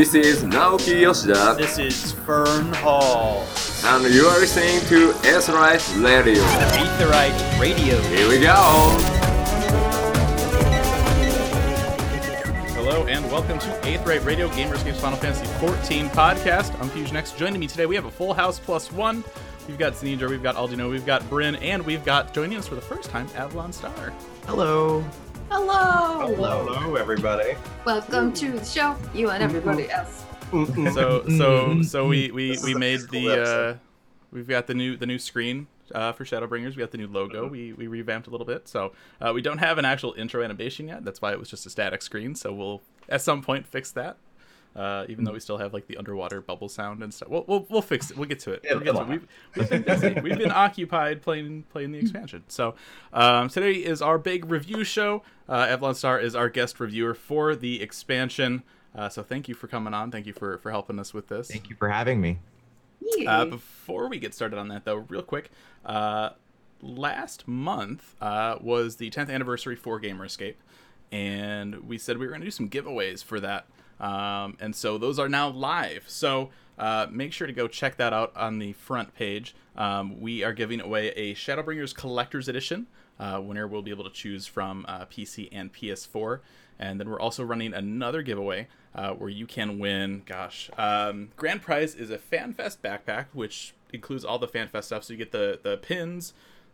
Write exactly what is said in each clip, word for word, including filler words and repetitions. This is Naoki Yoshida. This is Fern Hall. And you are listening to Aetheryte Radio. Aetheryte Radio. Here we go. Hello and welcome to Aetheryte Radio, Gamerscape's Final Fantasy fourteen podcast. I'm FusionX. Joining me today, we have a full house plus one. We've got Zinger, we've got Aldino, we've got Bryn, and we've got, joining us for the first time, Avalon Star. Hello. Hello. Hello. Hello, everybody. Welcome to the show, you and everybody else. So, so, so we we, we made the, uh, we've got the new the new screen uh, for Shadowbringers. We got the new logo. We we revamped a little bit. So uh, we don't have an actual intro animation yet. That's why it was just a static screen. So we'll at some point fix that. Uh, even though we still have like the underwater bubble sound and stuff, we'll we'll, we'll fix it. We'll get to it. Yeah, we'll get to it. We've, we've been busy. We've been occupied playing playing the expansion. So um, today is our big review show. Uh, Avalon Star is our guest reviewer for the expansion. Uh, so thank you for coming on. Thank you for for helping us with this. Thank you for having me. Uh, before we get started on that, though, real quick. Uh, last month uh, was the tenth anniversary for Gamerscape, and we said we were going to do some giveaways for that. Um, and so those are now live. So uh, make sure to go check that out on the front page. Um, we are giving away a Shadowbringers Collector's Edition. Uh, winner will be able to choose from uh, P C and P S four. And then we're also running another giveaway uh, where you can win, gosh, um, grand prize is a FanFest backpack, which includes all the FanFest stuff. So you get the, the pins,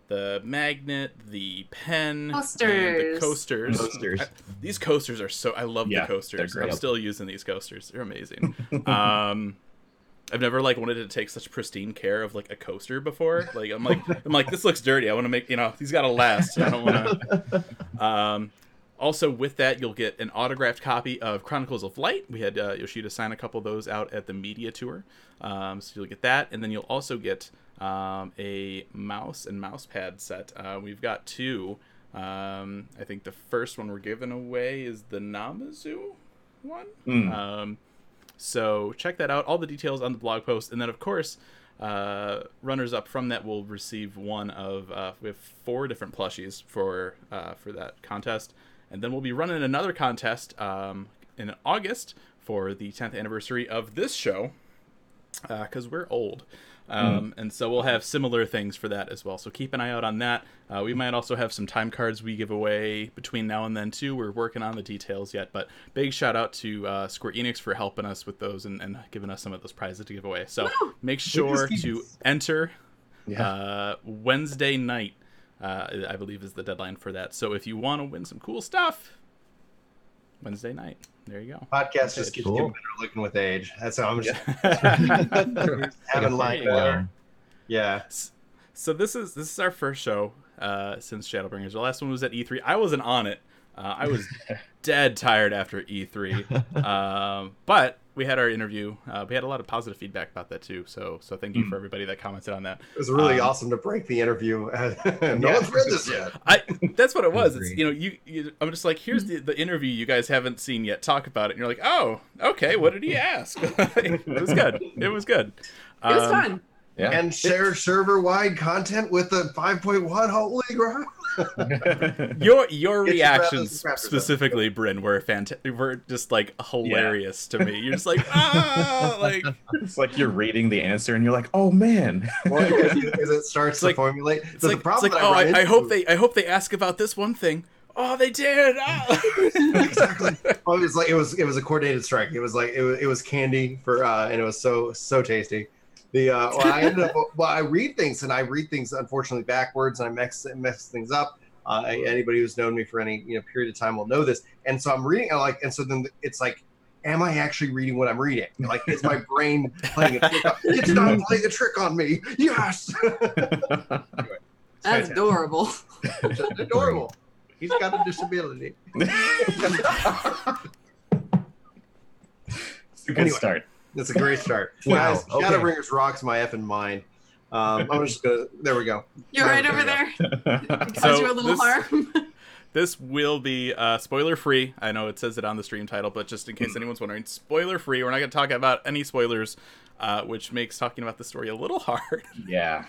the magnet, the pen, coasters. The coasters. coasters. I, these coasters are so... I love yeah, the coasters. I'm still using these coasters. They're amazing. um, I've never like wanted to take such pristine care of like a coaster before. Like I'm like I'm like this looks dirty. I want to make you know these got to last. I don't want to. Um, also, with that, you'll get an autographed copy of Chronicles of Light. We had uh, Yoshida sign a couple of those out at the media tour. Um, so you'll get that, and then you'll also get. Um, a mouse and mouse pad set. Uh, we've got two. Um, I think the first one we're giving away is the Namazu one. Mm. Um, so check that out. All the details on the blog post. And then, of course, uh, runners up from that will receive one of, uh, we have four different plushies for, uh, for that contest. And then we'll be running another contest um, in August for the tenth anniversary of this show. Because uh, we're old. Um, mm. And so we'll have similar things for that as well. So keep an eye out on that. Uh, we might also have some time cards we give away between now and then, too. We're working on the details yet. But big shout out to uh, Square Enix for helping us with those and, and giving us some of those prizes to give away. So Woo! Make sure to enter yeah. uh, Wednesday night, uh, I believe, is the deadline for that. So if you want to win some cool stuff, Wednesday night. There you go. Podcast just gets cool. Better looking with age. That's how I'm just having light water. Yeah. So this is this is our first show uh, since Shadowbringers. The last one was at E three. I wasn't on it. Uh, I was dead tired after E three. Um, but we had our interview. Uh, we had a lot of positive feedback about that too. So so thank you mm. for everybody that commented on that. It was really um, awesome to break the interview. No one's read this yet. I that's what it was. It's, you know, you, you I'm just like, here's the, the interview you guys haven't seen yet. Talk about it. And you're like, oh, okay. What did he ask? It was good. It was good. Um, it was fun. Yeah. And share server-wide content with the five point one. Holy crap! your your Get reactions your specifically, Bryn, were fantastic. Were just like hilarious yeah. to me. You're just like ah, like it's like you're reading the answer and you're like, oh man. Well, as it starts to like, formulate. It's so like, the problem. It's like, oh, I, I, I hope they I hope they ask about this one thing. Oh, they did! Oh. Exactly. Well, it was like it was it was a coordinated strike. It was like it was, it was candy for uh, and it was so so tasty. The, uh, well, I ended up, well, I read things and I read things, unfortunately, backwards and I mess, mess things up. Uh, anybody who's known me for any you know period of time will know this. And so I'm reading, I like, and so then it's like, am I actually reading what I'm reading? Like, is my brain playing a trick on me? It's not playing a trick on me. Yes. Anyway, that's adorable. That's adorable. He's got a disability. It's a good anyway. Start. That's a great start. Wow. Guys, okay. Shadowbringers rocks my effing mind. Um, I'm just gonna. There we go. You're right over there. Cause so you a little this, harm. This will be uh, spoiler free. I know it says it on the stream title, but just in case mm. anyone's wondering, spoiler free. We're not going to talk about any spoilers, uh, which makes talking about the story a little hard. Yeah.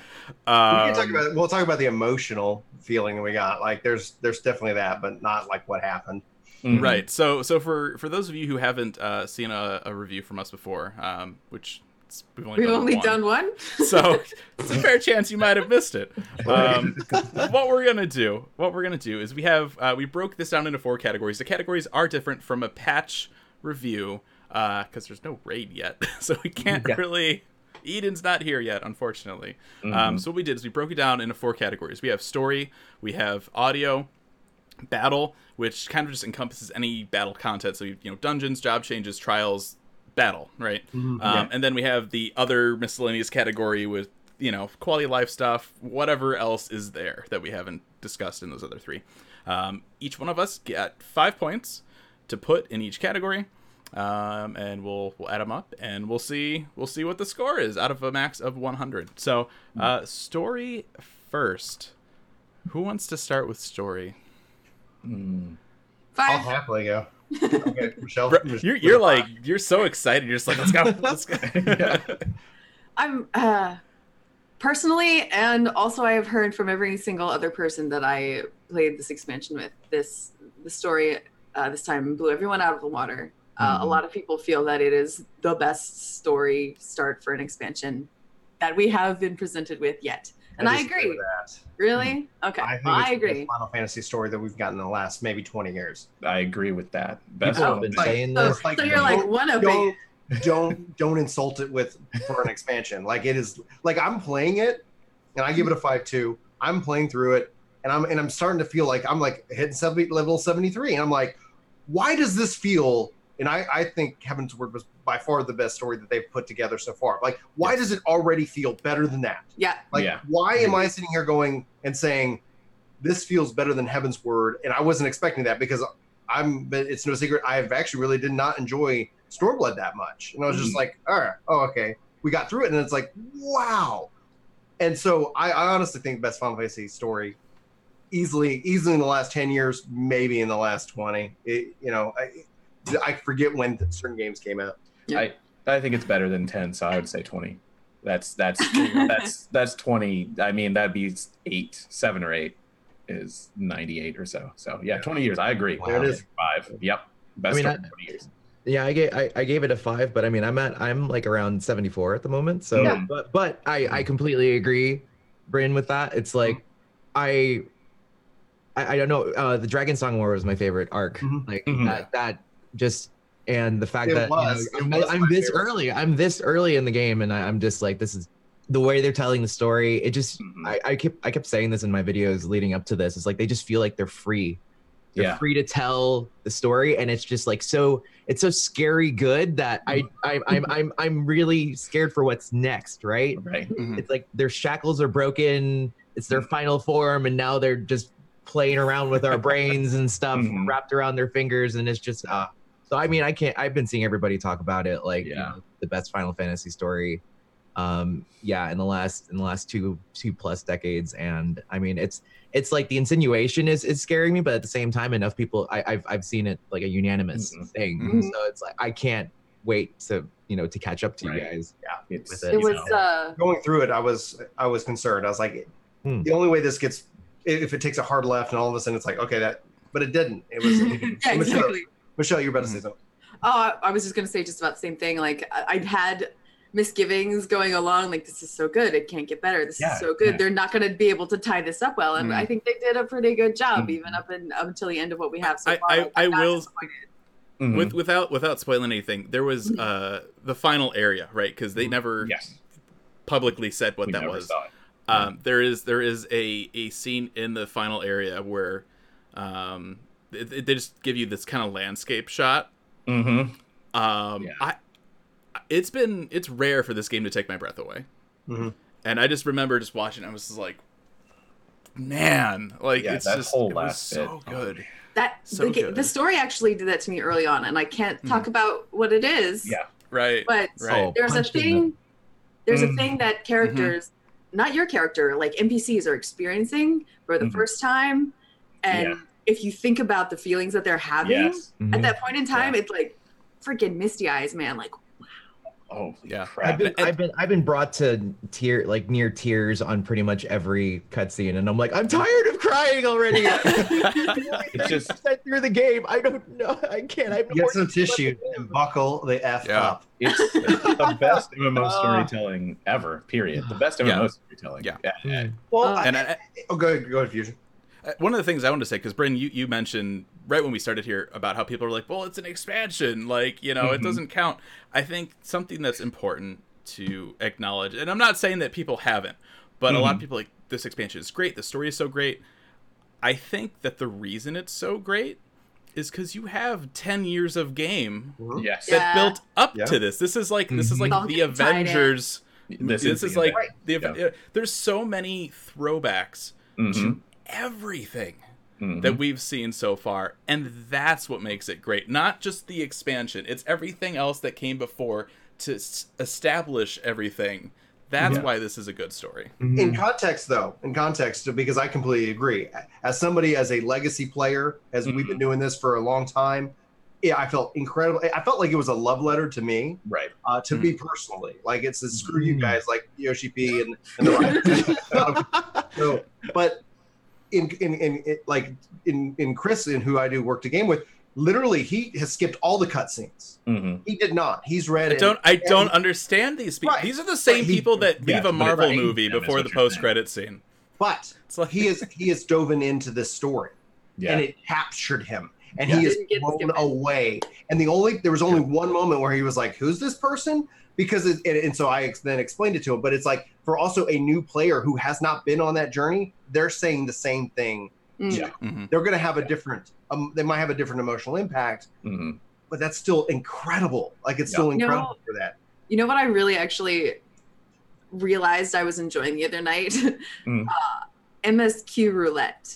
Um, we can talk about. We'll talk about the emotional feeling that we got. Like, there's, there's definitely that, but not like what happened. Mm-hmm. Right. So so for, for those of you who haven't uh, seen a, a review from us before, um, which it's, we've only, we've done, only one. done one, so it's a fair chance you might have missed it. Um, what we're gonna do, what we're gonna do is we have uh, we broke this down into four categories. The categories are different from a patch review because uh, there's no raid yet, so we can't yeah. really. Eden's not here yet, unfortunately. Mm-hmm. Um, so what we did is we broke it down into four categories. We have story, we have audio, battle, which kind of just encompasses any battle content. So, you know, dungeons, job changes, trials, battle, right? Mm-hmm. Um, yeah. And then we have the other miscellaneous category with, you know, quality of life stuff, whatever else is there that we haven't discussed in those other three. Um, each one of us got five points to put in each category. um and we'll we'll add them up and we'll see we'll see what the score is out of a max of one hundred. So uh story first. Who wants to start with story? mm. Five. I'll happily go. Okay, Michelle. you're, you're like you're so excited, you're just like, let's go, let's go. Yeah. I'm uh personally, and also I have heard from every single other person that I played this expansion with, this the story uh this time blew everyone out of the water. Uh, a lot of people feel that it is the best story start for an expansion that we have been presented with yet. And I, I agree. With that. Really? Okay. I, think well, it's I agree. The Final Fantasy story that we've gotten in the last maybe twenty years. I agree with that. Best oh, been saying so, this. So, like, so you're like one of don't, it. Don't don't insult it with for an expansion. Like it is. Like I'm playing it, and I give it a five two. I'm playing through it, and I'm and I'm starting to feel like I'm like hitting seventy, level seventy-three, and I'm like, why does this feel? And I, I think Heavensward was by far the best story that they've put together so far. Like, why yes. does it already feel better than that? Yeah. Like, yeah. why am I sitting here going and saying, this feels better than Heavensward? And I wasn't expecting that because I'm, but it's no secret, I've actually really did not enjoy Stormblood that much. And I was just mm. like, all right, oh, okay. We got through it. And it's like, wow. And so I, I honestly think the best Final Fantasy story easily, easily in the last ten years, maybe in the last twenty. It, you know, I, I forget when certain games came out. Yeah. I, I think it's better than ten, so I would say twenty. That's that's that's that's twenty. I mean, that'd be eight, seven or eight is ninety-eight or so. So yeah, twenty years. I agree. Wow. There it is. Five. Yep. Best I mean, I, twenty years. Yeah, I gave I, I gave it a five, but I mean, I'm at I'm like around seventy-four at the moment. So, yeah. but but I I completely agree, Bryn, with that. It's like, I I, I don't know. Uh, the Dragon Song War was my favorite arc. Mm-hmm. Like mm-hmm. that that. Just and the fact it that was, you know, I'm this favorite. early, I'm this early in the game, and I, I'm just like, this is the way they're telling the story. It just, mm-hmm. I, I kept, I kept saying this in my videos leading up to this. It's like they just feel like they're free, they're yeah. free to tell the story, and it's just like so, it's so scary good that I, I I'm, I'm, I'm really scared for what's next, right? Right. Mm-hmm. It's like their shackles are broken, it's their mm-hmm. final form, and now they're just playing around with our brains and stuff mm-hmm. wrapped around their fingers, and it's just. Uh, So I mean, I can't. I've been seeing everybody talk about it, like yeah. you know, the best Final Fantasy story, um, yeah, in the last in the last two two plus decades. And I mean, it's it's like the insinuation is is scaring me, but at the same time, enough people I, I've I've seen it like a unanimous mm-hmm. thing. Mm-hmm. So it's like I can't wait to you know to catch up to right. you guys. Yeah, it's, with it, it was uh... going through it. I was I was concerned. I was like, hmm. the only way this gets if it takes a hard left, and all of a sudden it's like okay that, but it didn't. It was yeah, it was exactly. Sure. Michelle, you're about to say something. Oh, I was just going to say just about the same thing. Like, I'd had misgivings going along. Like, this is so good. It can't get better. This yeah, is so good. Yeah. They're not going to be able to tie this up well. And mm-hmm. I think they did a pretty good job, mm-hmm. even up, in, up until the end of what we have so I, far. I, like, I, I will, mm-hmm. with, without without spoiling anything, there was uh, the final area, right? Because they never yes. publicly said what we that was. Um, yeah. There is there is a, a scene in the final area where... Um, they just give you this kind of landscape shot. Mm-hmm. Um, yeah. I, it's been it's rare for this game to take my breath away, mm-hmm. and I just remember just watching. I was just like, man, like yeah, it's that just whole it last was so bit. good. That so the, good. The story actually did that to me early on, and I can't talk mm-hmm. about what it is. Yeah, right. But right. there's oh, a thing. There's mm-hmm. a thing that characters, mm-hmm. not your character, like N P Cs, are experiencing for the mm-hmm. first time, and. Yeah. If you think about the feelings that they're having yes. mm-hmm. at that point in time, yeah. it's like freaking misty eyes, man. Like, wow. Oh yeah, crap. I've been, and, I've been I've been brought to tear like near tears on pretty much every cutscene, and I'm like, I'm tired of crying already. It's just through the game. I don't know. I can't. I get some tissue and buckle the F yeah. up. It's, it's the best M M O storytelling ever. Period. The best M M O yeah. storytelling. Yeah. yeah. yeah. Well, uh, and I, I, oh, go ahead, go ahead, Fusion. One of the things I wanted to say, because Bryn, you, you mentioned right when we started here about how people are like, well, it's an expansion. Like, you know, mm-hmm. it doesn't count. I think something that's important to acknowledge, and I'm not saying that people haven't, but mm-hmm. a lot of people are like, this expansion is great. The story is so great. I think that the reason it's so great is because you have ten years of game yes. that yeah. built up yeah. to this. This is like, mm-hmm. this is like Don't the Avengers. This, this is like, right. the yeah. there's so many throwbacks mm-hmm. to everything mm-hmm. that we've seen so far, and that's what makes it great. Not just the expansion, it's everything else that came before to s- establish everything. That's yeah. why this is a good story. Mm-hmm. In context though, in context, because I completely agree. As somebody, as a legacy player, as mm-hmm. we've been doing this for a long time, yeah, I felt incredible. I felt like it was a love letter to me, right? Uh, to mm-hmm. me personally, like it's a screw you guys, like Yoshi P and, and the like. So, but In in, in in like in in Chris, in who I do work to game with, literally he has skipped all the cutscenes. Mm-hmm. He did not. He's read. I don't. I don't and, understand these people. Right. These are the same he, people that yeah, leave a Marvel right, movie before the post credit scene. But like... he is he has dove into this story, yeah. and it captured him, and yeah. he is blown away. And the only there was only yeah. one moment where he was like, "Who's this person?" Because it, and, and so I then explained it to him. But it's like, for also a new player who has not been on that journey, they're saying the same thing. Yeah. Mm-hmm. They're going to have a different, um, they might have a different emotional impact, mm-hmm. but that's still incredible. Like it's yeah. still incredible you know, for that. You know what I really actually realized I was enjoying the other night? Mm. uh, M S Q roulette.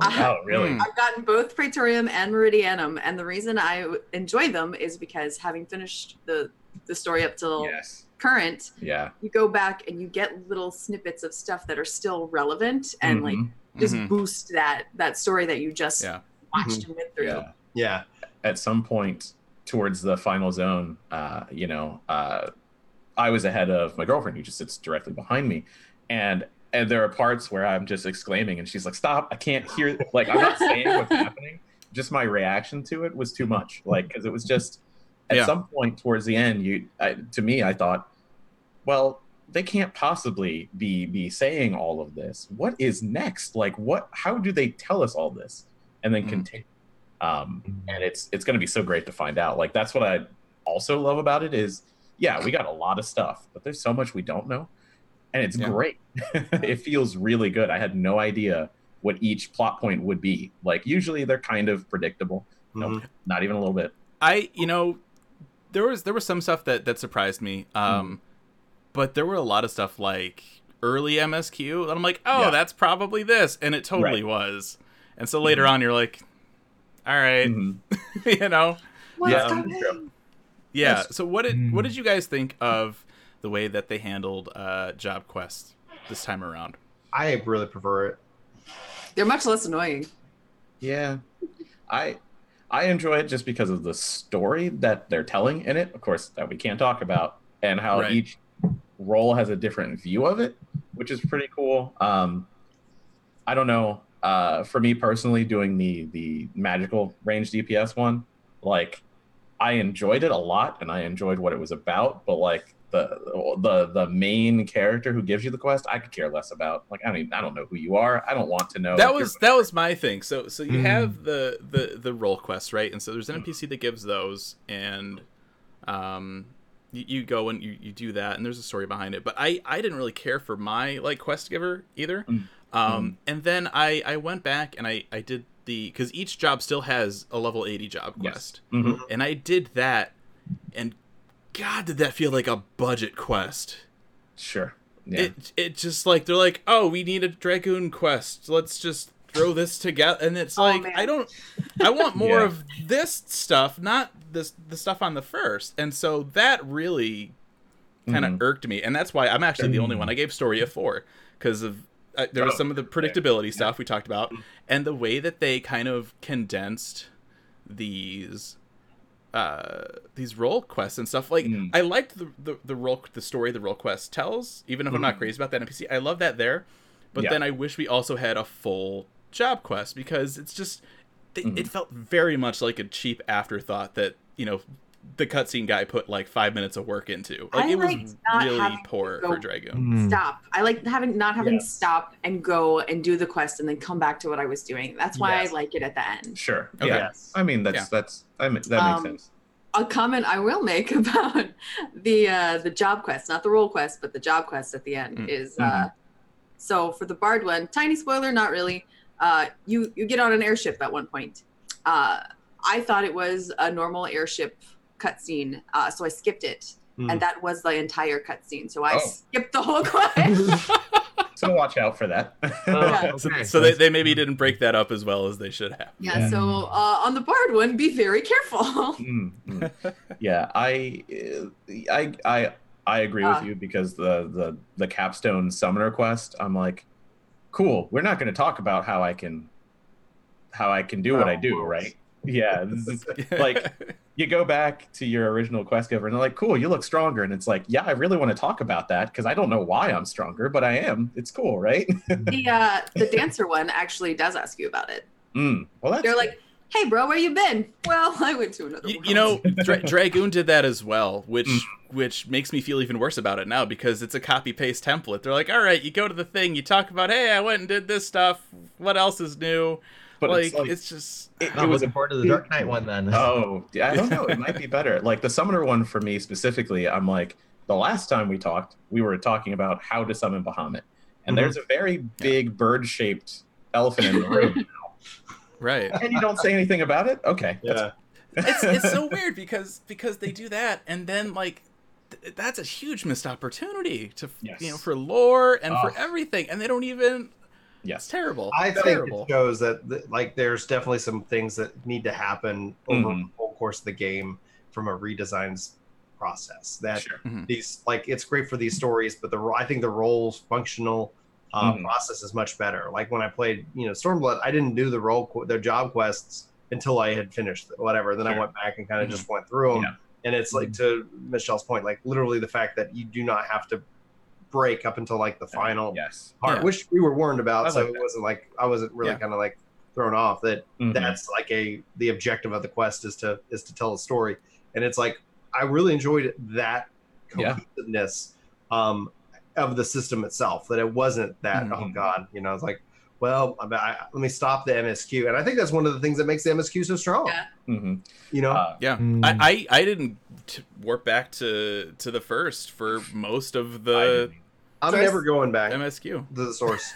Oh, I, oh, really? I've gotten both Praetorium and Meridianum. And the reason I w- enjoy them is because having finished the the story up till yes. current, yeah, you go back and you get little snippets of stuff that are still relevant and mm-hmm. like just mm-hmm. boost that that story that you just yeah. watched mm-hmm. and went through. Yeah. yeah. At some point towards the final zone, uh, you know, uh, I was ahead of my girlfriend who just sits directly behind me, and and there are parts where I'm just exclaiming and she's like, "Stop! I can't hear." Like I'm not saying what's happening. Just my reaction to it was too much. Like because it was just. At yeah. some point towards the end, you I, to me, I thought, well, they can't possibly be be saying all of this. What is next? Like, what? How do they tell us all this? And then mm-hmm. continue. Um, and it's it's going to be so great to find out. Like, that's what I also love about it is, yeah, we got a lot of stuff, but there's so much we don't know. And it's yeah. great. It feels really good. I had no idea what each plot point would be. Like, usually they're kind of predictable. Mm-hmm. Nope, not even a little bit. I, you know... There was there was some stuff that, that surprised me, um, mm. but there were a lot of stuff like early M S Q that I'm like, oh, yeah. that's probably this, and it totally right. was. And so later mm-hmm. on, you're like, all right, mm-hmm. you know, What's yeah, um, yeah. So what did mm. what did you guys think of the way that they handled uh, job quests this time around? I really prefer it. They're much less annoying. Yeah, I. I enjoy it just because of the story that they're telling in it, of course, that we can't talk about, and how right. each role has a different view of it, which is pretty cool. Um, I don't know. Uh, for me personally, doing the the magical range D P S one, like I enjoyed it a lot, and I enjoyed what it was about. But like the the the main character who gives you the quest, I could care less about. Like I don't even, I don't know who you are. I don't want to know. That was that was my thing. So so you mm. have the, the the role quests, right? And so there's an N P C that gives those, and um you, you go and you, you do that, and there's a story behind it. But I, I didn't really care for my like quest giver either. Mm. Um mm. and then I, I went back and I, I did the because each job still has a level eighty job quest. Yes. Mm-hmm. And I did that, and God, did that feel like a budget quest? Sure. Yeah. It it just like they're like, oh, we need a Dragoon quest. Let's just throw this together, and it's oh, like man. I don't. I want more yeah. of this stuff, not this the stuff on the first. And so that really kind of mm-hmm. irked me, and that's why I'm actually the only one I gave story a four because of uh, there was oh, some of the predictability yeah. stuff we talked about, and the way that they kind of condensed these uh these role quests and stuff. Like mm. I liked the, the the role the story the role quest tells, even if mm. I'm not crazy about that N P C. I love that there, but yeah. then I wish we also had a full job quest, because it's just it, mm. it felt very much like a cheap afterthought that, you know, the cutscene guy put like five minutes of work into. Like I it was really poor for Dragoon. Stop. I like having not having yes. stop and go and do the quest and then come back to what I was doing. That's why yes. I like it at the end. Sure. Okay. Yes. I mean that's yeah. that's I mean, that um, makes sense. A comment I will make about the uh, the job quest, not the role quest, but the job quest at the end mm. is uh, mm-hmm. so for the Bard one, tiny spoiler, not really. Uh, you you get on an airship at one point. Uh, I thought it was a normal airship cutscene, uh, so I skipped it, mm. and that was the entire cutscene. So I oh. skipped the whole quest. So watch out for that. Uh, yeah. So, so they, they maybe didn't break that up as well as they should have. Yeah. yeah. So uh, on the Bard one, be very careful. mm, mm. Yeah, I, I, I, I agree uh, with you, because the the the capstone summoner quest, I'm like, cool. We're not going to talk about how I can, how I can do what oh, I do, right? Yeah, this is, like you go back to your original quest giver and they're like, cool, you look stronger, and it's like, yeah, I really want to talk about that because I don't know why I'm stronger, but I am. It's cool, right? The uh the dancer one actually does ask you about it. Mm, well, that's they're cool. Like, hey bro, where you been? Well, I went to another world. You know, Dra- Dragoon did that as well, which which makes me feel even worse about it now, because it's a copy-paste template. They're like, all right, you go to the thing, you talk about, hey, I went and did this stuff, what else is new? But like, it's, like, it's just... It, it was a part of the Dark Knight one then. Oh, I don't know. It might be better. Like, the Summoner one for me specifically, I'm like, the last time we talked, we were talking about how to summon Bahamut. And mm-hmm. there's a very big yeah. bird-shaped elephant in the room now. Right. And you don't say anything about it? Okay. Yeah. That's... It's it's so weird because because they do that, and then, like, th- that's a huge missed opportunity to yes. you know, for lore and oh. for everything. And they don't even... Yes, it's terrible. I it's think terrible. It shows that, like, there's definitely some things that need to happen over mm-hmm. the whole course of the game from a redesign process. That sure. mm-hmm. these, like, it's great for these stories, but the I think the roles functional uh, mm-hmm. process is much better. Like when I played, you know, Stormblood, I didn't do the role their job quests until I had finished whatever. Then sure. I went back and kind of mm-hmm. just went through them. Yeah. And it's like to Michelle's point, like literally the fact that you do not have to break up until like the final yes. part, yeah. which we were warned about, like so it that. wasn't like I wasn't really yeah. kind of like thrown off that mm-hmm. that's like a the objective of the quest is to is to tell a story, and it's like I really enjoyed that cohesiveness yeah. um, of the system itself, that it wasn't that mm-hmm. oh god, you know, it's like well I, I, let me stop the M S Q, and I think that's one of the things that makes the M S Q so strong. Yeah. Mm-hmm. You know, uh, yeah, mm-hmm. I, I I didn't t- warp back to to the first for most of the. I'm so never going back. M S Q to the source.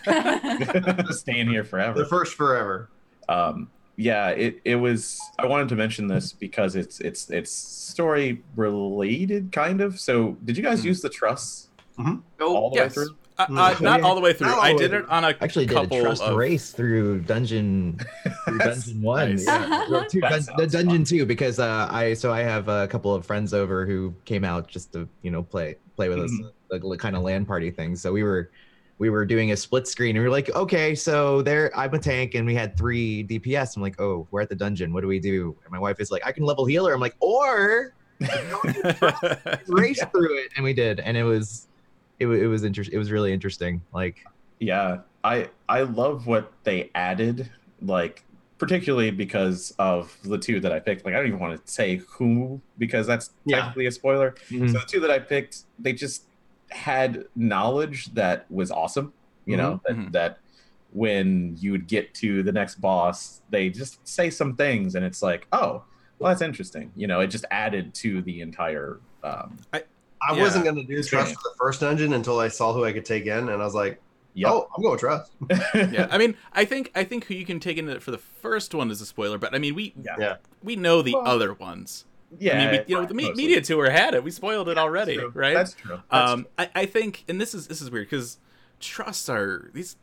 Staying here forever. The first forever. Um, yeah, it it was. I wanted to mention this because it's it's it's story related, kind of. So, did you guys mm-hmm. use the trusts mm-hmm. all the yes. way through? Uh, uh, not all the way through. No. I did it on a actually did couple a trust of... race through dungeon, through dungeon one, nice. yeah. well, two, dun- the dungeon fun. two, because uh, I so I have a couple of friends over who came out just to you know play play with mm-hmm. us, the, the kind of LAN party thing. So we were we were doing a split screen, and we were like, okay, so there I'm a tank, and we had three D P S. I'm like, oh, we're at the dungeon. What do we do? And my wife is like, I can level healer. I'm like, or race yeah. through it, and we did, and it was. It, it was interesting. It was really interesting. Like, yeah, I I love what they added. Like, particularly because of the two that I picked. Like, I don't even want to say who because that's yeah. technically a spoiler. Mm-hmm. So the two that I picked, they just had knowledge that was awesome. You mm-hmm. know, that, mm-hmm. that when you would get to the next boss, they just say some things, and it's like, oh, well, that's interesting. You know, it just added to the entire. Um, I- I yeah. wasn't going to do trust for the first dungeon until I saw who I could take in, and I was like, yep. "Oh, I'm going with trust." yeah, I mean, I think I think who you can take in it for the first one is a spoiler, but I mean, we yeah. we know the well, other ones. Yeah, I mean, we, you know, the me- media tour had it. We spoiled it yeah, already, that's right? That's true. That's um, true. I, I think, and this is this is weird because trusts are these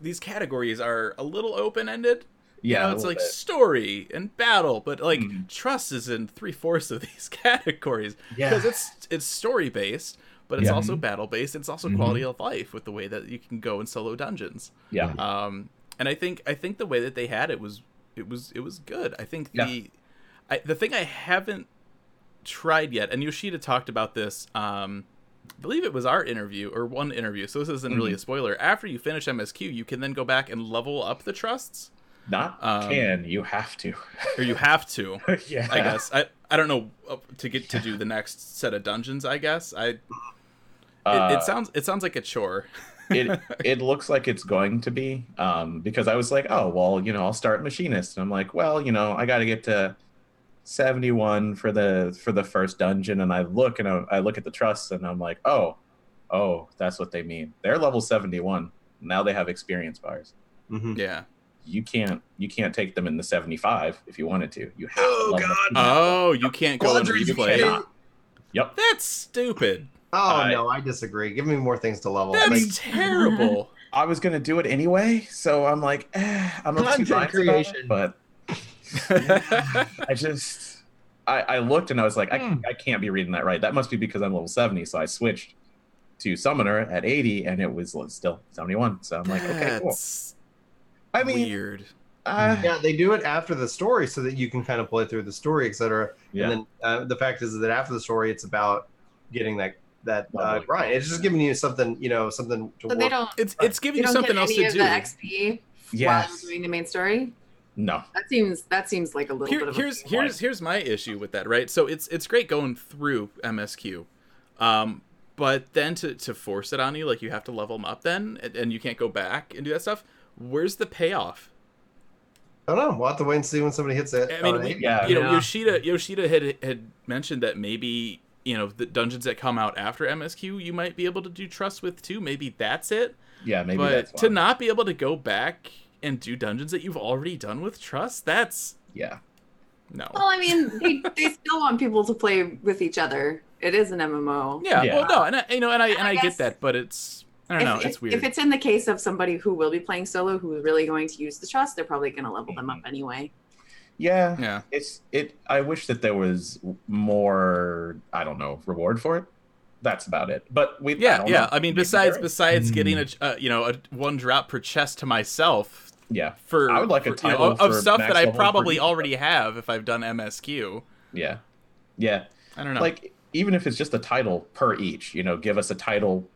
these categories are a little open ended. Yeah, you know, it's like bit. story and battle, but like mm-hmm. trust is in three fourths of these categories because yeah. it's it's story based, but it's yeah. also battle based. It's also mm-hmm. quality of life with the way that you can go in solo dungeons. Yeah, um, and I think I think the way that they had it was it was it was good. I think yeah. the I, the thing I haven't tried yet, and Yoshida talked about this, um, I believe it was our interview, or one interview, so this isn't really mm-hmm. a spoiler. After you finish M S Q, you can then go back and level up the trusts. Not um, can, you have to. Or you have to, yeah. I guess. I, I don't know, to get to do the next set of dungeons, I guess. I. It, uh, it sounds it sounds like a chore. it it looks like it's going to be, um, because I was like, oh, well, you know, I'll start Machinist. And I'm like, well, you know, I got to get to seventy-one for the for the first dungeon. And I look and I, I look at the trusts and I'm like, oh, oh, that's what they mean. They're level seventy-one. Now they have experience bars. Mm-hmm. Yeah. You can't you can't take them in the seventy-five if you wanted to. You have oh, to God. Oh, you can't go and replay. Yep. That's stupid. Oh, uh, no, I disagree. Give me more things to level. That's like, terrible. I was going to do it anyway, so I'm like, eh, I'm not too biased about it, but I just, I, I looked and I was like, mm. I, I can't be reading that right. That must be because I'm level seventy, so I switched to Summoner at eighty, and it was still seventy-one, so I'm like, okay, cool. That's I mean, weird. Uh, yeah, they do it after the story so that you can kind of play through the story, et cetera. Yeah. And then uh, the fact is that after the story, it's about getting that that uh, grind. It's just giving you something, you know, something to so work. Don't, it's it's giving you something else to do. The X P yes. while doing the main story. No, that seems that seems like a little Here, bit of here's a here's here's my issue with that, right? So it's it's great going through M S Q, um, but then to to force it on you, like you have to level them up, then and, and you can't go back and do that stuff. Where's the payoff? I don't know. We'll have to wait and see when somebody hits it. I mean, we, yeah, you know, yeah. Yoshida Yoshida had had mentioned that maybe. You know, the dungeons that come out after M S Q, you might be able to do trust with too. Maybe that's it. Yeah, maybe but that's But to not be able to go back and do dungeons that you've already done with trust, that's... Yeah. No. Well, I mean, they, they still want people to play with each other. It is an M M O. Yeah, yeah. Well, no, and I, you know, and I, and I, I get that, but it's... I don't if, know, if, it's weird. If it's in the case of somebody who will be playing solo, who is really going to use the trust, they're probably going to level them up anyway. Yeah, yeah, it's it. I wish that there was more. I don't know, reward for it. That's about it. But we. Yeah, I yeah. Know. I mean, besides besides mm. getting a uh, you know a one drop per chest to myself. Yeah. For I would like for, a title you know, for of stuff that I probably already have if I've done M S Q. Yeah, yeah. I don't know. Like even if it's just a title per each, you know, give us a title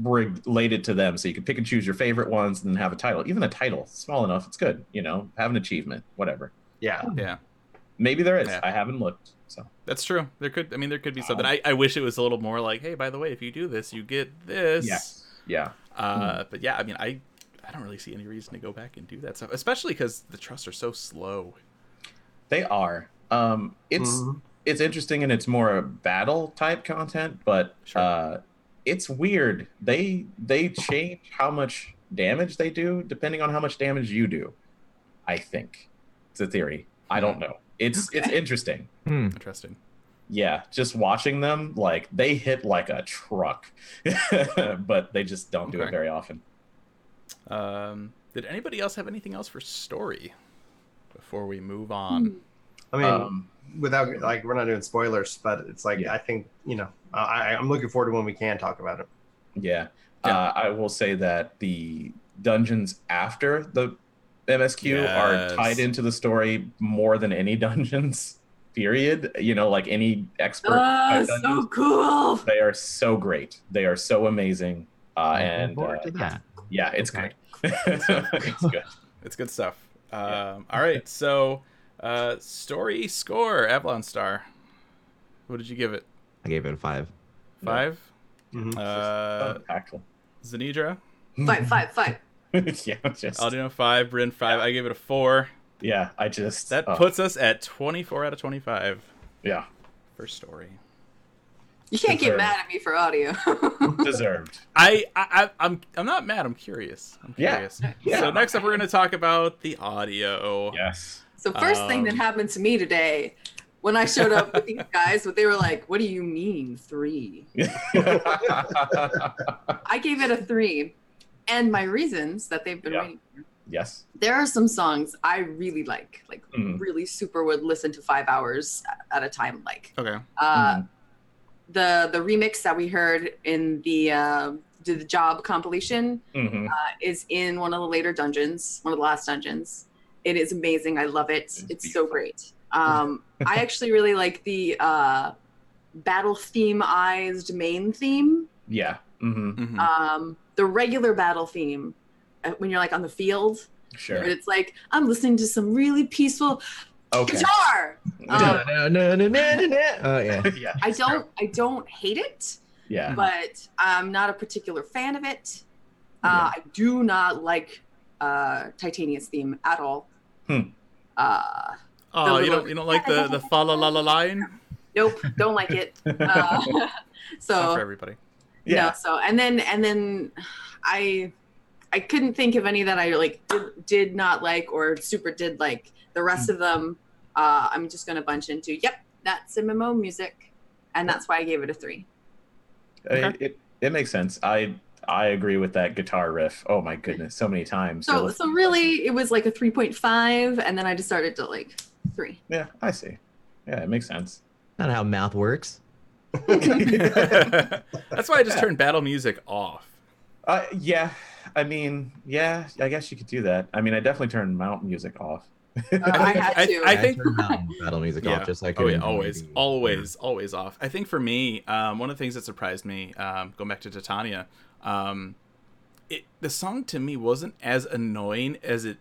related to them, so you can pick and choose your favorite ones and have a title. Even a title small enough, it's good. You know, have an achievement, whatever. Yeah, yeah. Maybe there is. Yeah. I haven't looked. So that's true. There could. I mean, there could be something. Uh, I, I wish it was a little more like, hey, by the way, if you do this, you get this. Yeah. Yeah. Uh, mm-hmm. But yeah, I mean, I, I don't really see any reason to go back and do that stuff, especially because the trusts are so slow. They are. Um, it's mm-hmm. it's interesting and it's more battle type content, but sure. uh, it's weird. They they change how much damage they do depending on how much damage you do. I think. It's a theory. I don't know. It's okay. It's interesting. Hmm. Interesting. Yeah, just watching them, like they hit like a truck, but they just don't okay. do it very often. Um, did anybody else have anything else for story before we move on? I mean, um, without like we're not doing spoilers, but it's like yeah. I think you know I, I'm looking forward to when we can talk about it. Yeah, yeah. Uh, I will say that the dungeons after the. M S Q yes. are tied into the story more than any dungeons, period. You know, like any expert. Oh, so dungeons. Cool. They are so great. They are so amazing. Uh, and uh, that. Yeah, it's okay. good. it's good. It's good stuff. Um, yeah. All right. So uh, story score, Avalon Star. What did you give it? I gave it a five. Five? Yeah. Mm-hmm. Uh, actual. Zanidra? Five, five, five. yeah, just... Aldino five, Bryn five. Yeah. I gave it a four. Yeah, I just that uh, puts us at twenty-four out of twenty-five. Yeah, for story. You can't deserved. Get mad at me for audio. deserved. I, I, I'm, I'm not mad. I'm curious. I'm curious. Yeah. yeah. So next up, we're going to talk about the audio. Yes. So first um, thing that happened to me today. When I showed up with these guys, but they were like, what do you mean three? I gave it a three. And my reasons that they've been yeah. waiting for. Yes. There are some songs I really like, like mm. really super would listen to five hours at a time. Like, okay. Uh, mm. The the remix that we heard in the uh, the job compilation mm-hmm. uh, is in one of the later dungeons, one of the last dungeons. It is amazing. I love it. It's, it's so great. Um, I actually really like the uh, battle themeized main theme. Yeah. Mm-hmm. Mm-hmm. Um, the regular battle theme when you're like on the field. Sure. But it's like I'm listening to some really peaceful okay. guitar. Um, no, no, no, no, no, no. Oh yeah. yeah. I don't. I don't hate it. Yeah. But I'm not a particular fan of it. Uh, yeah. I do not like uh, Titania's theme at all. Hmm. Uh, oh, you don't you don't like the the fa la la la line? Nope, don't like it. Uh, so not for everybody. Yeah. No, so and then and then I I couldn't think of any that I like did, did not like or super did like. The rest mm. of them uh, I'm just gonna bunch into. Yep, that's M M O music, and that's why I gave it a three. Okay. It, it it makes sense. I. I agree with that guitar riff. Oh my goodness, so many times. So, so really, it was like a three point five, and then I decided to like three. Yeah, I see. Yeah, it makes sense. Not how math works. That's why I just yeah. turned battle music off. Uh, yeah, I mean, yeah, I guess you could do that. I mean, I definitely turned mount music off. Uh, I had to. I, I think I battle music yeah. off just like oh, yeah, always, movie. always, always off. I think for me, um, one of the things that surprised me, um, going back to Titania. Um, it the song to me wasn't as annoying as it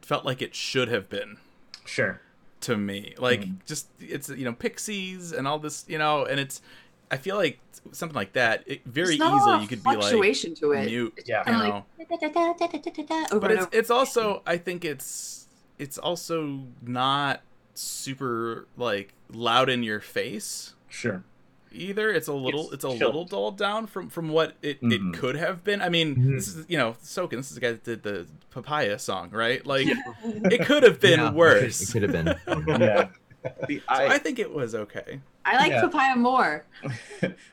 felt like it should have been. Sure. To me, like mm-hmm. just it's you know Pixies and all this you know, and it's I feel like something like that. It very easily a you could be like fluctuation to it. Mute, yeah. You know. Like, da, da, da, da, da, da, over but it's over. It's also I think it's it's also not super like loud in your face. Sure. Either it's a little it's, it's a chilled. little dulled down from from what it, mm-hmm. it could have been. I mean, mm-hmm. this is you know Soken. This is the guy that did the Papaya song, right? Like, it could have been yeah, worse. It could, it could have been. yeah. the, I, so I think it was okay. I like yeah. Papaya more.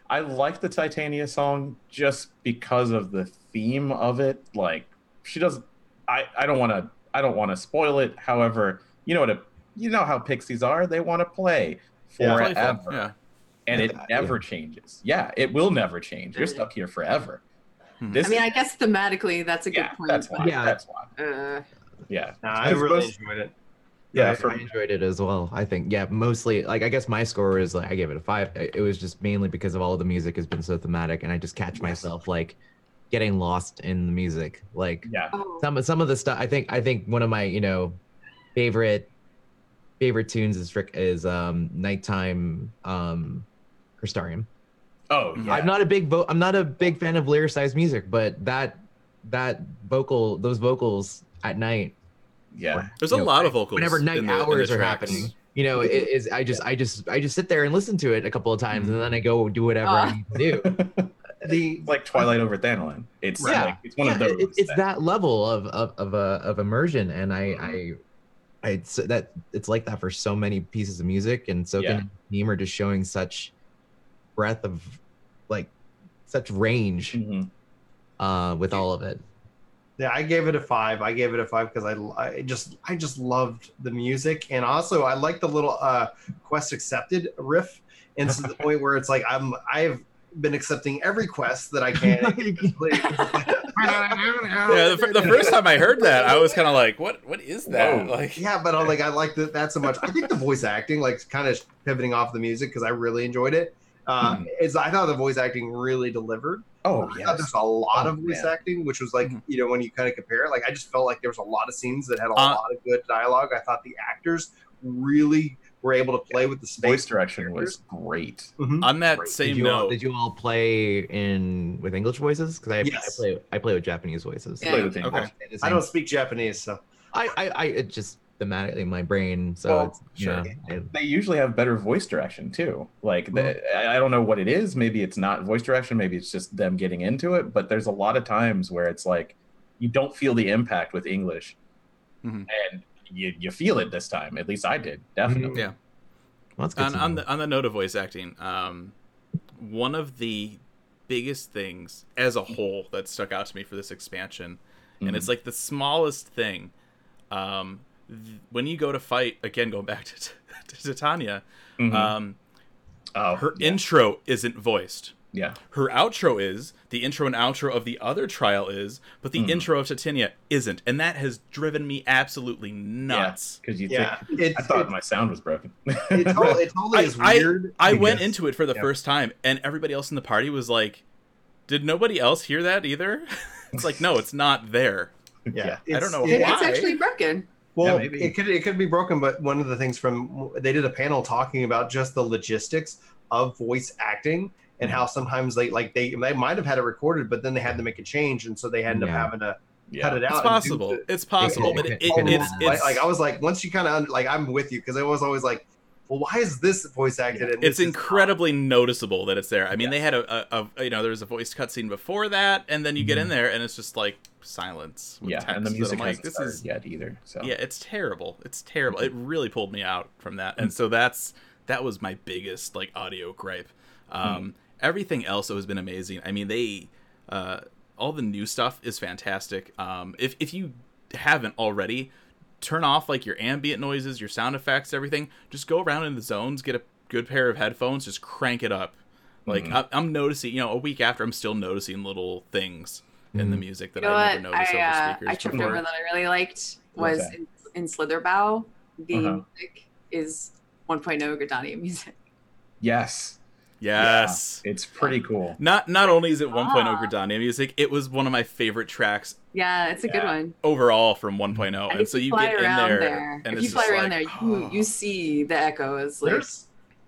I like the Titania song just because of the theme of it. Like, she doesn't. I I don't want to. I don't want to spoil it. However, you know what? A, you know how Pixies are. They want to play forever. Yeah. yeah. And it never changes. Yeah, it will never change. You're stuck here forever. This I mean, I guess thematically, that's a good yeah, point. That's why. Yeah, that's why. Uh, yeah. No, I really enjoyed it. Yeah, yeah for... I enjoyed it as well. I think, yeah, mostly, like, I guess my score is, like, I gave it a five. It was just mainly because of all of the music has been so thematic, and I just catch myself, like, getting lost in the music. Like, yeah. some, some of the stuff, I think, I think one of my, you know, favorite favorite tunes is, is um, Nighttime... Um, Starium. Oh, yeah. I'm not a big vo- I'm not a big fan of lyricized music, but that that vocal, those vocals at night. Yeah, or, there's a know, lot of vocals. Whenever night the, hours are happening, you know, it is I just yeah. I just I just sit there and listen to it a couple of times, mm-hmm. and then I go do whatever uh. I need to do. the like Twilight over Thanalan. It's yeah, like, it's one yeah, of those. It, it's that, that level of of of, uh, of immersion, and I. Mm-hmm. I I so that it's like that for so many pieces of music, and so yeah. Neem are just showing such breadth of like such range mm-hmm. uh with all of it. Yeah, I gave it a five. I gave it a five because I, I just I just loved the music, and also I like the little uh quest accepted riff, and to the point where it's like I'm I've been accepting every quest that I can. yeah, the, the first time I heard that, I was kind of like, "What? What is that?" Whoa. Like, yeah, but I'm like, I like that, that so much. I think the voice acting, like, kind of pivoting off the music because I really enjoyed it. Uh, mm. Is I thought the voice acting really delivered. Oh, yeah. There's a lot oh, of voice man. acting, which was like, mm-hmm. you know, when you kind of compare it, like I just felt like there was a lot of scenes that had a uh, lot of good dialogue. I thought the actors really were able to play yeah, with the space. Voice direction was great. Mm-hmm. On that great. same did you, note, did you all play in with English voices? Because I, yes. I play I play with Japanese voices. Yeah. Play with English. Okay. I don't speak Japanese, so I I, I it just. thematically my brain so well, it's, sure. yeah. They usually have better voice direction too, like mm-hmm. the, I don't know what it is, maybe it's not voice direction, maybe it's just them getting into it, but there's a lot of times where it's like you don't feel the impact with English mm-hmm. and you you feel it this time, at least I did definitely. Mm-hmm. Yeah, well, that's good. On, on the on the note of voice acting, um one of the biggest things as a whole that stuck out to me for this expansion mm-hmm. and it's like the smallest thing, um when you go to fight, again, going back to, to, to Titania, mm-hmm. um, oh, her yeah. intro isn't voiced. Yeah. Her outro is, the intro and outro of the other trial is, but the mm. intro of Titania isn't. And that has driven me absolutely nuts. Because yeah, you yeah. think, it's, I thought it's, my sound was broken. It totally, it totally I, is weird. I, I went guess. into it for the yep. first time, and everybody else in the party was like, did nobody else hear that either? It's like, no, it's not there. Yeah. yeah. I don't know it, why. It's actually broken. Well, yeah, it could it could be broken, but one of the things from, they did a panel talking about just the logistics of voice acting and how sometimes they like they, they might have had it recorded, but then they had to make a change, and so they ended yeah. up having to yeah. cut it out. It's possible. The, it's possible, it, but it, it, it, it's, it's like I was like, once you kind of like, I'm with you because I was always like, well, why is this voice acted? Yeah. It's incredibly noticeable that it's there. I mean, yeah. they had a, a, a, you know, there was a voice cutscene before that, and then you get mm. in there, and it's just like silence. With yeah, text and the music hasn't like, this started is, yet either. So yeah, it's terrible. It's terrible. Mm-hmm. It really pulled me out from that, mm-hmm. and so that's that was my biggest like audio gripe. Um, mm-hmm. Everything else has been amazing. I mean, they uh, all the new stuff is fantastic. Um, if if you haven't already, turn off like your ambient noises, your sound effects, everything. Just go around in the zones, get a good pair of headphones, just crank it up. Like mm-hmm. I, I'm noticing, you know, a week after, I'm still noticing little things mm-hmm. in the music that you know I never noticed I, over speakers. Uh, I tripped before. over that I really liked was okay. in, in Slitherbow. The uh-huh. music is one point oh Gridania music. Yes. Yes, yeah, it's pretty cool. Not not only is it ah. one point oh Gridania music, it was one of my favorite tracks. Yeah, it's a yeah. good one. Overall from one point oh, and, and so you get in there, there. and if you fly around like, there, you, oh. you see the echoes. Like, There's,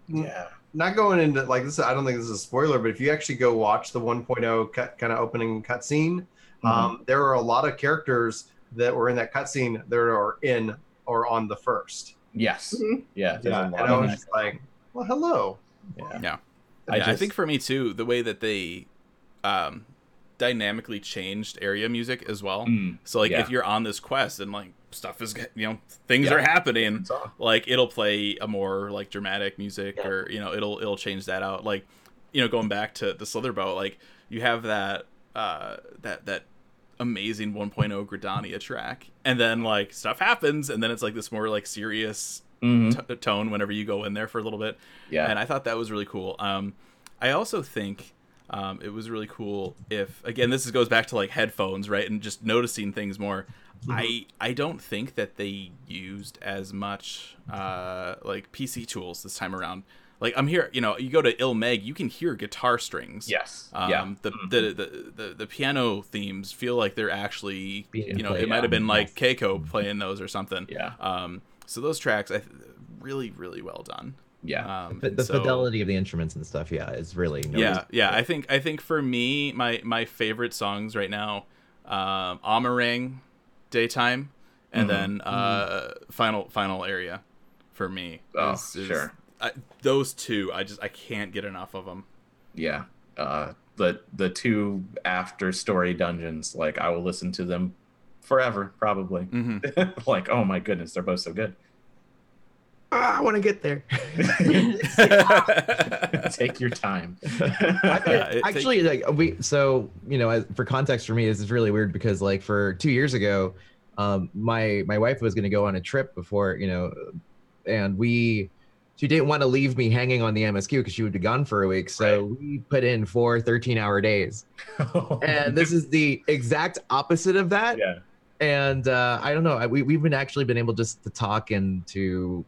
yeah, not going into like this. I don't think this is a spoiler, but if you actually go watch the one point oh cut kind of opening cutscene, mm-hmm. um, there are a lot of characters that were in that cutscene that are in or on the first. Yes, mm-hmm. yeah, yeah. And I was just like, well, hello. Yeah. yeah. I, yeah, just... I think for me too, the way that they um, dynamically changed area music as well. Mm, so like yeah. if you're on this quest and like stuff is, you know, things yeah. are happening, like it'll play a more like dramatic music yeah. or, you know, it'll it'll change that out. Like, you know, going back to the Slitherbow, like you have that uh, that that amazing one point oh Gridania track, and then like stuff happens, and then it's like this more like serious Mm-hmm. T- tone whenever you go in there for a little bit. Yeah. And I thought that was really cool. Um, I also think um, it was really cool if, again, this is, goes back to like headphones, right? And just noticing things more. Mm-hmm. I I don't think that they used as much uh, like P C tools this time around. Like I'm here, you know, you go to Il Meg, you can hear guitar strings. Yes. Um, yeah. The, mm-hmm. the, the, the, the piano themes feel like they're actually, Being you know, play, it yeah. might have been like Keiko playing those or something. Yeah. Um, So those tracks, I th- really, really well done. Yeah, um, the, the so, fidelity of the instruments and stuff, yeah, is really. No yeah, yeah. I think I think for me, my, my favorite songs right now, um, Amh Araeng, Daytime, and mm-hmm. then uh, mm-hmm. Final Final Area, for me. Oh, is, is, sure. I, those two, I just I can't get enough of them. Yeah, uh, the the two after story dungeons, like I will listen to them forever, probably. Mm-hmm. Like, oh my goodness, they're both so good. Oh, I want to get there. Take your time. I, yeah, actually, takes... like we, so you know, as, for context for me, this is really weird because, like, for two years ago, um, my my wife was going to go on a trip before, you know, and we she didn't want to leave me hanging on the M S Q because she would be gone for a week. So right. we put in four thirteen-hour days, oh, and this is the exact opposite of that. Yeah. And uh, I don't know. We we've been actually been able just to talk and to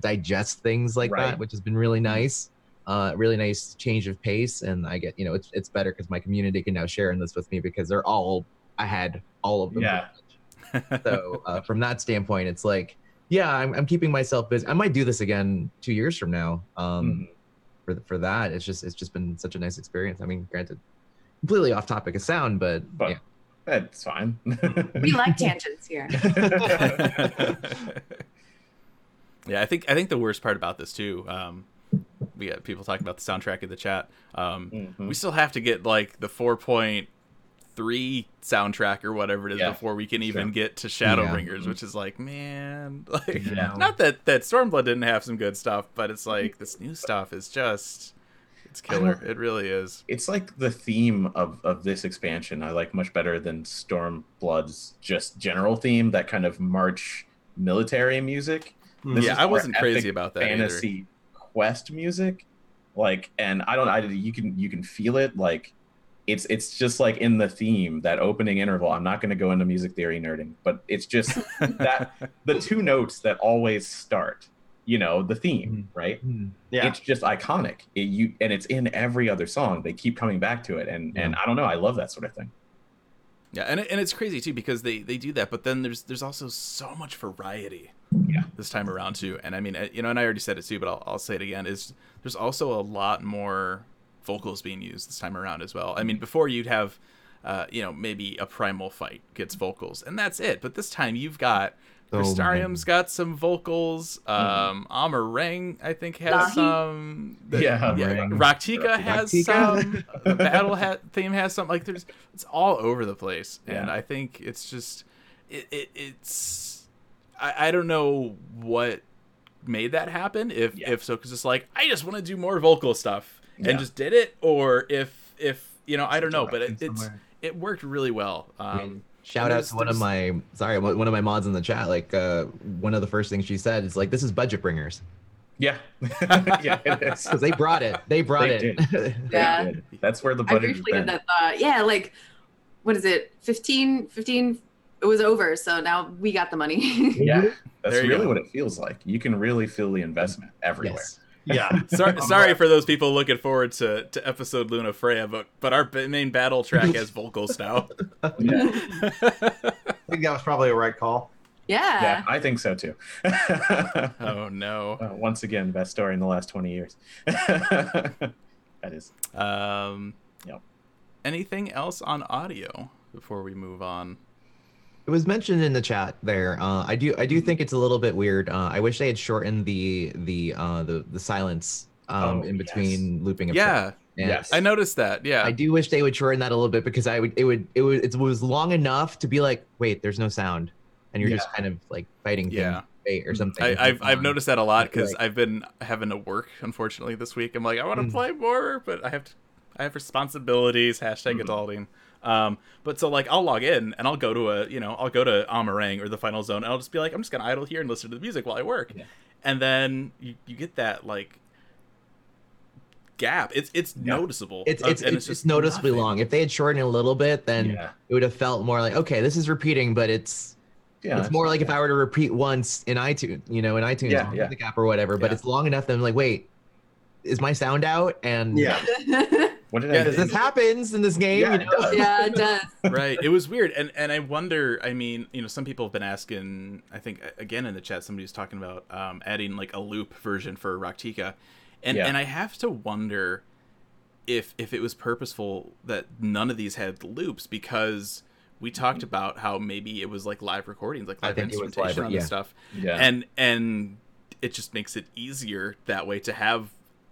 digest things like right. that, which has been really nice. Uh, really nice change of pace. And I get, you know, it's it's better because my community can now share in this with me because they're all I had all of them. Yeah. So uh, from that standpoint, it's like, yeah, I'm I'm keeping myself busy. I might do this again two years from now. Um, mm-hmm. For for that, it's just it's just been such a nice experience. I mean, granted, completely off topic of sound, but, but- yeah. That's fine. We like tangents here. Yeah, I think I think the worst part about this too, um, we got people talking about the soundtrack in the chat. Um, mm-hmm. We still have to get like the four point three soundtrack or whatever it is yeah. before we can even sure. get to Shadowbringers, yeah. which is like, man, like yeah. not that that Stormblood didn't have some good stuff, but it's like this new stuff is just. It's killer. It really is. It's like the theme of, of this expansion I like much better than Stormblood's just general theme, that kind of March military music. This yeah, I wasn't crazy about that fantasy either. Quest music. like, and I don't, I you can you can feel it, like, it's it's just like in the theme, that opening interval. I'm not going to go into music theory nerding, but it's just that the two notes that always start, you know, the theme, right? Mm-hmm. Yeah, it's just iconic. It, you and it's in every other song. They keep coming back to it, and yeah. and I don't know. I love that sort of thing. Yeah, and and it's crazy too, because they, they do that, but then there's there's also so much variety. Yeah. This time around too, and I mean, you know, and I already said it too, but I'll I'll say it again. Is there's also a lot more vocals being used this time around as well. I mean, before you'd have, uh, you know, maybe a primal fight gets vocals, and that's it. But this time you've got Crystarium's oh, got some vocals. Um, mm-hmm. Amh Araeng, I think, has Lahi. some. The, yeah, yeah. Rak'tika has Rak'tika. some. The battle ha- theme has some. Like, there's, it's all over the place, yeah. and I think it's just, it, it it's, I, I don't know what made that happen. If yeah. if so, because it's like, I just want to do more vocal stuff and yeah. just did it, or if if you know, I don't know, but it, it's it worked really well. Um, yeah. Shout out to one of my sorry, one of my mods in the chat. Like, uh, one of the first things she said is like, "This is budget bringers." Yeah, yeah, it is. Because they brought it. They brought they it. Did. Yeah, they did. That's where the budget. I briefly did that thought. Yeah, like, what is it? Fifteen, fifteen. It was over, so now we got the money. yeah, that's really go. what it feels like. You can really feel the investment everywhere. Yes. Yeah, sorry, sorry for those people looking forward to, to episode Luna Freya, but but our main battle track has vocals now. Yeah. I think that was probably a right call. Yeah, yeah, I think so too. Oh no! Uh, once again, best story in the last twenty years. That is. Um. Yep. Anything else on audio before we move on? It was mentioned in the chat there. Uh, I do, I do think it's a little bit weird. Uh, I wish they had shortened the the uh, the, the silence um, oh, in between yes. looping. Of yeah, yes, I noticed that. Yeah, I do wish they would shorten that a little bit, because I would, it would, it was, it was long enough to be like, wait, there's no sound, and you're yeah. just kind of like fighting things. Yeah. Or something. I, I've I've noticed that a lot, because like, I've been having to work unfortunately this week. I'm like, I want to mm. play more, but I have to, I have responsibilities. Hashtag mm-hmm. adulting. Um, but so like I'll log in and I'll go to a, you know, I'll go to Amh Araeng or the Final Zone, and I'll just be like, I'm just gonna idle here and listen to the music while I work. Yeah. And then you, you get that like gap. It's it's yeah. noticeable. It's it's, and it's, it's just noticeably nothing. long. If they had shortened it a little bit, then yeah. it would have felt more like, okay, this is repeating, but it's yeah, it's more like yeah. if I were to repeat once in iTunes, you know, in iTunes yeah, yeah. music app or whatever, but yeah. it's long enough that I'm like, wait, is my sound out? And yeah. What did yeah, I this think? happens in this game. Yeah, you know? It does. Yeah, it does. Right. It was weird. And and I wonder, I mean, you know, some people have been asking, I think, again, in the chat, somebody was talking about um, adding like a loop version for Rak'tika. And yeah. and I have to wonder if if it was purposeful that none of these had loops, because we talked about how maybe it was like live recordings, like live instrumentation and yeah. stuff. Yeah. And, and it just makes it easier that way to have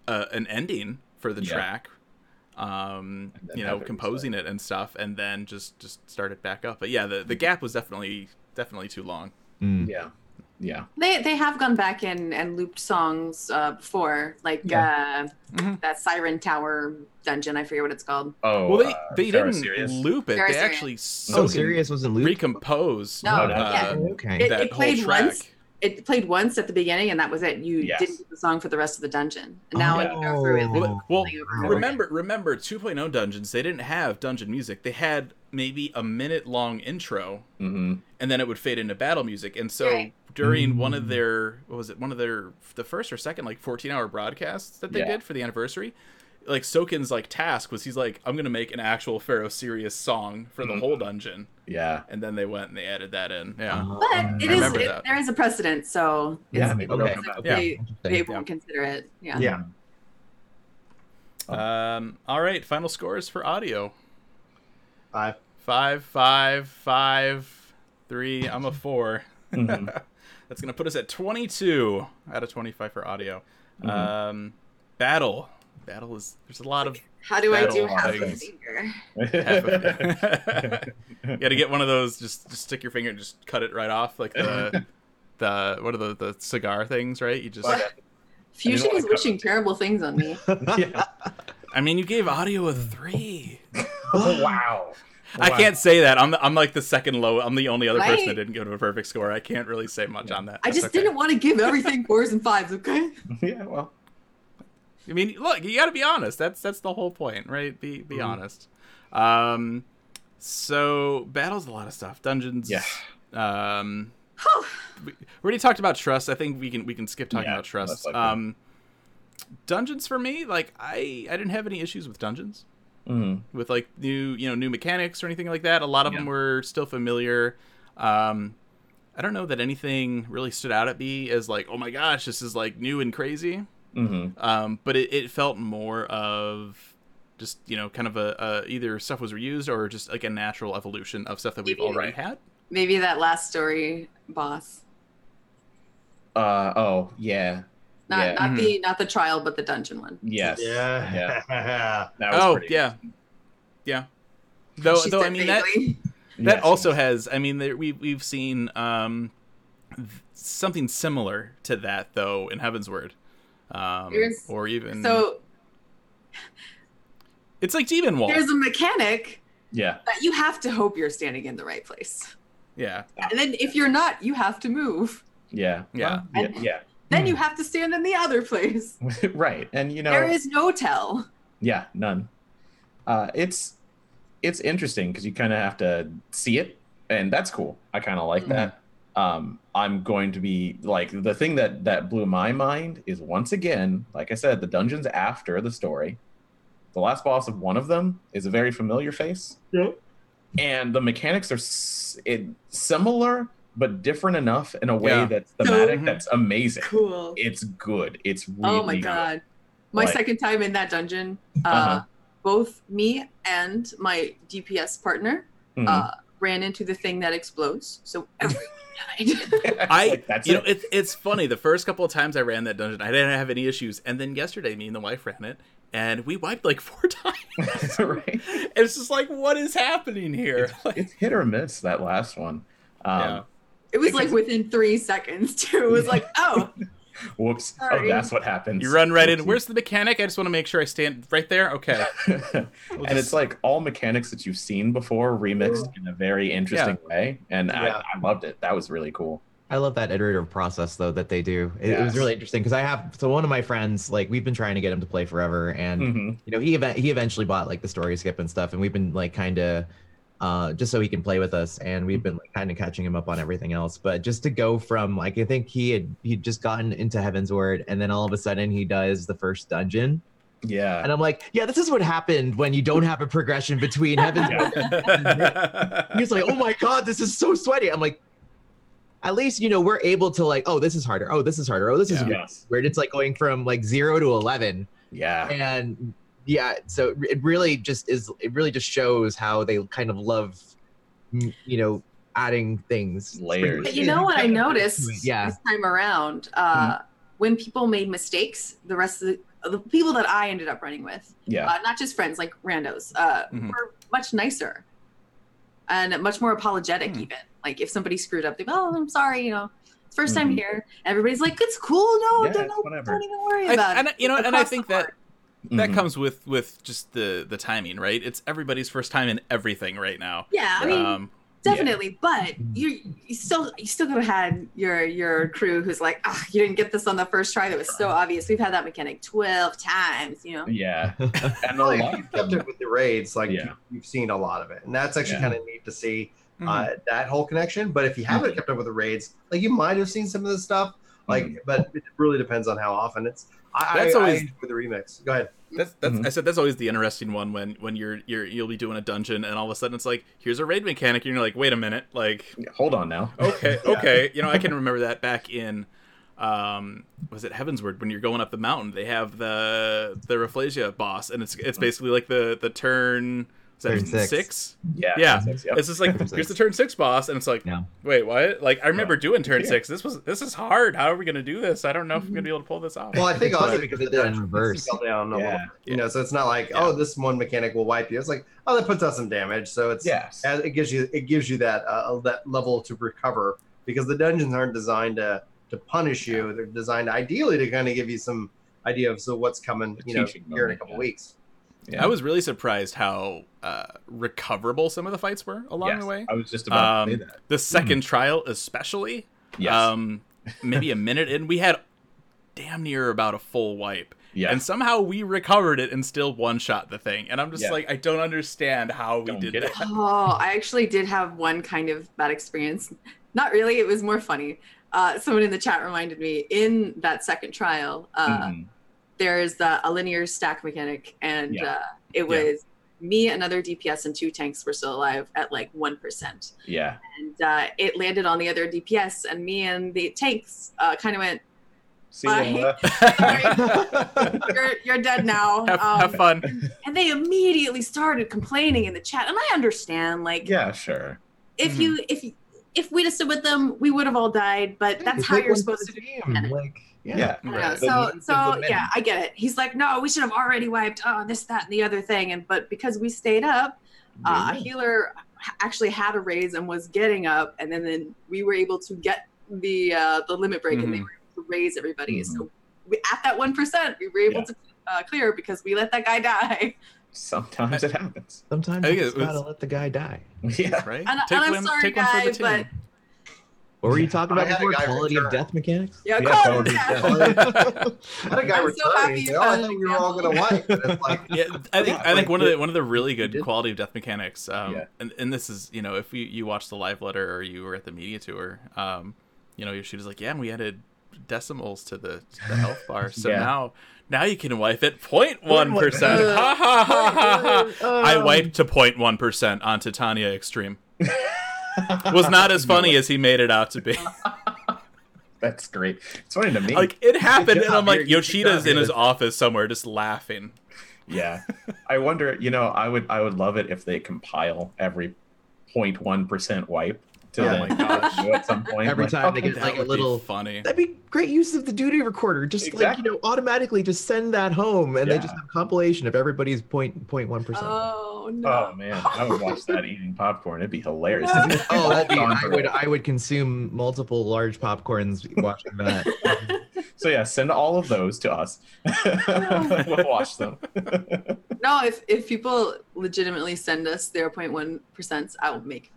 uh, an ending for the yeah. track. um you know composing it and stuff, and then just just start it back up. But yeah, the the gap was definitely definitely too long. mm. yeah yeah they they have gone back in and looped songs uh before, like yeah. uh mm-hmm. that Siren Tower dungeon, I forget what it's called. Oh well, they, uh, they didn't Sirius? loop it Pharos they actually so oh, Sirius wasn't looped? recomposed no, uh, yeah. okay it, that it played whole track once. It played once at the beginning, and that was it. You yes. didn't get the song for the rest of the dungeon. And now oh, yeah. I go through it. Well, well remember, remember, two point oh dungeons, they didn't have dungeon music. They had maybe a minute-long intro, mm-hmm. and then it would fade into battle music. And so right. during mm-hmm. one of their, what was it, one of their, the first or second, like, fourteen-hour broadcasts that they yeah. did for the anniversary, like, Sokin's, like, task was he's like, I'm going to make an actual Pharos Sirius song for the mm-hmm. whole dungeon. Yeah. And then they went and they added that in. Yeah. But it is, it, there is a precedent, so it's, yeah, maybe okay. like they, yeah. they won't yeah. consider it. Yeah. Yeah. Um, all right. Final scores for audio. Five. Five, five, five, three. I'm a four. Mm-hmm. That's going to put us at twenty-two out of twenty-five for audio. Mm-hmm. Um, battle. Battle is there's a lot of how do I do half a finger? half a, you got to get one of those. Just, just stick your finger and just cut it right off, like the the what are the the cigar things, right? You just Fusion is wishing terrible things on me. yeah. I mean, you gave audio a three. Oh, wow. I wow. can't say that. I'm the, I'm like the second low. I'm the only other right? person that didn't give it a perfect score. I can't really say much yeah. on that. That's I just okay. didn't want to give everything fours and fives. Okay. Yeah. Well. I mean, look, you got to be honest. That's that's the whole point, right? Be be mm-hmm. honest. Um, so battles, a lot of stuff, dungeons. Yeah. Um, we already talked about trust. I think we can we can skip talking yeah, about trust. Um, dungeons for me, like I I didn't have any issues with dungeons. Mm-hmm. With like new you know new mechanics or anything like that. A lot of yeah. them were still familiar. Um, I don't know that anything really stood out at me as like, oh my gosh, this is like new and crazy. Mm-hmm. Um, but it, it felt more of just, you know, kind of a, a either stuff was reused or just like a natural evolution of stuff that maybe, we've already had. Maybe that last story boss. Uh oh yeah. Not yeah. not mm-hmm. the not the trial but the dungeon one. Yes. Yeah. yeah. That was oh pretty yeah. Awesome. Yeah. Though she though I mean vaguely. that that yes, also yes. has I mean there, we we've seen um th- something similar to that though in Heavensward. Um, or even so, it's like Demon Wall. There's a mechanic, yeah, that you have to hope you're standing in the right place. Yeah, and then if you're not, you have to move. Yeah, yeah, and yeah, yeah. Then mm. you have to stand in the other place. Right, and you know there is no tell. Yeah, none. Uh, it's it's interesting because you kind of have to see it, and that's cool. I kind of like mm. that. Um, I'm going to be like the thing that, that blew my mind is once again, like I said, the dungeons after the story, the last boss of one of them is a very familiar face. Yep. And the mechanics are s- it, similar but different enough in a way yeah. that's thematic. Mm-hmm. That's amazing. Cool. It's good. It's really oh my god. Good. My like, second time in that dungeon, uh, uh-huh. both me and my D P S partner mm-hmm. uh, ran into the thing that explodes. So. I, like, that's you it. know, it's it's funny. The first couple of times I ran that dungeon, I didn't have any issues, and then yesterday, me and the wife ran it, and we wiped like four times. Right? It's just like, what is happening here? It's, like, it's hit or miss that last one. Um, yeah. It was like within three seconds too. It was yeah. like, oh, whoops! Sorry. Oh, that's what happens. You run right Whoopsie. in. Where's the mechanic? I just want to make sure I stand right there. Okay. We'll and just... it's like all mechanics that you've seen before remixed Ooh. in a very interesting yeah. way, and yeah. I, I loved it. That was really cool. I love that iterative process though that they do. It, yes. it was really interesting because I have so one of my friends, like we've been trying to get him to play forever, and mm-hmm. you know he ev- he eventually bought like the story skip and stuff, and we've been like kind of. Uh, just so he can play with us, and we've been like, kind of catching him up on everything else. But just to go from like, I think he had he'd just gotten into Heavensward, and then all of a sudden he does the first dungeon. Yeah, and I'm like, yeah, this is what happened when you don't have a progression between Heavensward. Yeah. And he's like, oh my god, this is so sweaty. I'm like, at least you know we're able to like, oh, this is harder. Oh, this is harder. Oh, this yeah. is yes. weird. It's like going from like zero to eleven. Yeah, and. Yeah, so it really just is. It really just shows how they kind of love, you know, adding things layers. But you know what I noticed yeah. this time around, uh, mm-hmm. when people made mistakes, the rest of the, the people that I ended up running with, yeah, uh, not just friends like randos, uh, mm-hmm. were much nicer and much more apologetic. Mm-hmm. Even like if somebody screwed up, they go, "Oh, I'm sorry," you know. First mm-hmm. time here, everybody's like, "It's cool, no, yeah, don't, don't, don't even worry I, about and, it." You know, Across and I think that. That mm-hmm. comes with, with just the, the timing, right? It's everybody's first time in everything right now. Yeah, I mean, um, definitely. Yeah. But you you still you still could have had your your crew who's like, oh, you didn't get this on the first try. That was so obvious. We've had that mechanic twelve times, you know? Yeah. And a lot of kept it with the raids. Like, yeah. you, you've seen a lot of it. And that's actually yeah. kind of neat to see mm-hmm. uh, that whole connection. But if you haven't mm-hmm. kept up with the raids, like you might have seen some of this stuff. Like, mm-hmm. But it really depends on how often it's. I, that's always I, with the remix. Go ahead. That's, that's mm-hmm. I said that's always the interesting one when, when you're you're you'll be doing a dungeon and all of a sudden it's like here's a raid mechanic and you're like wait a minute like yeah, hold on now okay yeah. okay you know I can remember that back in um was it Heavensward when you're going up the mountain they have the the Rafflesia boss and it's it's basically like the the turn. Seven, six. six? Yeah. Yeah. Six, yep. It's just like, here's the turn six boss. And it's like, yeah. wait, what? Like, I remember yeah. doing turn yeah. six. This was this is hard. How are we going to do this? I don't know if I'm going to be able to pull this off. Well, I think also because it did in reverse. Fell down a yeah. little, you yeah. know, so it's not like, yeah. oh, this one mechanic will wipe you. It's like, oh, that puts out some damage. So it's, yes. it gives you it gives you that uh, that level to recover because the dungeons aren't designed to, to punish you. Yeah. They're designed ideally to kind of give you some idea of so what's coming, the you know, moment, here in a couple yeah. weeks. Yeah. I was really surprised how uh, recoverable some of the fights were along yes, the way. I was just about um, to say that. The second mm. trial especially. Yes. Um, maybe a minute in, we had damn near about a full wipe. Yeah. And somehow we recovered it and still one-shot the thing. And I'm just yeah. like, I don't understand how we don't did that. Oh, I actually did have one kind of bad experience. Not really. It was more funny. Uh, someone in the chat reminded me, in that second trial, uh, mm. there's the, a linear stack mechanic. And yeah. uh, it was yeah. me, another D P S, and two tanks were still alive at like one percent. Yeah. And uh, it landed on the other D P S, and me and the tanks uh, kind of went, See you you're, you're dead now. Have, um, have fun. And they immediately started complaining in the chat, and I understand. Like, yeah, sure. If mm-hmm. you if if we'd have stood with them, we would have all died. But that's it's how like you're supposed to be. Like, yeah. yeah. Right. So so yeah, I get it. He's like, no, we should have already wiped. Oh, this, that, and the other thing. And but because we stayed up, yeah. uh, a healer actually had a raise and was getting up, and then, then we were able to get the uh, the limit break, mm-hmm. and they were. Raise everybody. Mm-hmm. So we, at that one percent, we were able yeah. to uh, clear because we let that guy die. Sometimes it happens. Sometimes you just gotta let the guy die. Yeah, right. And, take and I'm one, sorry, take guy, one for the but what were you talking about before? Quality of death mechanics. Yeah, yeah quality of death. I had a guy I'm returning. So happy oh, I think we were all gonna wipe. Like, yeah, I think yeah, I think like, one of the one of the really good quality of death mechanics. Um, yeah. and and this is you know if you you watched the live letter or you were at the media tour, um, you know she was like yeah and we added decimals to the, to the health bar, so yeah. now now you can wipe it zero point one percent. Ha ha ha ha ha! I wiped to zero point one percent on Titania Extreme. Was not as funny as he made it out to be. That's great. It's funny to me. Like it happened, and I'm like, Yoshida's in his office somewhere, just laughing. Yeah, I wonder. You know, I would I would love it if they compile every zero point one percent wipe. Yeah. Oh my gosh! At some point, every like, time oh, they get like a little funny, that'd be great use of the duty recorder. Just exactly. like you know, automatically just send that home, and yeah. they just have a compilation of everybody's point point one percent. Oh no! Oh man, I would watch that eating popcorn. It'd be hilarious. No. Oh, that'd be. I would. I would consume multiple large popcorns watching that. So yeah, send all of those to us. No. We'll watch them. No, if if people legitimately send us their point one percents, I will make.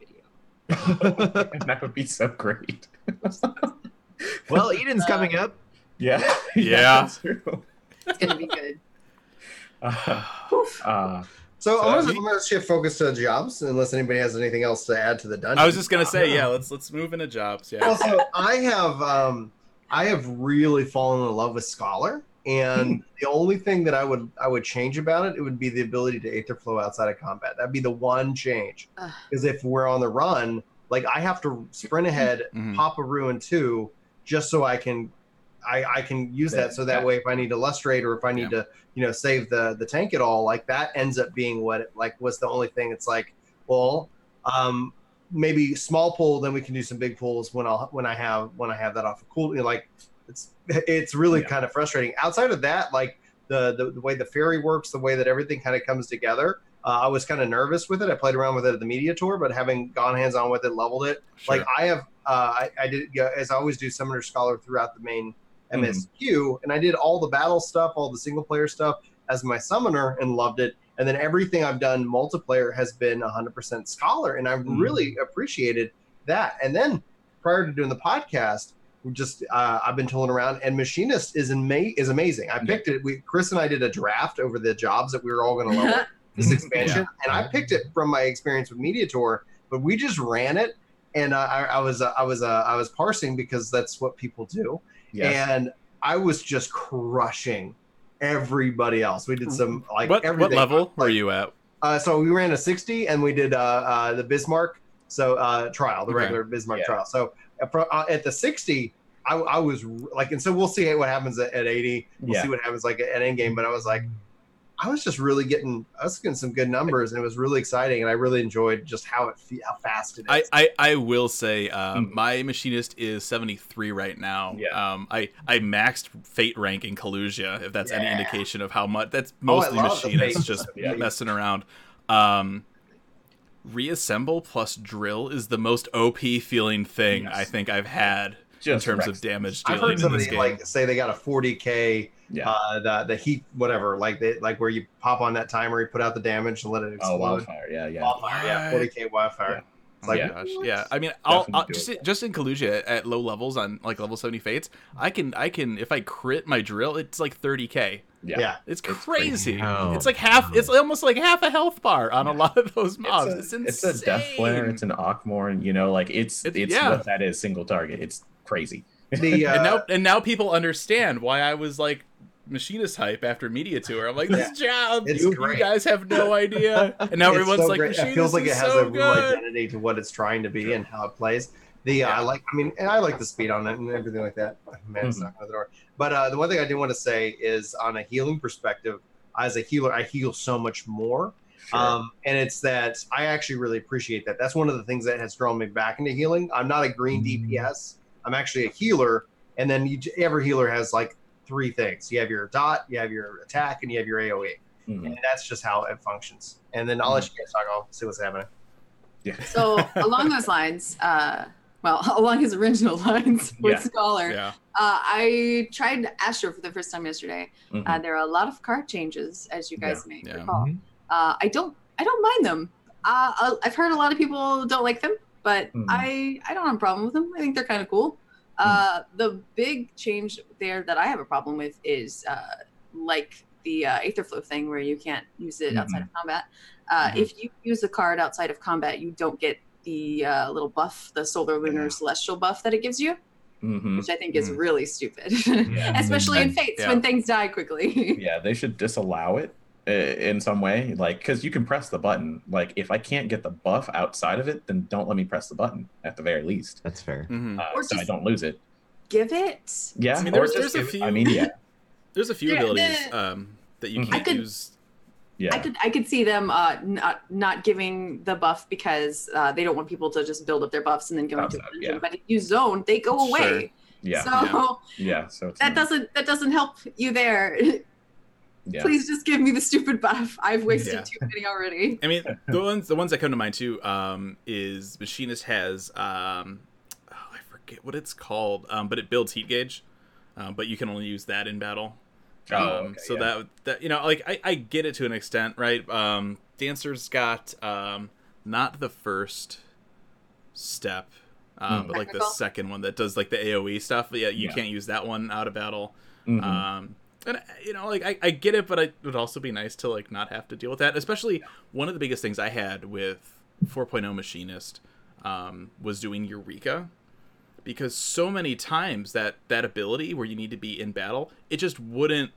That would be so great. Well, Eden's uh, coming up. Yeah, yeah. It's gonna be good. Uh, uh, so, so I'm, gonna, I'm gonna shift focus to jobs, unless anybody has anything else to add to the dungeon. I was just gonna say, yeah, let's let's move into jobs. Yeah. Also, I have um, I have really fallen in love with Scholar, and the only thing that I would I would change about it, it would be the ability to Aetherflow outside of combat. That'd be the one change. Because if we're on the run, like I have to sprint ahead, mm-hmm. pop a ruin two, just so I can I, I can use that, that so that yeah. way if I need to lustrate or if I need yeah. to, you know, save the the tank at all, like that ends up being what it, like was the only thing. It's like, well, um, maybe small pull, then we can do some big pulls when I'll when I have when I have that off of cool, you know, like It's it's really yeah. kind of frustrating. Outside of that, like the, the, the way the ferry works, the way that everything kind of comes together, uh, I was kind of nervous with it. I played around with it at the media tour, but having gone hands-on with it, leveled it. Sure. Like I have, uh, I, I did, you know, as I always do, Summoner Scholar throughout the main M S Q, mm-hmm. and I did all the battle stuff, all the single-player stuff as my Summoner and loved it. And then everything I've done multiplayer has been one hundred percent Scholar, and I mm-hmm. really appreciated that. And then prior to doing the podcast, just uh, I've been tooling around, and Machinist is ama- is amazing. I picked it. We Chris and I did a draft over the jobs that we were all going to lower this expansion, yeah. and I picked it from my experience with Media Tour. But we just ran it, and uh, I, I was uh, I was uh, I was parsing because that's what people do, yes. and I was just crushing everybody else. We did some like what, everything. What level like, were you at? Uh, so we ran a sixty, and we did uh, uh, the Bismarck so uh, trial, the okay. regular Bismarck yeah. trial. So. At the sixty, I, I was like, and so we'll see what happens at, at eighty. We'll yeah. see what happens like at end game. But I was like, I was just really getting, I was getting some good numbers, and it was really exciting, and I really enjoyed just how it, how fast it is. I, I, I will say, um, mm-hmm. my Machinist is seventy-three right now. Yeah. Um, I, I maxed Fate rank in Kalusia, if that's yeah. any indication of how much. That's mostly oh, Machinists just yeah. messing around. Um, Reassemble plus drill is the most O P feeling thing yes. I think I've had just in terms of damage dealing. I've heard somebody in this game. Like say they got a forty K yeah. uh the, the heat whatever like they like where you pop on that timer, you put out the damage and let it explode. Oh, wildfire yeah yeah wildfire, yeah forty K wildfire yeah. Like, oh my gosh. Yeah, I mean, I'll, I'll just just in Kalugia at low levels on like level seventy fates, I can I can if I crit my drill, it's like thirty K. Yeah, yeah. It's crazy. It's, oh, it's like half. It's almost like half a health bar on yeah. a lot of those mobs. It's, a, it's insane. It's a death flare. It's an Ockmorn. You know, like it's it's, it's yeah. what that is. Single target. It's crazy. The, uh... and now and now people understand why I was like Machinist hype after media tour. I'm like, this yeah. job, you, you guys have no idea. And now everyone's so like, Machinist it feels like it has so a real identity to what it's trying to be sure. and how it plays. The yeah. uh, I like, I mean, and I like the speed on it and everything like that. Man, it's knocking on the door. But uh, the one thing I did want to say is, on a healing perspective, as a healer, I heal so much more. Sure. Um, and it's that I actually really appreciate that. That's one of the things that has drawn me back into healing. I'm not a green D P S. I'm actually a healer. And then you, every healer has like three things. You have your dot, you have your attack, and you have your A O E. Mm-hmm. And that's just how it functions. And then I'll mm-hmm. let you guys talk. I'll see what's happening. Yeah. So along those lines, uh, well, along his original lines with yeah. Scholar, yeah. Uh, I tried Astro for the first time yesterday. Mm-hmm. Uh, there are a lot of card changes, as you guys yeah. may yeah. recall. Mm-hmm. Uh, I don't, I don't mind them. Uh, I've heard a lot of people don't like them, but mm-hmm. I, I don't have a problem with them. I think they're kind of cool. Uh, the big change there that I have a problem with is uh, like the uh, Aetherflow thing where you can't use it mm-hmm. outside of combat. Uh, mm-hmm. If you use the card outside of combat, you don't get the uh, little buff, the solar, lunar, yeah. celestial buff that it gives you, mm-hmm. which I think is mm-hmm. really stupid, yeah. especially in Fates yeah. when things die quickly. Yeah, they should disallow it in some way, like, because you can press the button. Like, if I can't get the buff outside of it, then don't let me press the button, at the very least. That's fair. Mm-hmm. uh, so I don't lose it. Give it. Yeah, I mean, there's, there's a few. It. I mean, yeah, there's a few yeah, abilities the, um, that you can't could, use. Yeah, I could, I could see them uh, not not giving the buff because uh, they don't want people to just build up their buffs and then go into a dungeon. Yeah. But if you zone, they go away. Sure. Yeah. So yeah, yeah so that nice. doesn't that doesn't help you there. Yeah. Please just give me the stupid buff. I've wasted yeah. too many already. I mean, the ones the ones that come to mind too um, is Machinist has um, oh, I forget what it's called, um, but it builds heat gauge, um, but you can only use that in battle. Oh, um, okay, so yeah. that that you know, like I, I get it to an extent, right? Um, Dancer's got um, not the first step, um, mm. but like the second one that does like the A O E stuff. But yeah, you yeah. can't use that one out of battle. Mm-hmm. Um, And, you know, like, I, I get it, but I, it would also be nice to, like, not have to deal with that. Especially, one of the biggest things I had with four point oh Machinist um, was doing Eureka. Because so many times that, that ability where you need to be in battle, it just wouldn't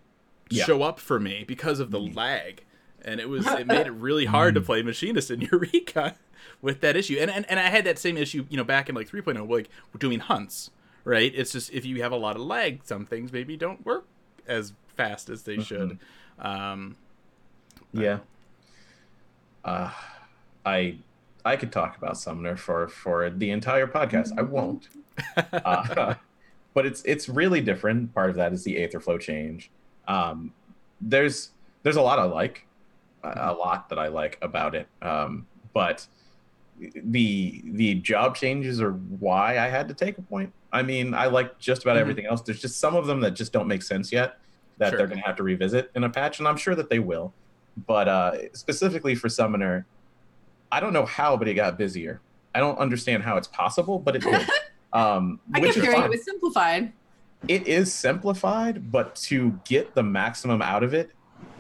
yeah. show up for me because of the mm. lag. And it was it made it really hard to play Machinist in Eureka with that issue. And, and and I had that same issue, you know, back in, like, three point oh, like, doing hunts, right? It's just, if you have a lot of lag, some things maybe don't work as fast as they should. Mm-hmm. Um, yeah. Uh, I I could talk about Summoner for, for the entire podcast. Mm-hmm. I won't. uh, but it's it's really different. Part of that is the Aetherflow change. Um, there's there's a lot I like, mm-hmm. a lot that I like about it. Um, but the the job changes are why I had to take a point. I mean, I like just about mm-hmm. everything else. There's just some of them that just don't make sense yet that sure. they're going to have to revisit in a patch, and I'm sure that they will. But uh, specifically for Summoner, I don't know how, but it got busier. I don't understand how it's possible, but it did. Um, I kept hearing it was simplified. It is simplified, but to get the maximum out of it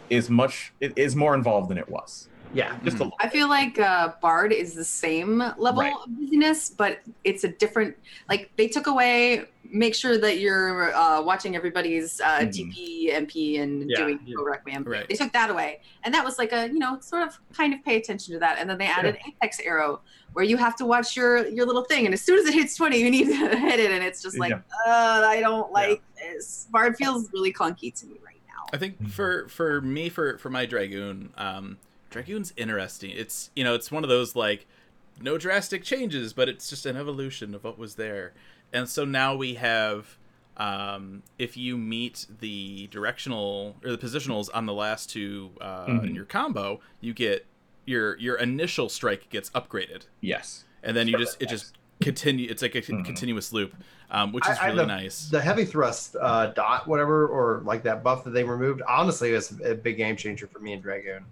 is much. It is more involved than it was. Yeah, just mm-hmm. a little. I feel like uh, Bard is the same level right. of busyness, but it's a different. Like, they took away, make sure that you're uh, watching everybody's uh, mm-hmm. T P, M P, and yeah, doing yeah. Requiem. Right. They took that away, and that was like a you know sort of kind of pay attention to that. And then they added yeah. Apex Arrow, where you have to watch your your little thing, and as soon as it hits twenty, you need to hit it, and it's just like, yeah. uh, I don't like yeah. this. Bard feels really clunky to me right now. I think for for me for for my Dragoon. Um, Dragoon's interesting. It's, you know, it's one of those, like, no drastic changes, but it's just an evolution of what was there. And so now we have, um, if you meet the directional or the positionals on the last two uh, mm-hmm. in your combo, you get your your initial strike gets upgraded. Yes. And then you just it just continue. It's like a mm-hmm. continuous loop, um, which is I, I, really the, nice. The heavy thrust uh, dot, whatever, or like that buff that they removed, honestly, was a big game changer for me and Dragoon.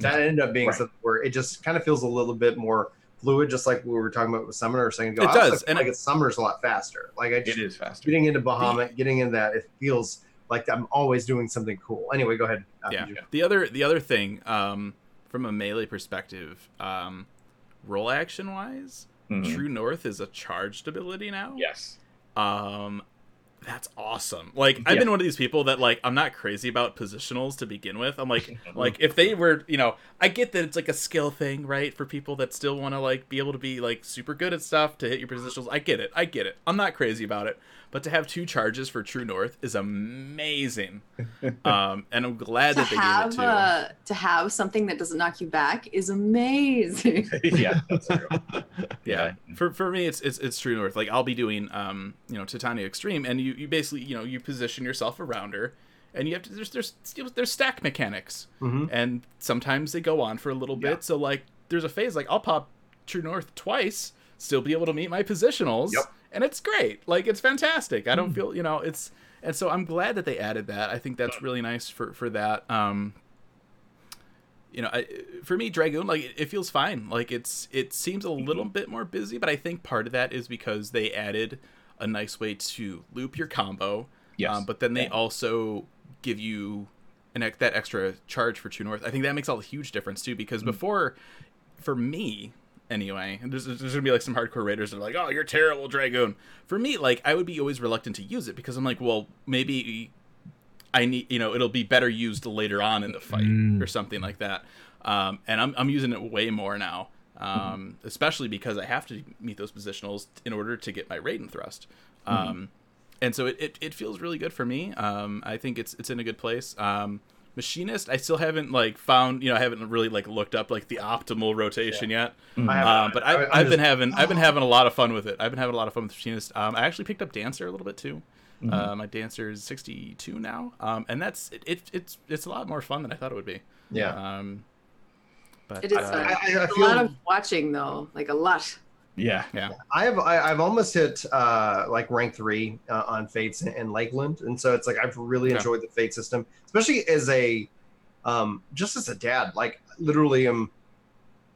That ended up being right. something where it just kind of feels a little bit more fluid, just like we were talking about with Summoner. Or saying, go, it does, and like it, Summoner's a lot faster. Like I just, it is faster. Getting into Bahamut, the, getting into that, it feels like I'm always doing something cool. Anyway, go ahead. Yeah. yeah. The other the other thing, um, from a melee perspective, um, roll action wise, mm-hmm. True North is a charged ability now. Yes. Um, that's awesome. Like I've yeah. been one of these people that like I'm not crazy about positionals to begin with. I'm like like if they were, you know, I get that it's like a skill thing, right? For people that still want to like be able to be like super good at stuff to hit your positionals. I get it. I get it. I'm not crazy about it. But to have two charges for True North is amazing. Um, and I'm glad that they have, gave it to uh, to have something that doesn't knock you back is amazing. yeah, that's true. Yeah. yeah. For for me it's it's it's True North. Like I'll be doing um, you know, Titania Extreme, and you, you basically, you know, you position yourself around her, and you have to there's there's there's stack mechanics. Mm-hmm. And sometimes they go on for a little bit. Yeah. So like there's a phase like I'll pop True North twice, still be able to meet my positionals. Yep. And it's great. Like, it's fantastic. I don't feel, you know, it's... And so I'm glad that they added that. I think that's really nice for, for that. Um, you know, I, for me, Dragoon, like, it, it feels fine. Like, it's it seems a little bit more busy, but I think part of that is because they added a nice way to loop your combo. Yes. Um, but then they yeah. also give you an that extra charge for True North. I think that makes all the huge difference, too, because mm-hmm. before, for me... Anyway, and there's, there's gonna be like some hardcore raiders that are like, oh, you're terrible, Dragoon. For me, like, I would be always reluctant to use it because I'm like, well, maybe I need, you know, it'll be better used later on in the fight mm. or something like that. Um, and I'm I'm using it way more now, um, mm-hmm. especially because I have to meet those positionals in order to get my raid and thrust. Mm-hmm. Um, and so it, it, it feels really good for me. Um, I think it's it's in a good place. Um, Machinist, I still haven't like found, you know, I haven't really like looked up like the optimal rotation yeah. yet. Mm-hmm. I um, but I, I, I've just... been having, I've been having a lot of fun with it. I've been having a lot of fun with Machinist. Um, I actually picked up Dancer a little bit too. Mm-hmm. Uh, my Dancer is sixty-two now, um, and that's it, it. It's it's a lot more fun than I thought it would be. Yeah. Um, but it is uh, I, I, I feel... a lot of watching though, like a lot. Yeah, yeah. I have I, I've almost hit uh, like rank three uh, on Fates and, and Lakeland, and so it's like I've really yeah. enjoyed the Fate system, especially as a um, just as a dad. Like literally, I'm um,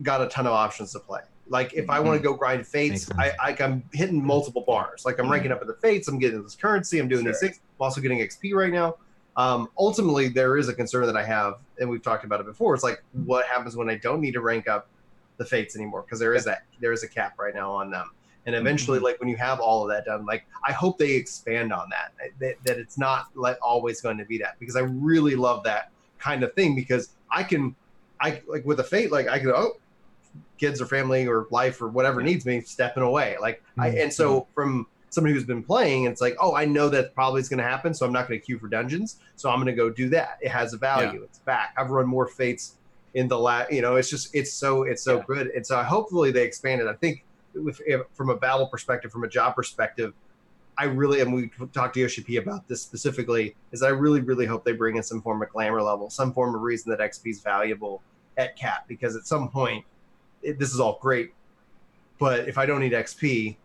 got a ton of options to play. Like if mm-hmm. I want to go grind Fates, I, I I'm hitting multiple bars. Like I'm mm-hmm. ranking up at the Fates, I'm getting this currency, I'm doing sure. these things. I'm also getting X P right now. Um, ultimately, there is a concern that I have, and we've talked about it before. It's like what happens when I don't need to rank up the Fates anymore, because there is that there is a cap right now on them, and eventually mm-hmm. like when you have all of that done, like I hope they expand on that that, that it's not like always going to be that, because I really love that kind of thing, because I can I like with a Fate, like I can oh kids or family or life or whatever yeah. needs me, stepping away, like mm-hmm. I and so from somebody who's been playing, it's like, oh, I know that probably is going to happen, so I'm not going to queue for dungeons, so I'm going to go do that. It has a value. Yeah. It's back. I've run more Fates in the last, you know, it's just, it's so, it's so yeah. good. And so hopefully they expand it. I think if, if, from a battle perspective, from a job perspective, I really, and we talked to Yoshi P about this specifically, is I really, really hope they bring in some form of glamour level, some form of reason that X P is valuable at cap, because at some point, it, this is all great, but if I don't need X P,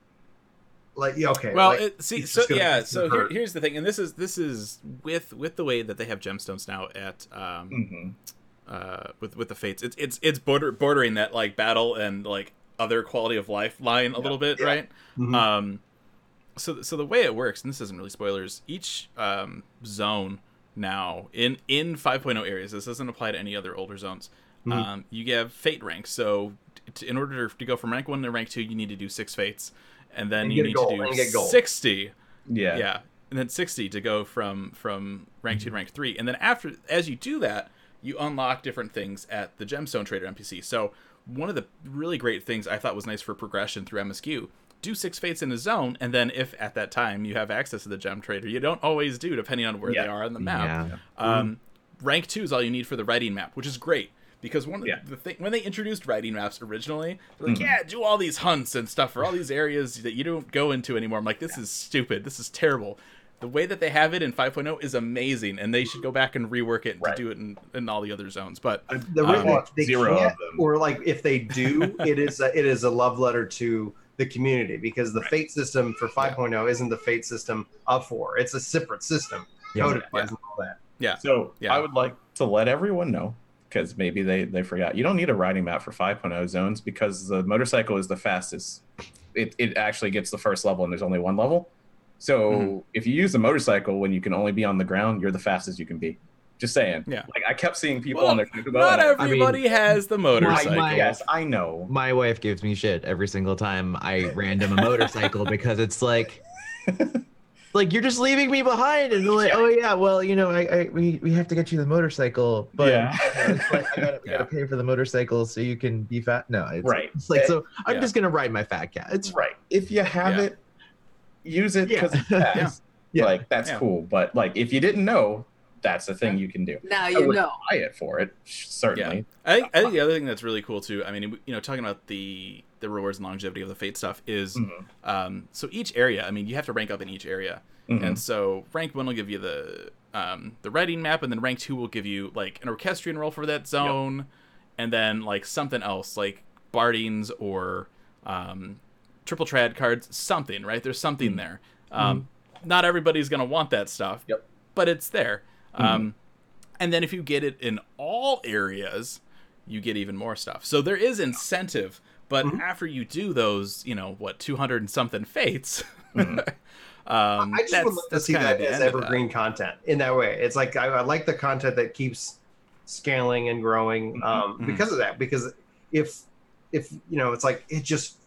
like, yeah, okay. Well, like, it, see, so yeah, so here, here's the thing, and this is, this is with, with the way that they have gemstones now at, um, mm-hmm. Uh, with with the Fates, it's it's it's border, bordering that like battle and like other quality of life line a yeah, little bit, yeah. right? Mm-hmm. Um, so so the way it works, and this isn't really spoilers, each um, zone now in in five point oh areas, this doesn't apply to any other older zones. Mm-hmm. Um, you have Fate ranks, so t- in order to go from rank one to rank two, you need to do six Fates, and then and you need gold, to do sixty. Yeah, yeah, and then sixty to go from from rank mm-hmm. two to rank three, and then after as you do that, you unlock different things at the Gemstone Trader N P C. So one of the really great things I thought was nice for progression through M S Q, do six Fates in a zone, and then if at that time you have access to the Gem Trader, you don't always do depending on where yeah. they are on the map. Yeah. Um, mm-hmm. Rank two is all you need for the writing map, which is great, because one of yeah. the thing when they introduced writing maps originally, they're like, mm-hmm. yeah, do all these hunts and stuff for all these areas that you don't go into anymore. I'm like, this yeah. is stupid. This is terrible. The way that they have it in five point oh is amazing, and they should go back and rework it right. to do it in, in all the other zones. But um, the um, they zero of them, or like if they do, it is a, it is a love letter to the community, because the right. Fate system for five point oh yeah. isn't the Fate system of four; it's a separate system. Yeah, coded yeah. and all that. Yeah. So yeah. I would like to let everyone know because maybe they, they forgot. You don't need a riding map for five point oh zones because the motorcycle is the fastest. It it actually gets the first level and there's only one level. So mm-hmm. if you use the motorcycle when you can only be on the ground, you're the fastest you can be. Just saying. Yeah. Like I kept seeing people well, on their Taco Bell. Not everybody I mean, has the motorcycle. My, my, yes, I know. My wife gives me shit every single time I random a motorcycle because it's like, like you're just leaving me behind, and they're like, oh yeah, well you know I, I we we have to get you the motorcycle, but yeah. you know, it's like, I gotta, yeah. gotta pay for the motorcycle so you can be fat. No, it's, right. It's like it, so I'm yeah. just gonna ride my fat cat. It's right. If you have yeah. it, use it because yeah. it's fast. Yeah. Yeah. Like that's yeah. cool, but like if you didn't know. That's the thing you can do. Now you I would know. Buy it for it, certainly. Yeah. I, think, I think the other thing that's really cool too. I mean, you know, talking about the the rewards and longevity of the Fate stuff is, mm-hmm. um, so each area. I mean, you have to rank up in each area, mm-hmm. and so rank one will give you the um, the writing map, and then rank two will give you like an Orchestrion role for that zone, yep. and then like something else like Bardings or um, triple trad cards, something. Right? There's something mm-hmm. there. Um, mm-hmm. Not everybody's gonna want that stuff, yep. but it's there. Mm-hmm. Um, and then if you get it in all areas, you get even more stuff. So there is incentive, but mm-hmm. after you do those, you know, what, two hundred and something fates, mm-hmm. um, I just that's, would love to see that as evergreen content in that way. It's like, I, I like the content that keeps scaling and growing, mm-hmm. um, mm-hmm. because of that, because if, if, you know, it's like, it just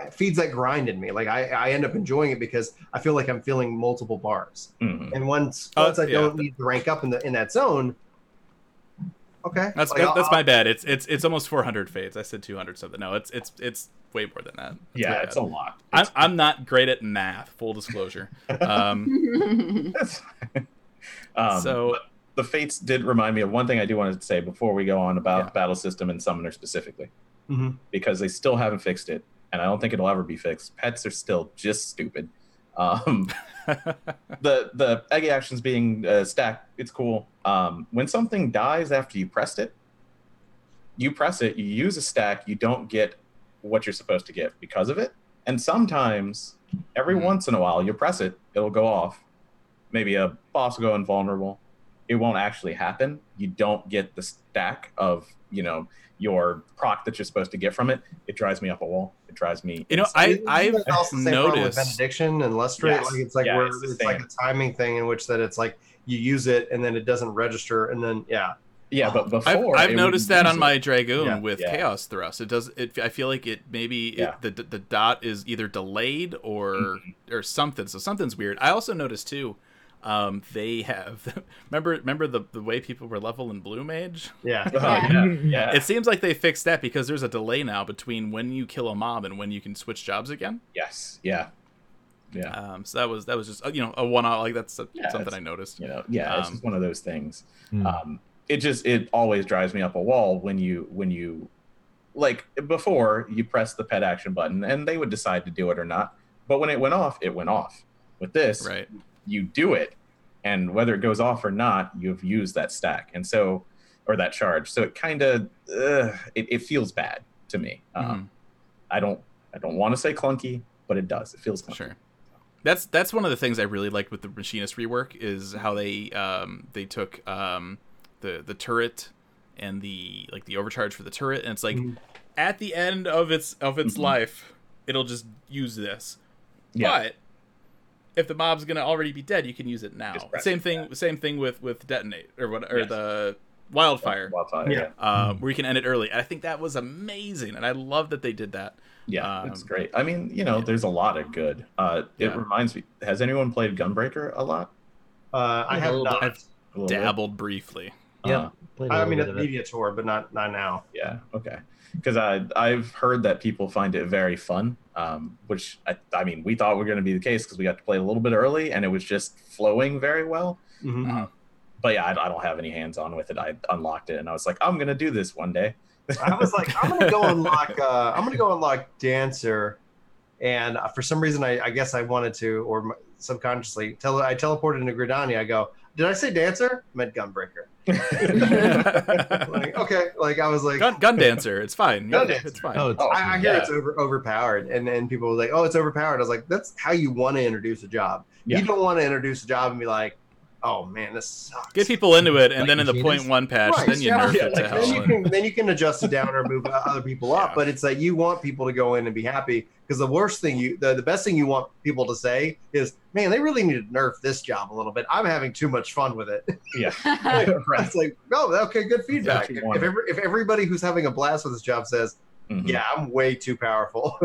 it feeds that grind in me. Like I, I end up enjoying it because I feel like I'm filling multiple bars. Mm-hmm. And once once oh, I yeah. don't need to rank up in the in that zone, okay. That's like, that's I'll, my bad. It's it's it's almost four hundred fates. I said two hundred something. No, it's it's it's way more than that. That's yeah, it's a lot. It's I'm I'm not great at math. Full disclosure. um, That's fine. um, so the fates did remind me of one thing I do want to say before we go on about yeah. battle system and Summoner specifically. Mm-hmm. Because they still haven't fixed it, and I don't think it'll ever be fixed. Pets are still just stupid. Um, the the egg actions being uh, stacked, it's cool. Um, when something dies after you pressed it, you press it, you use a stack, you don't get what you're supposed to get because of it. And sometimes, every mm-hmm. once in a while, you press it, it'll go off. Maybe a boss will go invulnerable. It won't actually happen. You don't get the stack of, you know, your proc that you're supposed to get from it. It drives me up a wall. It drives me. You know, I, I've noticed benediction and lustrate. Yes. Like it's like yeah, where it's, it's like a timing thing in which that it's like you use it and then it doesn't register and then yeah. Yeah, but before I've, I've noticed that on it. my Dragoon yeah, with yeah. Chaos Thrust, it does. It I feel like it maybe yeah. it, the the dot is either delayed or mm-hmm. or something. So something's weird. I also noticed too. Um, they have remember remember the, the way people were leveling Blue Mage? Yeah. Oh, yeah. yeah. It seems like they fixed that because there's a delay now between when you kill a mob and when you can switch jobs again. Yes. Yeah. Yeah. Um, so that was that was just you know a one off like that's a, yeah, something I noticed. You know, yeah, um, it's just one of those things. Mm. Um, it just it always drives me up a wall when you when you like before you press the pet action button and they would decide to do it or not. But when it went off, it went off. With this, right. you do it, and whether it goes off or not, you've used that stack, and so, or that charge. So it kind of, uh, it, it feels bad to me. Um, mm-hmm. I don't, I don't want to say clunky, but it does. It feels clunky. Sure. That's that's one of the things I really liked with the Machinist rework is how they um, they took um, the the turret and the like the overcharge for the turret, and it's like mm-hmm. at the end of its of its mm-hmm. life, it'll just use this, yeah. but. If the mob's gonna already be dead, you can use it now. Same thing. That. Same thing with, with detonate or what or yes. the wildfire. Wildfire. Yeah. Uh, mm-hmm. Where you can end it early. And I think that was amazing, and I love that they did that. Yeah, um, it's great. I mean, you know, yeah. there's a lot of good. Uh, it yeah. reminds me. Has anyone played Gunbreaker a lot? Uh, I have not. I've dabbled bit. briefly. Yeah. Uh, I mean, at the media tour, but not not now. Yeah. Okay. Because I I've heard that people find it very fun, um, which I, I mean we thought were going to be the case because we got to play a little bit early and it was just flowing very well. Mm-hmm. Uh, but yeah, I, I don't have any hands on with it. I unlocked it and I was like, I'm going to do this one day. I was like, I'm going to go unlock. Uh, I'm going to go unlock Dancer, and uh, for some reason I, I guess I wanted to or subconsciously tell I teleported into Gridania. I go, did I say Dancer? I meant Gunbreaker. like, okay, like I was like gun, gun dancer, it's fine. Gun dancer. It's fine. Oh, it's, oh I, I hear yeah. it's over overpowered, and then people were like, "Oh, it's overpowered." I was like, "That's how you want to introduce a job. Yeah. You don't want to introduce a job and be like, oh man, this sucks. Get people into it, and like then in the point one patch, right, then you yeah, nerf yeah, it like, to then hell. You can, then you can adjust it down or move other people up, yeah. But it's like you want people to go in and be happy, because the worst thing you, the, the best thing you want people to say is, man, they really need to nerf this job a little bit. I'm having too much fun with it. Yeah. Right. It's like, oh, okay, good feedback. If, if, every, if everybody who's having a blast with this job says, mm-hmm. yeah, I'm way too powerful,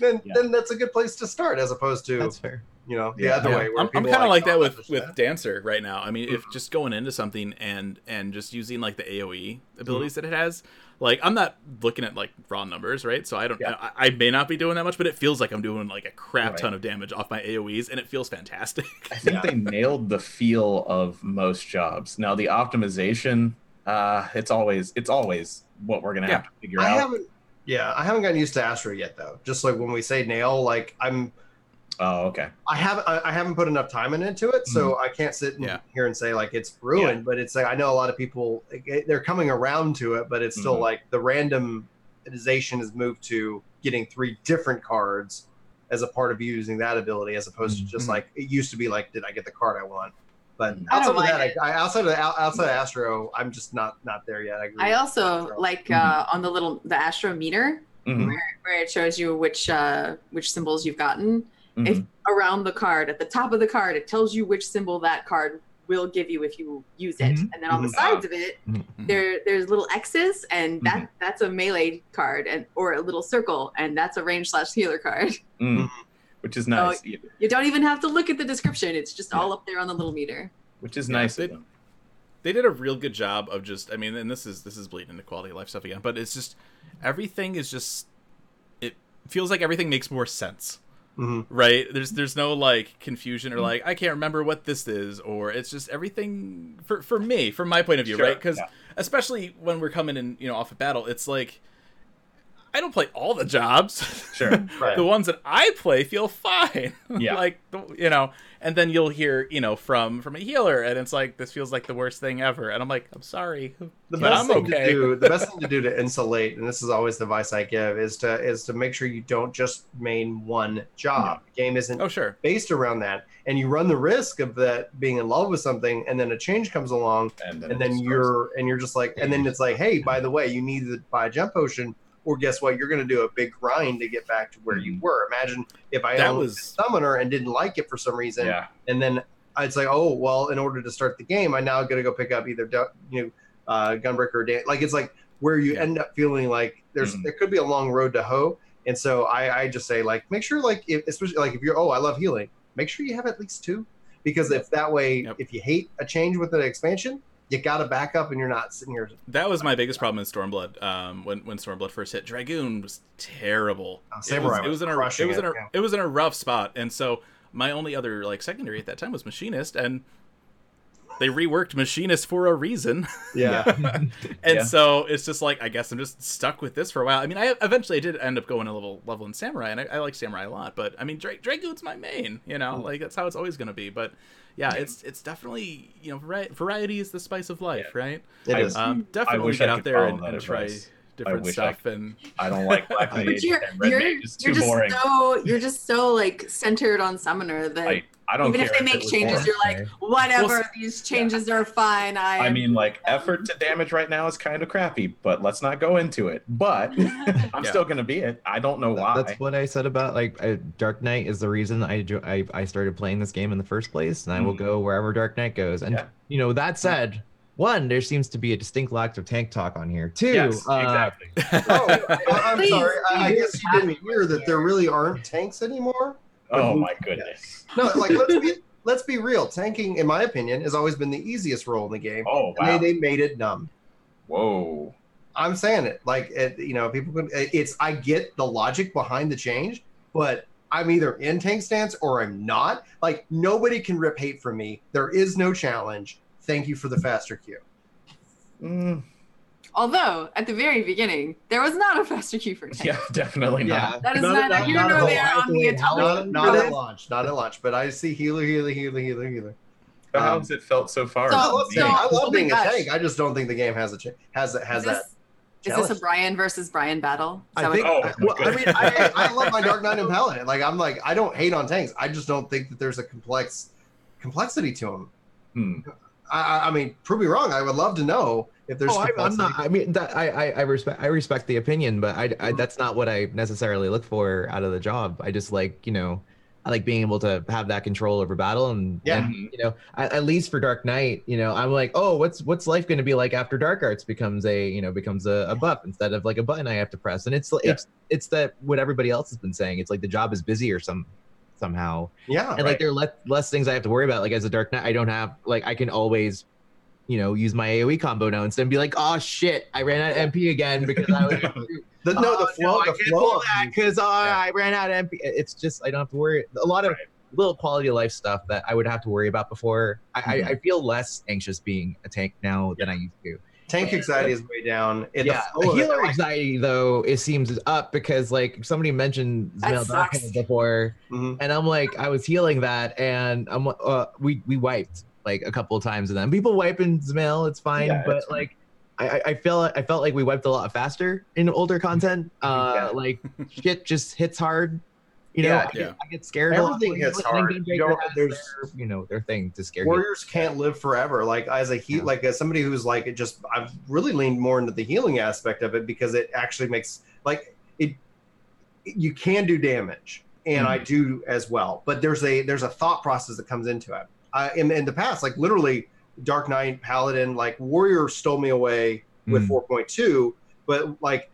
then yeah. then that's a good place to start, as opposed to, that's fair. You know, the yeah. other yeah. way. Where I'm, I'm kind of like, like that with, with Dancer right now. I mean, mm-hmm. if just going into something and and just using like the A O E abilities mm-hmm. that it has, like I'm not looking at like raw numbers, right? So I don't, yeah. I, I may not be doing that much, but it feels like I'm doing like a crap right. ton of damage off my A O Es, and it feels fantastic. I think yeah. they nailed the feel of most jobs. Now the optimization, uh, it's always it's always what we're gonna yeah. have to figure I out. Haven't, yeah, I haven't gotten used to Astro yet though. Just like when we say nail, like I'm. Oh, okay. I haven't I haven't put enough time into it, so mm-hmm. I can't sit in yeah. here and say like it's ruined. Yeah. But it's like I know a lot of people they're coming around to it, but it's still mm-hmm. like the randomization has moved to getting three different cards as a part of using that ability, as opposed mm-hmm. to just like it used to be like, did I get the card I want? But outside of that, I, outside of outside of Astro, I'm just not not there yet. I, agree I also like uh, mm-hmm. on the little the Astro meter mm-hmm. where, where it shows you which uh, which symbols you've gotten. Mm-hmm. If around the card, at the top of the card, it tells you which symbol that card will give you if you use it. Mm-hmm. And then on the sides of it, mm-hmm. there there's little X's, and that mm-hmm. that's a melee card, and or a little circle, and that's a range slash healer card. Mm-hmm. Which is nice. So yeah. You don't even have to look at the description. It's just yeah. all up there on the little meter. Which is yeah, nice. They, they did a real good job of just, I mean, and this is, this is bleeding into quality of life stuff again, but it's just, everything is just, it feels like everything makes more sense. Mm-hmm. Right, there's there's no like confusion or like I can't remember what this is, or it's just everything for for me from my point of view, sure, right? Because yeah. especially when we're coming in, you know, off of battle, it's like I don't play all the jobs. Sure, right. The ones that I play feel fine. Yeah, like you know, and then you'll hear you know from from a healer, and it's like this feels like the worst thing ever, and I'm like I'm sorry, the but I'm okay. Do, the best thing to do to insulate, and this is always the advice I give, is to is to make sure you don't just main one job. No. The game isn't oh, sure. based around that, and you run the risk of that being in love with something, and then a change comes along, and then, and then you're and you're just like, and then it's like, hey, by the way, you need to buy a jump potion. Or guess what? You're going to do a big grind to get back to where you were. Imagine if I that owned was... Summoner and didn't like it for some reason, yeah. and then it's like, oh well. In order to start the game, I now got to go pick up either you know uh, Gunbreaker or Dan. Like it's like where you yeah. end up feeling like there's mm-hmm. there could be a long road to hoe. And so I, I just say like make sure like if, especially like if you're oh I love healing, make sure you have at least two, because yep. if that way yep. if you hate a change with an expansion. You gotta back up, and you're not sitting here. That was my biggest problem in Stormblood. Um, when when Stormblood first hit, Dragoon was terrible. Oh, Samurai it was, was in a it was in a, it, was in a yeah. it was in a rough spot, and so my only other like secondary at that time was Machinist, and they reworked Machinist for a reason. Yeah, and yeah. so it's just like I guess I'm just stuck with this for a while. I mean, I eventually I did end up going a level level in Samurai, and I, I like Samurai a lot, but I mean Dra- Dragoon's my main. You know, mm. like that's how it's always gonna be, but. Yeah, it's it's definitely, you know, vari- variety is the spice of life, yeah. right? It is. Um, definitely get out there and, and try different stuff. I, and I don't like Black Mage and Red you're, Mage. It's too just boring. So, you're just so, like, centered on Summoner that I, I don't even care if they make if changes, boring. You're like, whatever, well, these changes yeah. are fine. I I mean, like, effort to damage right now is kind of crappy, but let's not go into it. But I'm yeah. still going to be it. I don't know why. That's what I said about, like, uh, Dark Knight is the reason I, jo- I, I started playing this game in the first place, and I mm. will go wherever Dark Knight goes. And, yeah. you know, that said... One, there seems to be a distinct lack of tank talk on here. Two, yes, uh, exactly. oh, I'm Please, sorry. I guess you didn't hear that there really aren't tanks anymore. Oh my goodness! No, like let's be let's be real. Tanking, in my opinion, has always been the easiest role in the game. Oh wow! And they, they made it numb. Whoa! I'm saying it like it, you know, people. Can, it's I get the logic behind the change, but. I'm either in tank stance or I'm not. Like nobody can rip hate from me. There is no challenge. Thank you for the faster queue. Mm. Although, at the very beginning, there was not a faster queue for tanks. Yeah, definitely not. Yeah. That is not, not here nor there on the intelligence. Not, not at launch, not at launch. But I see healer, healer, healer, healer, healer. Um, How has it felt so far? So, so, so, I love oh being a tank. I just don't think the game has a ch- has a, has this, that. Challenge. Is this a Brian versus Brian battle? I think. Oh, I, well, I mean, I, I love my Dark Knight and Paladin. Like I'm like I don't hate on tanks. I just don't think that there's a complex complexity to them. Hmm. I, I mean, prove me wrong. I would love to know if there's. Oh, I, I'm not. I mean, that, I, I I respect I respect the opinion, but I, I that's not what I necessarily look for out of the job. I just like you know, I like being able to have that control over battle and yeah. And, you know, I, at least for Dark Knight, you know, I'm like, oh, what's what's life going to be like after Dark Arts becomes a you know becomes a, a buff instead of like a button I have to press, and it's yeah. it's it's that what everybody else has been saying. It's like the job is busy or some. somehow yeah and right. like there are less, less things I have to worry about, like as a Dark Knight I don't have like I can always you know use my AoE combo now instead and be like, oh shit, I ran out of M P again because I was the, no oh, the flow no, the I can't flow because oh, yeah. I ran out of M P. It's just I don't have to worry a lot of right. little quality of life stuff that I would have to worry about before. Mm-hmm. I, I feel less anxious being a tank now yeah. than I used to. Tank anxiety is way down. In yeah, the healer it, anxiety though it seems is up because like somebody mentioned Zmail before, mm-hmm. and I'm like I was healing that, and I'm uh, we we wiped like a couple of times and then people wiping Zmail, it's fine, yeah, but it's like I I felt I felt like we wiped a lot faster in older content. Uh, yeah. Like shit just hits hard. You know, yeah, I, yeah. I get scared. Everything a lot. Gets like, hard. You know, there's, their, you know, their thing to scare. Warriors you. Can't live forever. Like as a heal, yeah. like as somebody who's like, it just I've really leaned more into the healing aspect of it because it actually makes like it. You can do damage, and mm-hmm. I do as well. But there's a there's a thought process that comes into it. Uh, in in the past, like literally, Dark Knight Paladin, like Warrior stole me away with mm-hmm. four point two, but like.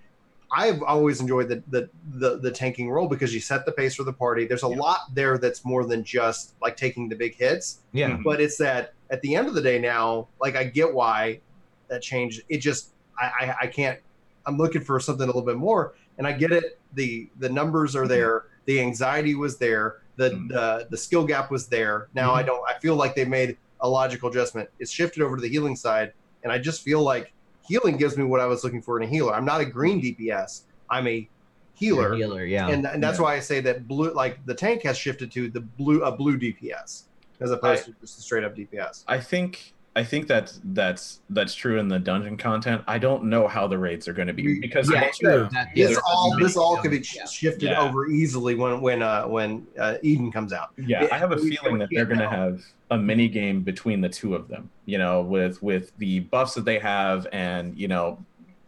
I've always enjoyed the, the the the tanking role because you set the pace for the party. There's a yeah. lot there that's more than just like taking the big hits. Yeah. But it's that at the end of the day now, like I get why that changed. It just I, I, I can't. I'm looking for something a little bit more, and I get it. the The numbers are there. Mm-hmm. The anxiety was there. The mm-hmm. the the skill gap was there. Now mm-hmm. I don't. I feel like they made a logical adjustment. It's shifted over to the healing side, and I just feel like. Healing gives me what I was looking for in a healer. I'm not a green D P S. I'm a healer. A healer, yeah. And, and that's yeah. why I say that blue, like the tank has shifted to the blue, a blue D P S as opposed I, to just a straight up D P S. I think, I think that's that's that's true in the dungeon content. I don't know how the raids are going to be because yeah, sure. know, that, this all this all could be yeah. shifted yeah. over easily when when uh, when uh, Eden comes out. Yeah, it, I have a feeling that they're going to have a mini game between the two of them. You know, with with the buffs that they have, and you know,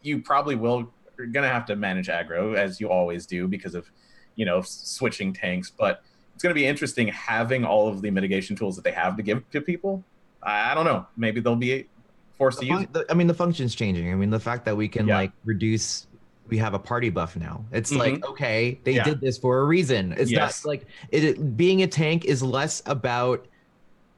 you probably will you're going to have to manage aggro as you always do because of you know switching tanks. But it's going to be interesting having all of the mitigation tools that they have to give to people. I don't know. Maybe they'll be forced the fun- to use. The, I mean, the function's changing. I mean, the fact that we can yeah. like reduce. We have a party buff now. It's mm-hmm. like okay, they yeah. did this for a reason. It's yes. not like it, it. Being a tank is less about,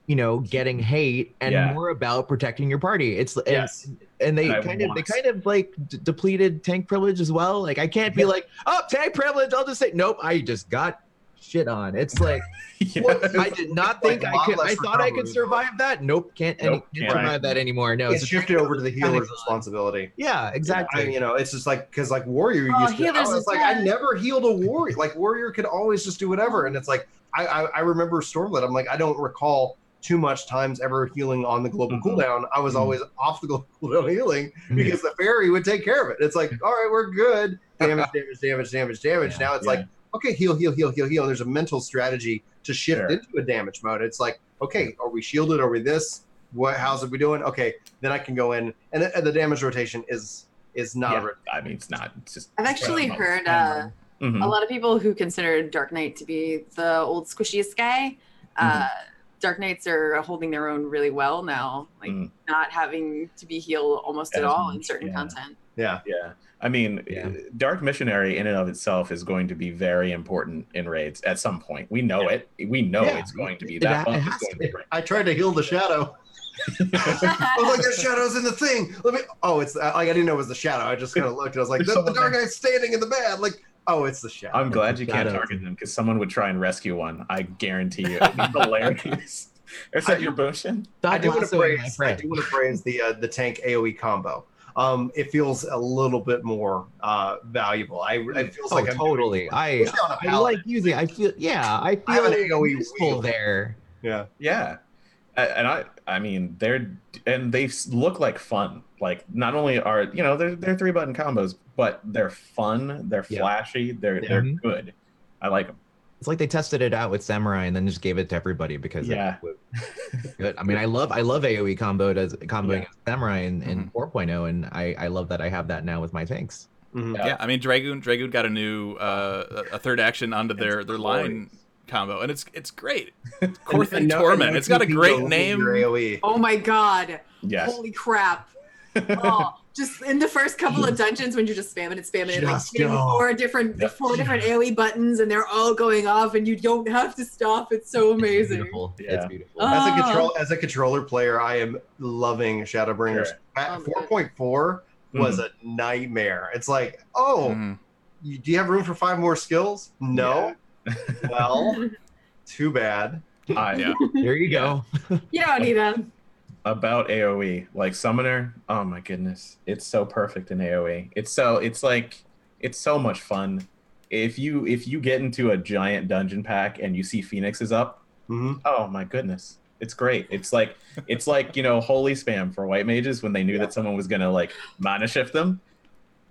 you know, getting hate and yeah. more about protecting your party. It's yes. and, and they I kind of they it. kind of like d- depleted tank privilege as well. Like I can't yeah. be like, oh, tank privilege. I'll just say nope. I just got. Shit on it's like yeah. what, I did not think like I could I thought recovery. I could survive that nope can't, nope, any, can't survive right. that anymore no it's, it's shifted over to the healer's responsibility yeah exactly yeah. I, you know it's just like because like warrior oh, used to I was like bad. I never healed a warrior like warrior could always just do whatever and it's like I I, I remember Stormblood I'm like I don't recall too much times ever healing on the global mm-hmm. cooldown I was mm-hmm. always off the global cooldown healing mm-hmm. because the fairy would take care of it it's like all right we're good damage damage damage damage damage yeah, now it's yeah. like okay, heal, heal, heal, heal, heal. There's a mental strategy to shift sure. into a damage mode. It's like, okay, are we shielded? Are we this? What? How's it we doing? Okay, then I can go in, and the, the damage rotation is is not. Yeah, I mean, it's not. It's just. I've actually heard uh, mm-hmm. a lot of people who consider Dark Knight to be the old squishiest guy. Uh, mm-hmm. Dark Knights are holding their own really well now, like mm. not having to be healed almost As at all much, in certain yeah. content. Yeah, yeah. I mean, yeah. Dark Missionary in and of itself is going to be very important in raids at some point. We know yeah. it. We know yeah. it's going to be that. It, it it's going to be great. I tried to heal the shadow. I was like, there's shadows in the thing. Let me. Oh, it's like I didn't know it was the shadow. I just kind of looked. And I was like, the, the dark guy's standing in the bed. Like, oh, it's the shadow. I'm glad it's you can't target them because someone would try and rescue one. I guarantee you. It'd be hilarious. Is that I, your motion? I do want to praise. I do want to praise the uh, the tank AoE combo. Um, it feels a little bit more uh, valuable. I it feels oh, like I'm totally. I I like using. I feel yeah. I feel I useful there. Yeah, yeah. And I I mean they're and they look like fun. Like not only are you know they're they're three button combos, but they're fun. They're yeah. flashy. They're yeah. they're good. I like them. It's like they tested it out with Samurai and then just gave it to everybody because yeah, good. I mean, I love I love AoE combo as comboing yeah. Samurai in, in mm-hmm. four point oh, and I, I love that I have that now with my tanks. Mm-hmm. Yeah. yeah, I mean, Dragoon Dragoon got a new uh, a third action onto their, their line combo, and it's it's great. Corth and, and Torment. No, it's got a great name. AoE. Oh my god! Yes. Holy crap! Oh. Just in the first couple of dungeons when you're just spamming and spamming just and like four different yep. four different AoE buttons and they're all going off and you don't have to stop. It's so amazing. It's beautiful. Yeah. It's beautiful. Oh. As a control as a controller player, I am loving Shadowbringers. Sure. four point four oh, was mm. a nightmare. It's like, oh, mm. you, do you have room for five more skills? No. Yeah. Well, too bad. Uh, yeah. Here you go. You don't need them. About AoE, like Summoner, oh my goodness, it's so perfect in AoE. It's so it's like it's so much fun. If you if you get into a giant dungeon pack and you see Phoenixes up, mm-hmm. oh my goodness, it's great. It's like it's like you know holy spam for white mages when they knew yeah. that someone was gonna like mana shift them.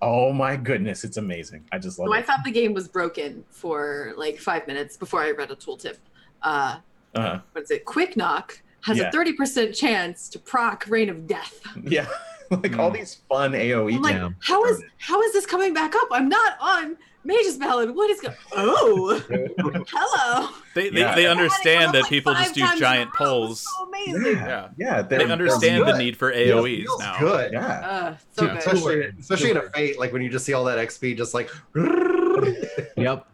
Oh my goodness, it's amazing. I just love. So it. I thought the game was broken for like five minutes before I read a tooltip. Uh, uh-huh. What is it? Quick Knock. Has yeah. a thirty percent chance to proc Reign of Death. Yeah, like mm. all these fun AoE. I'm like, now. how is how is this coming back up? I'm not on Mage's Ballad. What is going? Oh, hello. They they, yeah. they understand that like people just do giant polls. So amazing. Yeah, yeah. yeah they understand the need for AoEs feels now. Good. Yeah. Uh, so yeah. Especially good. especially in a Fate, like when you just see all that X P, just like. Yep.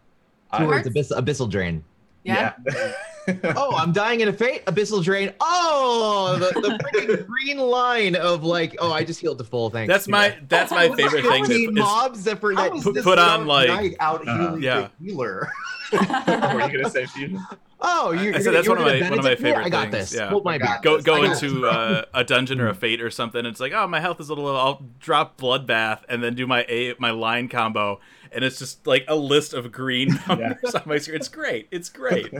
Two words, abyss, abyssal drain. Yeah. yeah. Oh, I'm dying in a Fate, abyssal drain. Oh, the, the freaking green line of like, oh, I just healed to full. Thanks. That's my that's my favorite thing. That mobs that for like put, put on like out uh, yeah. healer. What were you gonna say, Fusion? Oh, you. I said that's one of my one of my favorite things. I got this. Yeah. Hold my back. Go go into uh, a dungeon or a Fate or something. And it's like, oh, my health is a little. I'll drop Bloodbath and then do my a my line combo. And it's just like a list of green numbers yeah. on my screen. It's great. It's great.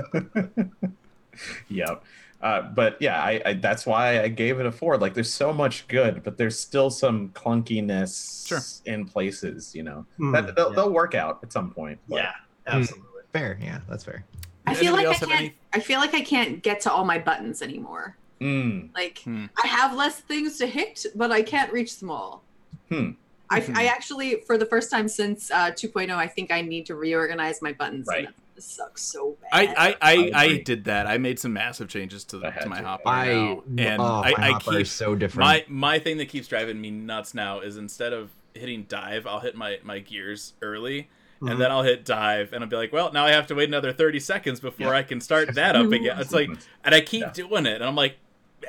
Yep. Uh, but yeah, I, I that's why I gave it a four. Like, there's so much good, but there's still some clunkiness sure. in places. You know, mm, that, they'll, yeah. they'll work out at some point. But. Yeah, absolutely. Fair. Yeah, that's fair. I feel like I can't. Any? I feel like I can't get to all my buttons anymore. Mm. Like mm. I have less things to hit, but I can't reach them all. Hmm. I, I actually, for the first time since uh, two point oh, I think I need to reorganize my buttons. Right. This sucks so bad. I I, I, I did that. I made some massive changes to, the, to my to. hopper I, now. And oh, I, my I hopper keep, is so different. My, my thing that keeps driving me nuts now is instead of hitting dive, I'll hit my, my gears early. Mm-hmm. And then I'll hit dive and I'll be like, well, now I have to wait another thirty seconds before yeah. I can start that up again. It's like, and I keep yeah. doing it. And I'm like,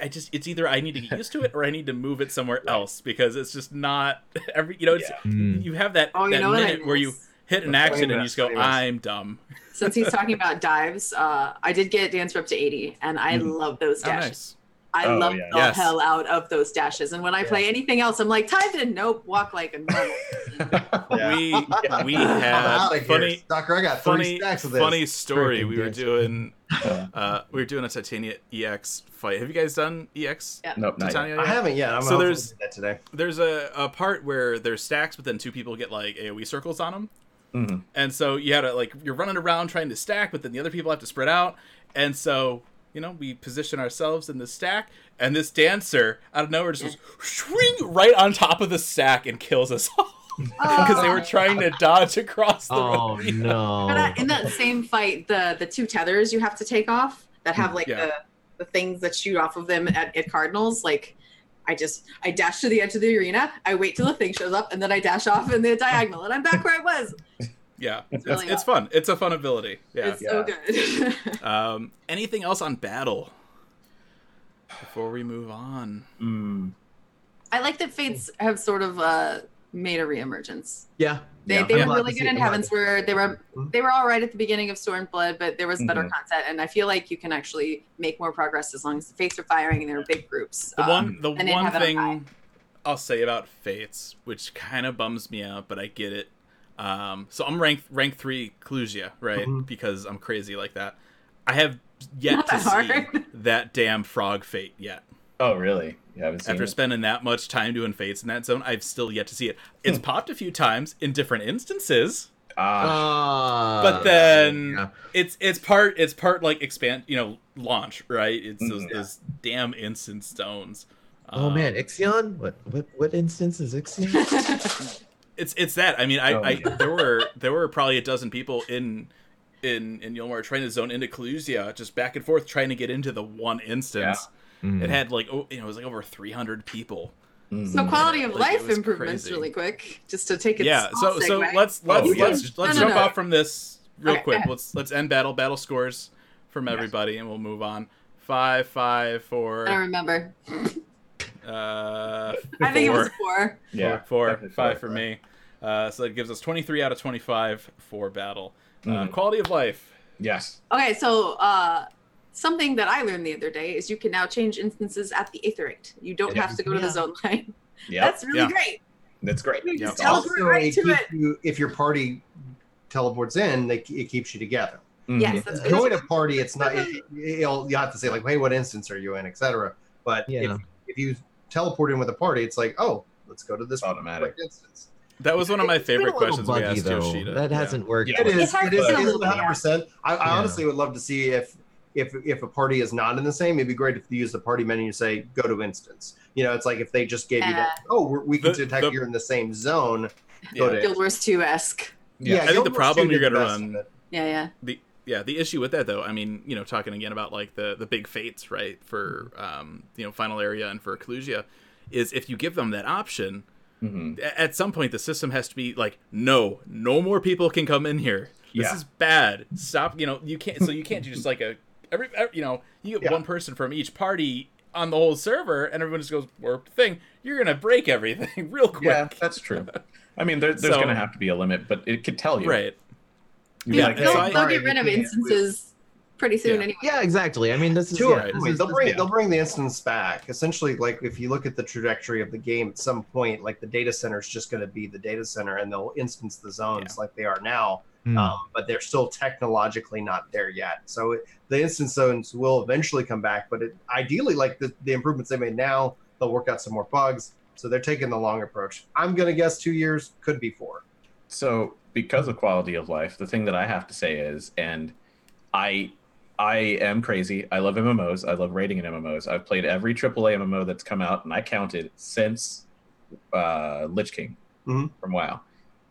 I just it's either I need to get used to it or I need to move it somewhere right. else because it's just not every you know it's, yeah. you have that, oh, that you know minute where you hit an action and you just go I'm dumb. Since he's talking about dives, uh, I did get Dancer up to eighty and I mm. love those dashes. Oh, nice. I oh, love yeah. the yes. hell out of those dashes. And when I yeah. play anything else, I'm like, time to nope, walk like a normal. we yeah. we had funny, Doctor, I got funny, funny story. Freaking we were dancer. doing uh, uh, we were doing a Titania E X fight. Have you guys done E X? Yeah. Nope, Titania not yet. I haven't yet. I'm so there's to do that today. There's a, a part where there's stacks, but then two people get like AoE circles on them. Mm-hmm. And so you had to like you're running around trying to stack, but then the other people have to spread out, and so. You know, we position ourselves in the stack, and this dancer out of nowhere just swing right on top of the stack and kills us all because oh. they were trying to dodge across the oh, road. No. And I, in that same fight, the the two tethers you have to take off that have like yeah. the, the things that shoot off of them at, at Cardinals, like I just I dash to the edge of the arena, I wait till the thing shows up, and then I dash off in the diagonal, and I'm back where I was. Yeah, it's, really it's, it's fun. It's a fun ability. Yeah, it's so yeah. good. um, anything else on battle before we move on? Mm. I like that Fates have sort of uh, made a reemergence. Yeah, they yeah. they I'm were really good in Heavensward. They were they were all right at the beginning of Stormblood, but there was better mm-hmm. content, and I feel like you can actually make more progress as long as the Fates are firing and they're big groups. The one um, the one thing I'll say about Fates, which kind of bums me out, but I get it. Um, so I'm rank rank three Clusia, right? Mm-hmm. Because I'm crazy like that. I have yet Not to hard. see that damn frog fate yet. Oh, really? You haven't seen After it? spending that much time doing fates in that zone, I've still yet to see it. It's popped a few times in different instances. Ah, uh, but then yeah. it's it's part it's part like expand, you know, launch, right? It's those, yeah. those damn instant stones. Oh um, man, Ixion? What what what instance is Ixion? it's it's that. I mean, I, oh, I yeah. there were there were probably a dozen people in in in Yulmar trying to zone into Calusia, just back and forth trying to get into the one instance. Yeah. Mm. It had like oh, you know, it was like over three hundred people. So quality of yeah, life like improvements crazy. Really quick, just to take it. Yeah, so so segue. let's let's oh, yeah. let's, let's no, jump no, no. off from this real okay, quick. Let's let's end battle battle scores from everybody, yes. and we'll move on. Five, five, four. I don't remember. Uh, I think four. it was four. Yeah, four, four five four, for right. me. Uh, so that gives us twenty-three out of twenty-five for battle. Mm. Uh, quality of life. Yes. Okay, so. Uh, Something that I learned the other day is you can now change instances at the Aetheryte. You don't yeah. have to go to yeah. the zone line. Yeah. That's really yeah. great. That's great. You yep. just teleport also, right it to it. You, if your party teleports in, they, it keeps you together. Mm-hmm. Yes, that's if you join a party, it's not. It, you'll you have to say like, "Hey, what instance are you in?" et cetera. But yeah. if, if you teleport in with a party, it's like, "Oh, let's go to this automatic instance." That was one of my it's favorite questions buggy, we asked though. Yoshida. That hasn't yeah. worked. Yeah. It is. It is one hundred percent. I, I yeah. honestly would love to see if. If if a party is not in the same, it'd be great if you use the party menu and say, go to instance. You know, it's like if they just gave uh, you that, oh, we're, we can detect you're in the same zone. Yeah. Guild Wars two-esque. Yeah, yeah I Guild think the Wars problem you're going to run. Yeah, yeah. The, yeah, the issue with that, though, I mean, you know, talking again about, like, the, the big fates, right, for, um, you know, Final Area and for Calusia, is if you give them that option, mm-hmm. at some point the system has to be like, no, no more people can come in here. This yeah. is bad. Stop, you know, you can't, so you can't do just like a, Every, you know, you get yeah. one person from each party on the whole server, and everyone just goes, warp thing, you're going to break everything real quick. Yeah, that's true. I mean, there, there's so, going to have to be a limit, but it could tell you. Right. Yeah, like, they'll, they'll get rid of instances pretty soon yeah. anyway. Yeah, exactly. I mean, this is... Sure. Yeah, this is they'll, bring, yeah. they'll bring the instance back. Essentially, like, if you look at the trajectory of the game, at some point, like, the data center is just going to be the data center, and they'll instance the zones yeah. like they are now. Mm. Um, but they're still technologically not there yet. So it, the instance zones will eventually come back, but it, ideally, like the, the improvements they made now, they'll work out some more bugs. So they're taking the long approach. I'm going to guess two years, could be four. So because of quality of life, the thing that I have to say is, and I I am crazy. I love M M Os. I love raiding in M M Os. I've played every triple A M M O that's come out, and I counted since uh, Lich King mm-hmm. from WoW.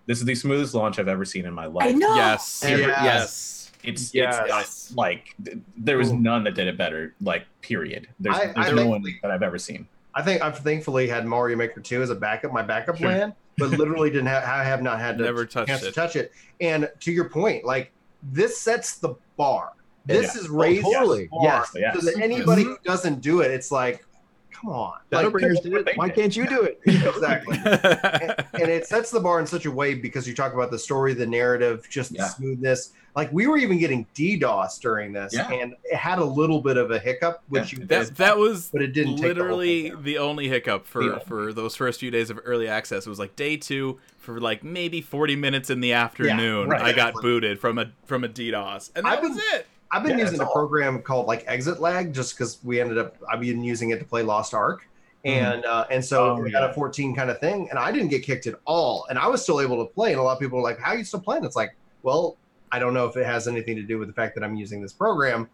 This is the smoothest launch I've ever seen in my life. I know. Yes. Yes. yes. It's, yes. it's yes. like, there was none that did it better, like, period. There's, I, there's I no one that I've ever seen. I think I've thankfully had Mario Maker two as a backup, my backup sure. plan, but literally didn't have, I have not had Never to, touched it. to touch it. And to your point, like, this sets the bar. This yeah. is raised oh, totally. the bar. Yes. Yes. So that anybody yes. who doesn't do it, it's like, come on. Shadowbringers like, did it. Why can't you do it? Exactly. and, and it sets the bar in such a way because you talk about the story, the narrative, just yeah. the smoothness. Like, we were even getting DDoS during this, yeah. and it had a little bit of a hiccup, which yeah. you that, did, that was but it didn't literally take the, the only hiccup for, yeah. for those first few days of early access. It was like day two for like maybe forty minutes in the afternoon. Yeah, right. I got booted from a from a DDoS, and that I was it. I've been yeah, using a all. program called like Exit Lag just because we ended up, I've been using it to play Lost Ark. And uh, and so oh, we got yeah. a fourteen kind of thing, and I didn't get kicked at all. And I was still able to play. And a lot of people were like, how are you still playing? It's like, well, I don't know if it has anything to do with the fact that I'm using this program.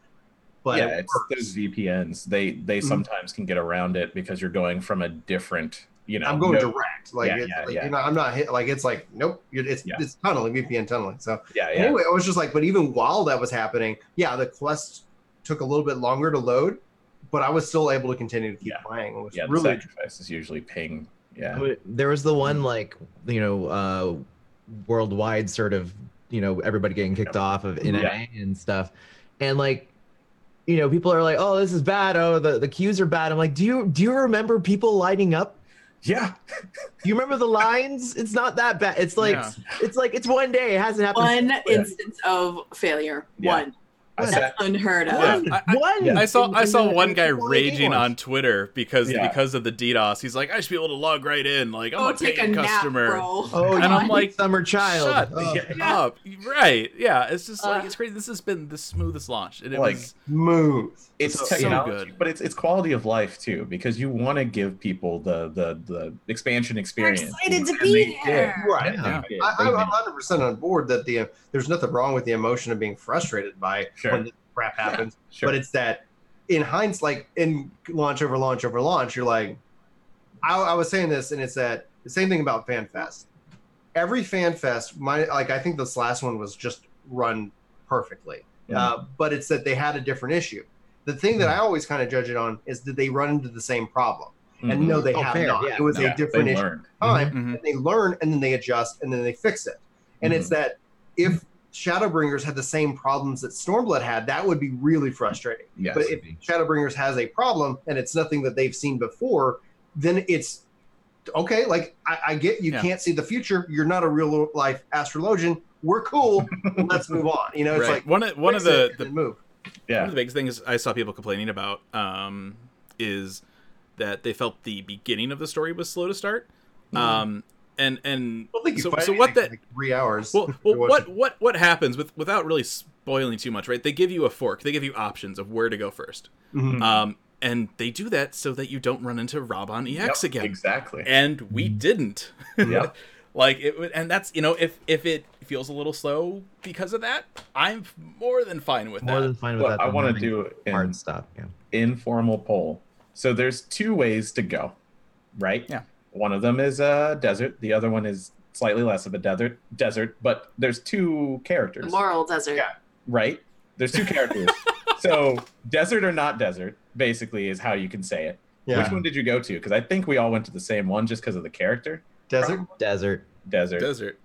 But yeah, it it's those V P Ns. They, they mm-hmm. sometimes can get around it because you're going from a different, you know. I'm going no, direct. Like, yeah, it's, yeah, like yeah. you know, I'm not hit. Like, it's like, nope, it's yeah. it's tunneling, V P N tunneling. So yeah, yeah. anyway, I was just like, but even while that was happening, yeah, the quest took a little bit longer to load. But I was still able to continue to keep yeah. playing. It was yeah, really the sacrifice is usually ping. Yeah, there was the one like you know uh, worldwide sort of you know everybody getting kicked yeah. off of N A yeah. and stuff, and like you know people are like, oh, this is bad. Oh, the, the queues are bad. I'm like, do you do you remember people lining up? Yeah, you remember the lines? It's not that bad. It's like yeah. it's like it's one day. It hasn't happened. One instance of failure. Yeah. One. I That's said, unheard of. Yeah. I, I, yeah. I saw I saw one guy raging on Twitter because yeah. because of the DDoS. He's like, I should be able to log right in. Like, I'm oh, a paying customer. Nap, oh, and God. I'm like, summer child. Shut oh. yeah. up. Right? Yeah. It's just like uh, it's crazy. This has been the smoothest launch, and it like smooth. It's so, technology, so good. But it's it's quality of life too, because you want to give people the the the expansion experience. We're excited to be here. Right. Yeah. Yeah. I, I'm one hundred percent on board that the uh, there's nothing wrong with the emotion of being frustrated by. Sure. When this crap happens, yeah, sure. But it's that in hindsight, like in launch over launch over launch, you're like, I, I was saying this, and it's that the same thing about FanFest. Every FanFest, my like I think this last one was just run perfectly, yeah. uh, but it's that they had a different issue. The thing that yeah. I always kind of judge it on is that they run into the same problem, mm-hmm. and no, they oh, have fair. Not. Yeah. It was yeah, a different issue learned. Time, mm-hmm. and they learn, and then they adjust, and then they fix it. And mm-hmm. it's that if Shadowbringers had the same problems that Stormblood had, that would be really frustrating. Yes, but if Shadowbringers has a problem and it's nothing that they've seen before, then it's okay. Like I, I get you yeah. can't see the future. You're not a real life astrologian. We're cool. Let's move on. You know, it's right. like one of one of the, the move. Yeah, one of the biggest things I saw people complaining about um, is that they felt the beginning of the story was slow to start. Mm-hmm. Um, And and so, so what that like three hours. Well, well what, what what happens with without really spoiling too much, right? They give you a fork. They give you options of where to go first, mm-hmm. um, and they do that so that you don't run into Rob on E X yep, again. Exactly. And we didn't. Yeah. Like it, and that's you know if if it feels a little slow because of that, I'm more than fine with more that. More than fine with well, that. I want to do an hard stop. Yeah. Informal poll. So there's two ways to go, right? Yeah. One of them is a desert. The other one is slightly less of a desert. Desert, but there's two characters. The moral desert. Yeah, right. There's two characters. So desert or not desert, basically, is how you can say it. Yeah. Which one did you go to? Because I think we all went to the same one just because of the character. Desert. Probably. Desert. Desert. Desert.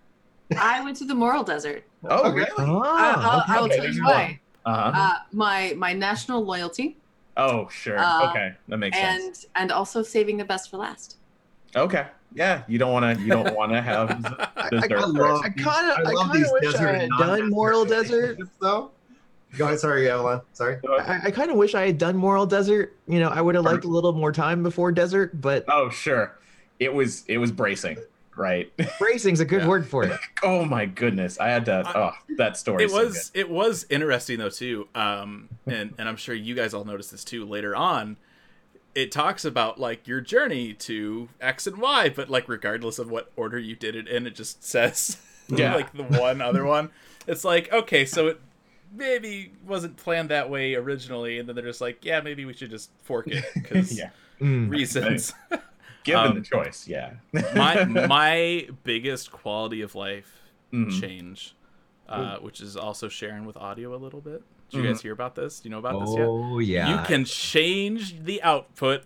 I went to the moral desert. Oh, really? Oh, uh, okay. I will okay, tell you why. Uh-huh. Uh, my my national loyalty. Oh, sure. Uh, okay, that makes and, sense. And and also saving the best for last. Okay. Yeah, you don't want to. You don't want to have dessert. I, I, I love. I kind of. I, I kind of wish I had done moral desert though. Go ahead. Sorry, Evelyn. Sorry. I, I kind of wish I had done moral desert. You know, I would have liked a little more time before desert, but. Oh sure, it was it was bracing, right? Bracing's a good yeah. word for it. Oh my goodness, I had to. I, oh, that story. It was so it was interesting though too. Um, and and I'm sure you guys all noticed this too later on. It talks about like your journey to X and Y, but like regardless of what order you did it in, it just says yeah. like the one other one. It's like, okay, so it maybe wasn't planned that way originally. And then they're just like, yeah, maybe we should just fork it because yeah. reasons. Right. Given um, the choice. Yeah. my, my biggest quality of life mm. change, uh, which is also sharing with audio a little bit. Did you guys hear about this? Do you know about oh, this yet? Oh, yeah. You can change the output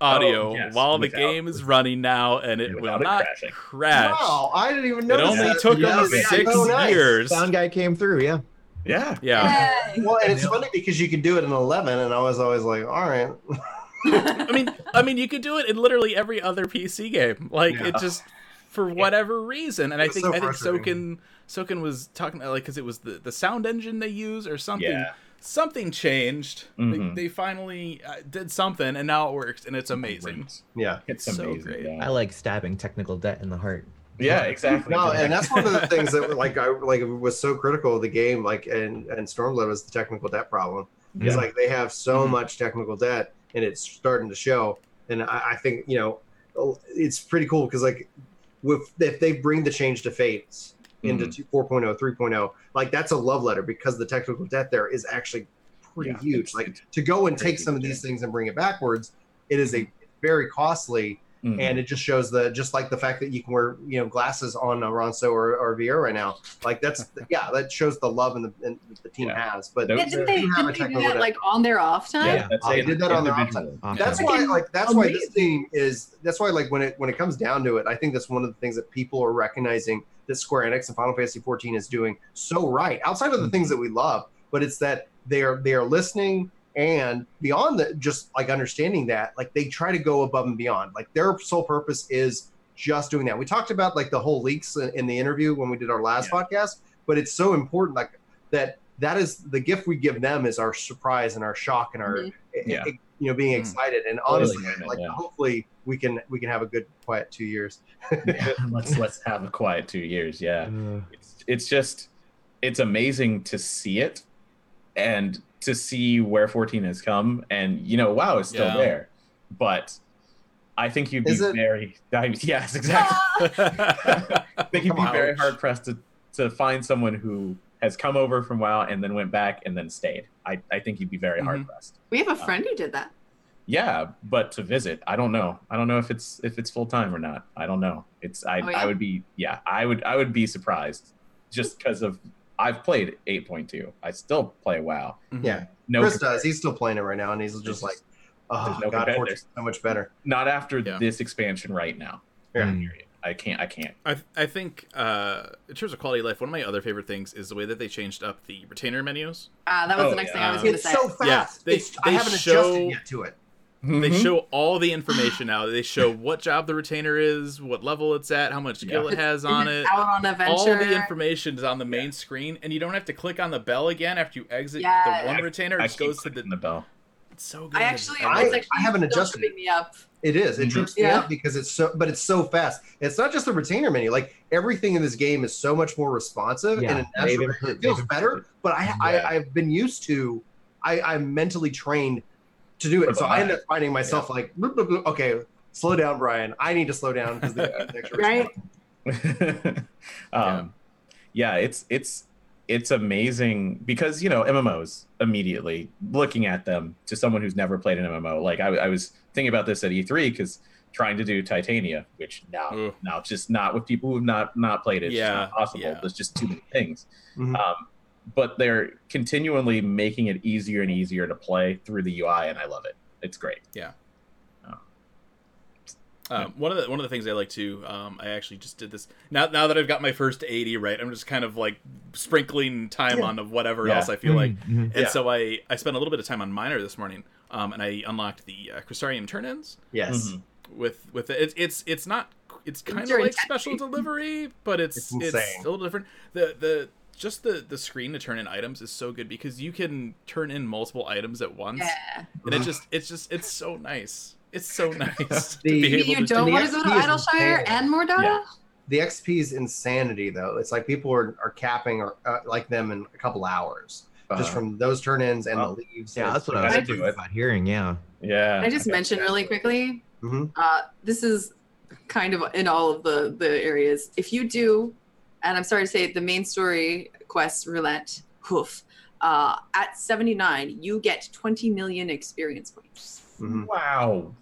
audio oh, yes. while without, the game is running now, and it will not crashing. crash. Wow, I didn't even know that. It only that. took yes. them six oh, nice. years. Sound guy came through, yeah. Yeah. Yeah. Yay. Well, and it's funny because you can do it in eleven, and I was always like, all right. I mean, I mean, you could do it in literally every other P C game. Like, yeah. it just... for whatever yeah. reason, and I think so I think Soken Soken was talking about like because it was the, the sound engine they use or something yeah. something changed. Mm-hmm. They, they finally uh, did something, and now it works, and it's amazing. Great. Yeah, it's, it's amazing. So great. Yeah. I like stabbing technical debt in the heart. Yeah, yeah. exactly. No, and that's one of the things that like I like was so critical of the game, like and and Stormblood was the technical debt problem. Yeah. It's like they have so mm-hmm. much technical debt, and it's starting to show. And I, I think you know it's pretty cool because like. With, if they bring the change to Fates into mm-hmm. four point oh, three point oh, like that's a love letter because the technical debt there is actually pretty yeah, huge. It's, like it's to go and take some of these things and bring it backwards, it is a very costly, mm-hmm. and it just shows the just like the fact that you can wear you know glasses on Ronso or, or Vieira right now. Like that's yeah, that shows the love and the, and the team yeah. has. But yeah, didn't they, didn't they do that debt. Like on their off time? Yeah, yeah they did that on their off time. Okay. That's why like that's Amazing. why this thing is that's why like when it when it comes down to it, I think that's one of the things that people are recognizing that Square Enix and Final Fantasy fourteen is doing so right outside of the mm-hmm. things that we love, but it's that they are they are listening. And beyond that, just like understanding that, like they try to go above and beyond. Like their sole purpose is just doing that. We talked about like the whole leaks in, in the interview when we did our last yeah. podcast, but it's so important like that that is the gift we give them, is our surprise and our shock and our, mm-hmm. yeah. it, you know, being mm-hmm. excited. And honestly, really, like yeah. hopefully we can we can have a good quiet two years. yeah, let's let's have a quiet two years. Yeah, mm. it's it's just it's amazing to see it and to see where fourteen has come. And you know, WoW is still yeah. there, but. I think you'd be very yes, exactly. I think you'd be very hard pressed to, to find someone who has come over from WoW and then went back and then stayed. I, I think you'd be very mm-hmm. hard pressed. We have a friend um, who did that. Yeah, but to visit, I don't know. I don't know if it's if it's full time or not. I don't know. It's I oh, yeah. I would be yeah, I would I would be surprised just because of I've played eight point two. I still play WoW. Mm-hmm. Yeah. No Chris comparison. Does. He's still playing it right now and he's just like oh no god, Fortune's so much better. Not after yeah. this expansion right now. Yeah. I can't. I can't. I I think uh, in terms of quality of life, one of my other favorite things is the way that they changed up the retainer menus. Ah, uh, that was oh, the next yeah. thing I was going to say. It's so fast. Yeah, they, it's, they I haven't show, adjusted yet to it. Mm-hmm. They show all the information now. They show what job the retainer is, what level it's at, how much skill yeah. it has on it. Out on a venture. All the information is on the main yeah. screen, and you don't have to click on the bell again after you exit yeah. the one I, retainer. It just goes to the, the bell. It's so good. I actually, I, it's actually I haven't adjusted it. Me up. It is. It trips yeah. me up because it's so, but it's so fast. It's not just the retainer menu. Like everything in this game is so much more responsive yeah. and it, improved, it feels better. But I, yeah. I, I've been used to, I, I'm mentally trained to do it. And so I end up finding myself yeah. like, bloop, bloop, bloop. Okay, slow down, Brian. I need to slow down because the extra right. um, yeah. yeah, it's it's. It's amazing because, you know, M M Os immediately looking at them to someone who's never played an M M O. Like I, I was thinking about this at E three because trying to do Titania, which now, mm. now just not with people who have not, not played it. It's yeah. not possible. Yeah. There's just too many things. Mm-hmm. Um, but they're continually making it easier and easier to play through the U I. And I love it. It's great. Yeah. Um, one of the one of the things I like to, um, I actually just did this now. Now that I've got my first eighty right, I'm just kind of like sprinkling time yeah. on of whatever yeah. else I feel mm-hmm. like. Mm-hmm. And yeah. so I, I spent a little bit of time on Miner this morning, um, and I unlocked the uh, Crystarium turn-ins. Yes, mm-hmm. with with the, it, it's it's not it's kind it's of like special delivery, but it's it's, it's a little different. The the just the the screen to turn in items is so good because you can turn in multiple items at once, yeah. and it just it's just it's so nice. It's so nice. The, to be able you to don't do want to go to Idleshire and Mordata? Yeah. The X P's insanity, though. It's like people are, are capping or, uh, like them in a couple hours uh-huh. just from those turn-ins and oh. the leaves. Yeah, that's what I was thinking about hearing. Yeah. Yeah. Can I just I mention really good. quickly? Mm-hmm. Uh, this is kind of in all of the, the areas. If you do, and I'm sorry to say, the main story quest roulette, hoof, uh, at seventy-nine, you get twenty million experience points. Mm-hmm. Wow.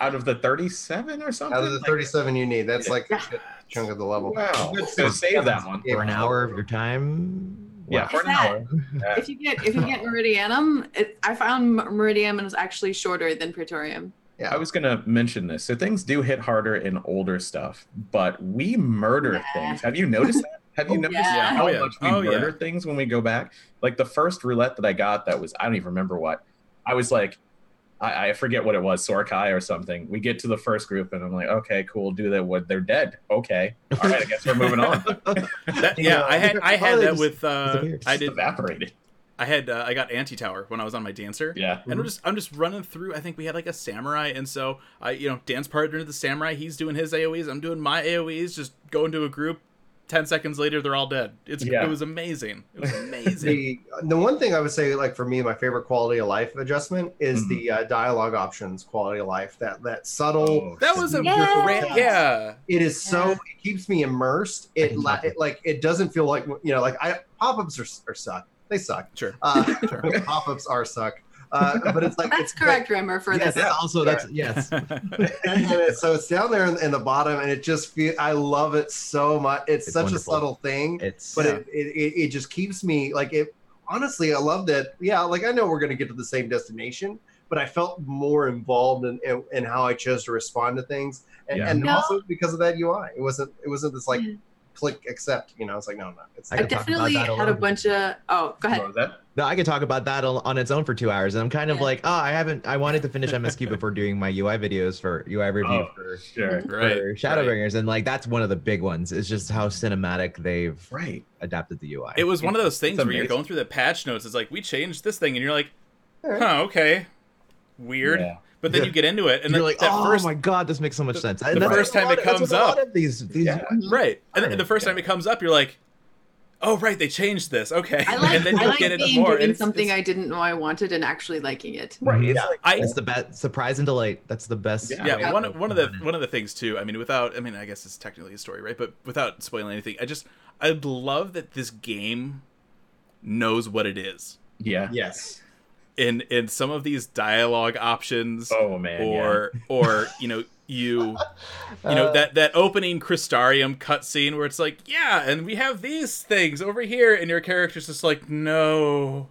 Out of the thirty-seven or something? Out of the thirty-seven you need. That's like yeah. a chunk of the level. Wow. So save that one. For an hour of your time? Yeah, wow. for an hour. That, if you get if you get Meridianum, it, I found Meridianum is actually shorter than Praetorium. Yeah, I was going to mention this. So things do hit harder in older stuff, but we murder yeah. things. Have you noticed that? Have you noticed oh, yeah. how oh, yeah. much we oh, murder yeah. things when we go back? Like the first roulette that I got that was, I don't even remember what, I was like, I forget what it was, Sorkai or something. We get to the first group, and I'm like, okay, cool, do that. What they're dead. Okay, all right, I guess we're moving on. that, yeah, I had I had that with uh, I did evaporated. I had uh, I got anti-tower when I was on my dancer. Yeah, and we're just I'm just running through. I think we had like a samurai, and so I you know dance partner to the samurai. He's doing his A O Es, I'm doing my A O Es. Just go into a group. Ten seconds later, they're all dead. It's yeah. it was amazing. It was amazing. the, the one thing I would say, like for me, my favorite quality of life adjustment is mm-hmm. the uh, dialogue options quality of life. That that subtle. Oh, that was a great. Yeah. It is so. It keeps me immersed. It, la- it like it doesn't feel like you know like I pop-ups are, are suck. They suck. Sure. Uh, sure. Pop-ups are suck. Uh, but it's like that's it's, correct, like, Rimmer. For yes, this, also that's yes. So it's down there in, in the bottom, and it just feels. I love it so much. It's, it's such wonderful. a subtle thing, it's, but yeah. it, it it just keeps me like it. Honestly, I love that. Yeah, like I know we're gonna get to the same destination, but I felt more involved in in, in how I chose to respond to things, and, yeah. and no. also because of that U I, it wasn't it wasn't this like. Mm. click accept. You know, it's like, no, no. It's, I, I definitely had alone. a bunch of, oh, go ahead. That? No, I could talk about that on its own for two hours. And I'm kind of yeah. like, oh, I haven't, I wanted to finish M S Q before doing my U I videos for U I review oh, for, sure. for right. Shadowbringers. Right. And like, that's one of the big ones. It's just how cinematic they've right. adapted the U I. It was one of those things where you're going through the patch notes. It's like, we changed this thing. And you're like, huh, okay. Weird. Yeah. But then yeah. you get into it, and you're then, like, that "Oh first, my god, this makes so much sense." The, the first time it comes up, these, these yeah. right? And then the first yeah. time it comes up, you're like, "Oh, right, they changed this." Okay, I like, and then you like get into more. It's something it's, I didn't know I wanted, and actually liking it. Right? It's yeah. like, I, that's the best surprise and delight. That's the best. Yeah. yeah one one of the one of the things too. I mean, without I mean, I guess it's technically a story, right? But without spoiling anything, I just I love that this game knows what it is. Yeah. Yes. In in some of these dialogue options, oh, man, or yeah. or you know you you uh, know that, that opening Crystarium cutscene where it's like yeah, and we have these things over here, and your character's just like no,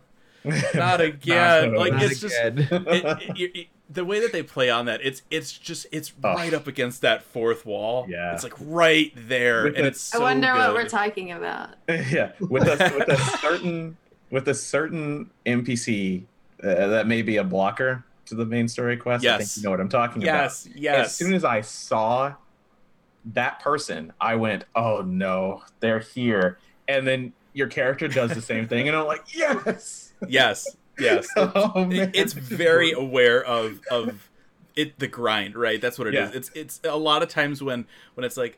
not again. not like not it's again. just it, it, it, the way that they play on that. It's it's just it's oh. right up against that fourth wall. Yeah, it's like right there, with and the, it's. So I wonder good. what we're talking about. yeah, with a with a certain with a certain N P C. Uh, that may be a blocker to the main story quest. Yes. I think you know what I'm talking yes, about. Yes, yes. As soon as I saw that person, I went, oh no, they're here. And then your character does the same thing. And I'm like, yes! Yes, yes. oh, man. It's very aware of of it, the grind, right? That's what it yeah. is. It's it's a lot of times when, when it's like,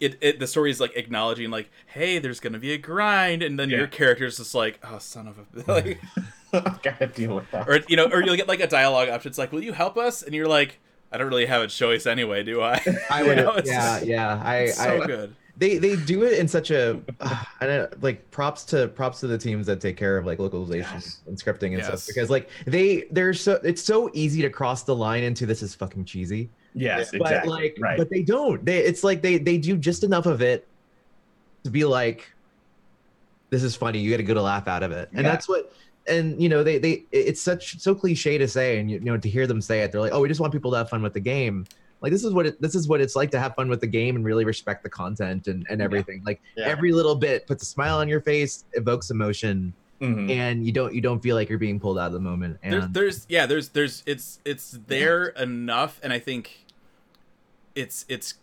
It, it the story is like acknowledging like, hey, there's gonna be a grind, and then yeah. your character's just like, oh, son of a, like, gotta deal with that. Or you know, or you'll get like a dialogue option. It's like, will you help us? And you're like, I don't really have a choice anyway, do I? I would, you know, yeah, just, yeah. I, it's so I, good. They they do it in such a, uh, I don't, like props to props to the teams that take care of like localization yes. and scripting and yes. stuff, because like they they're so it's so easy to cross the line into this is fucking cheesy. Yes, but exactly. Like, right. But they don't. They it's like they they do just enough of it to be like, this is funny. You get a good laugh out of it, and yeah. that's what. And you know, they they it's such so cliche to say, and you know, to hear them say it, they're like, oh, we just want people to have fun with the game. Like this is what it, this is what it's like to have fun with the game and really respect the content and, and everything. Yeah. Like yeah. every little bit puts a smile on your face, evokes emotion. Mm-hmm. And you don't you don't feel like you're being pulled out of the moment. And there's, there's yeah, there's there's it's it's there yeah. enough, and I think it's it's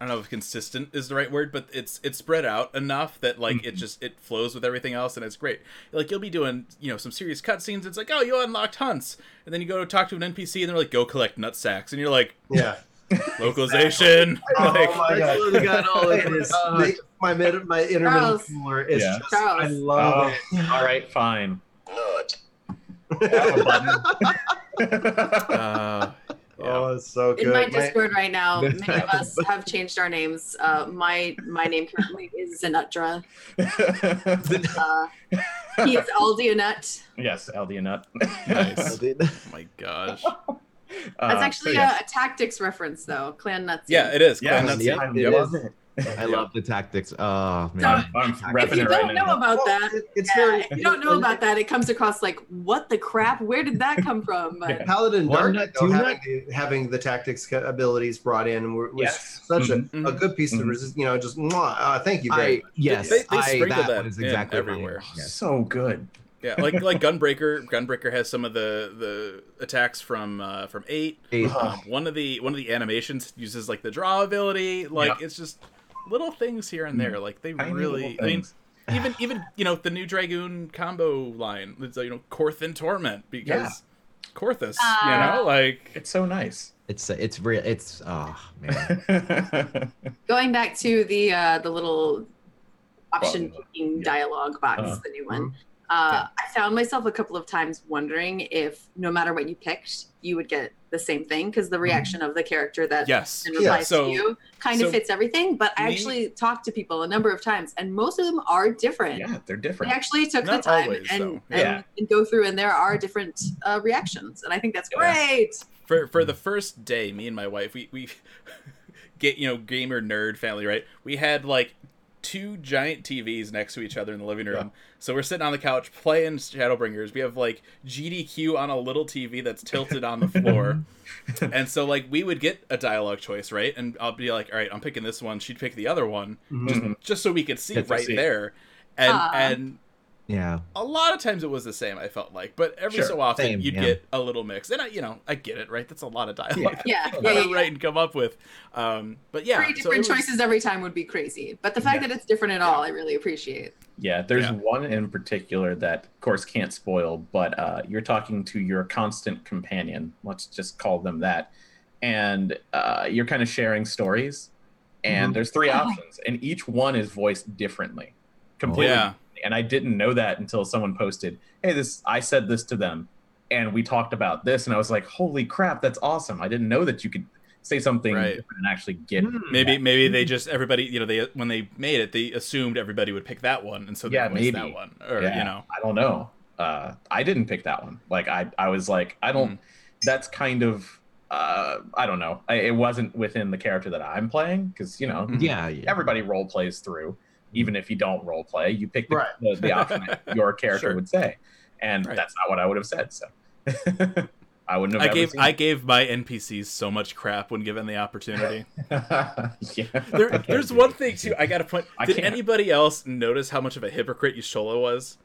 I don't know if consistent is the right word, but it's it's spread out enough that like mm-hmm. it just it flows with everything else, and it's great. Like you'll be doing you know some serious cutscenes. It's like, oh, you unlocked hunts, and then you go to talk to an N P C, and they're like, go collect nutsacks, and you're like, yeah. Localization. Exactly. Like, oh my God. Really got all of this. Uh, my mid, my intermittent humor is yeah. just. Charles. I love oh. it. All right, fine. Nut. uh, yeah. Oh, it's so good. In my Discord my... right now, many of us have changed our names. Uh, my my name currently is Zanutra. Uh, he is Aldianut. Yes, Aldianut. Nice. Aldianut. Oh my gosh. Uh, That's actually so yes. a, a tactics reference, though. Clan Nutsy. Yeah, it is. Yeah, Clan Nutsy. It is. It. I love the tactics. Oh man! So, I'm if you don't right know now. about that, well, it's yeah, very, if you don't know about that, it comes across like, what the crap? Where did that come from? But, yeah. Paladin Dark Nut, though, having, the, having the tactics abilities brought in was yes. such mm-hmm. a, a good piece mm-hmm. of resistance. You know, just uh, thank you. Very I, much. Yes, they, they sprinkle I, that, that is exactly everywhere. Yes. So good. Yeah, like like Gunbreaker. Gunbreaker has some of the, the attacks from uh, from eight. eight. Um, one of the one of the animations uses like the draw ability. Like yeah. it's just little things here and there. Like they Tiny really. I mean, even even you know the new Dragoon combo line. It's, you know, Korth in Torment because yeah. Korthus. Uh, you know, like it's so nice. It's it's real. It's oh man. Going back to the uh, the little option picking yeah. dialogue box, uh, the new one. Mm-hmm. Uh, I found myself a couple of times wondering if no matter what you picked, you would get the same thing, because the reaction mm-hmm. of the character that yes. replies yeah. so, to you kind so of fits everything. But I actually me, talked to people a number of times, and most of them are different. Yeah, they're different. They actually took Not the time always, and, yeah. and, and go through, and there are different uh, reactions. And I think that's great. Yeah. For for the first day, me and my wife, we, we get, you know, gamer nerd family, right? We had like two giant T Vs next to each other in the living room. Yeah. So we're sitting on the couch playing Shadowbringers. We have like G D Q on a little T V that's tilted on the floor. And so like we would get a dialogue choice, right? And I'll be like, all right, I'm picking this one. She'd pick the other one, mm-hmm. just, just so we could see right see. there. And uh, and yeah, a lot of times it was the same, I felt like. But every sure. so often same, you'd yeah. get a little mix. And, I, you know, I get it, right? That's a lot of dialogue. Yeah. yeah. yeah. Right, and come up with. Um, but yeah. Three different so was... choices every time would be crazy. But the fact yeah. that it's different at all, yeah. I really appreciate. Yeah, there's yeah. one in particular that, of course, can't spoil. But uh, you're talking to your constant companion. Let's just call them that. And uh, you're kind of sharing stories. And mm-hmm. there's three oh. options. And each one is voiced differently. Completely. Yeah. And I didn't know that until someone posted, hey, this I said this to them and we talked about this. And I was like, holy crap, that's awesome. I didn't know that you could say something right. different and actually get mm, maybe that. Maybe they just everybody, you know, they when they made it, they assumed everybody would pick that one. And so they yeah, maybe that one or, yeah. you know, I don't know. Uh, I didn't pick that one. Like, I, I was like, I don't mm. that's kind of uh, I don't know. I, it wasn't within the character that I'm playing because, you know, mm-hmm. yeah, yeah, everybody role plays through. Even if you don't role play, you pick the, right. the, the option that your character sure. would say, and right. that's not what I would have said. So I wouldn't have. I gave I it. gave my N P Cs so much crap when given the opportunity. yeah. there, there's one thing too. I got to point. I did can't. anybody else notice how much of a hypocrite Yushola was?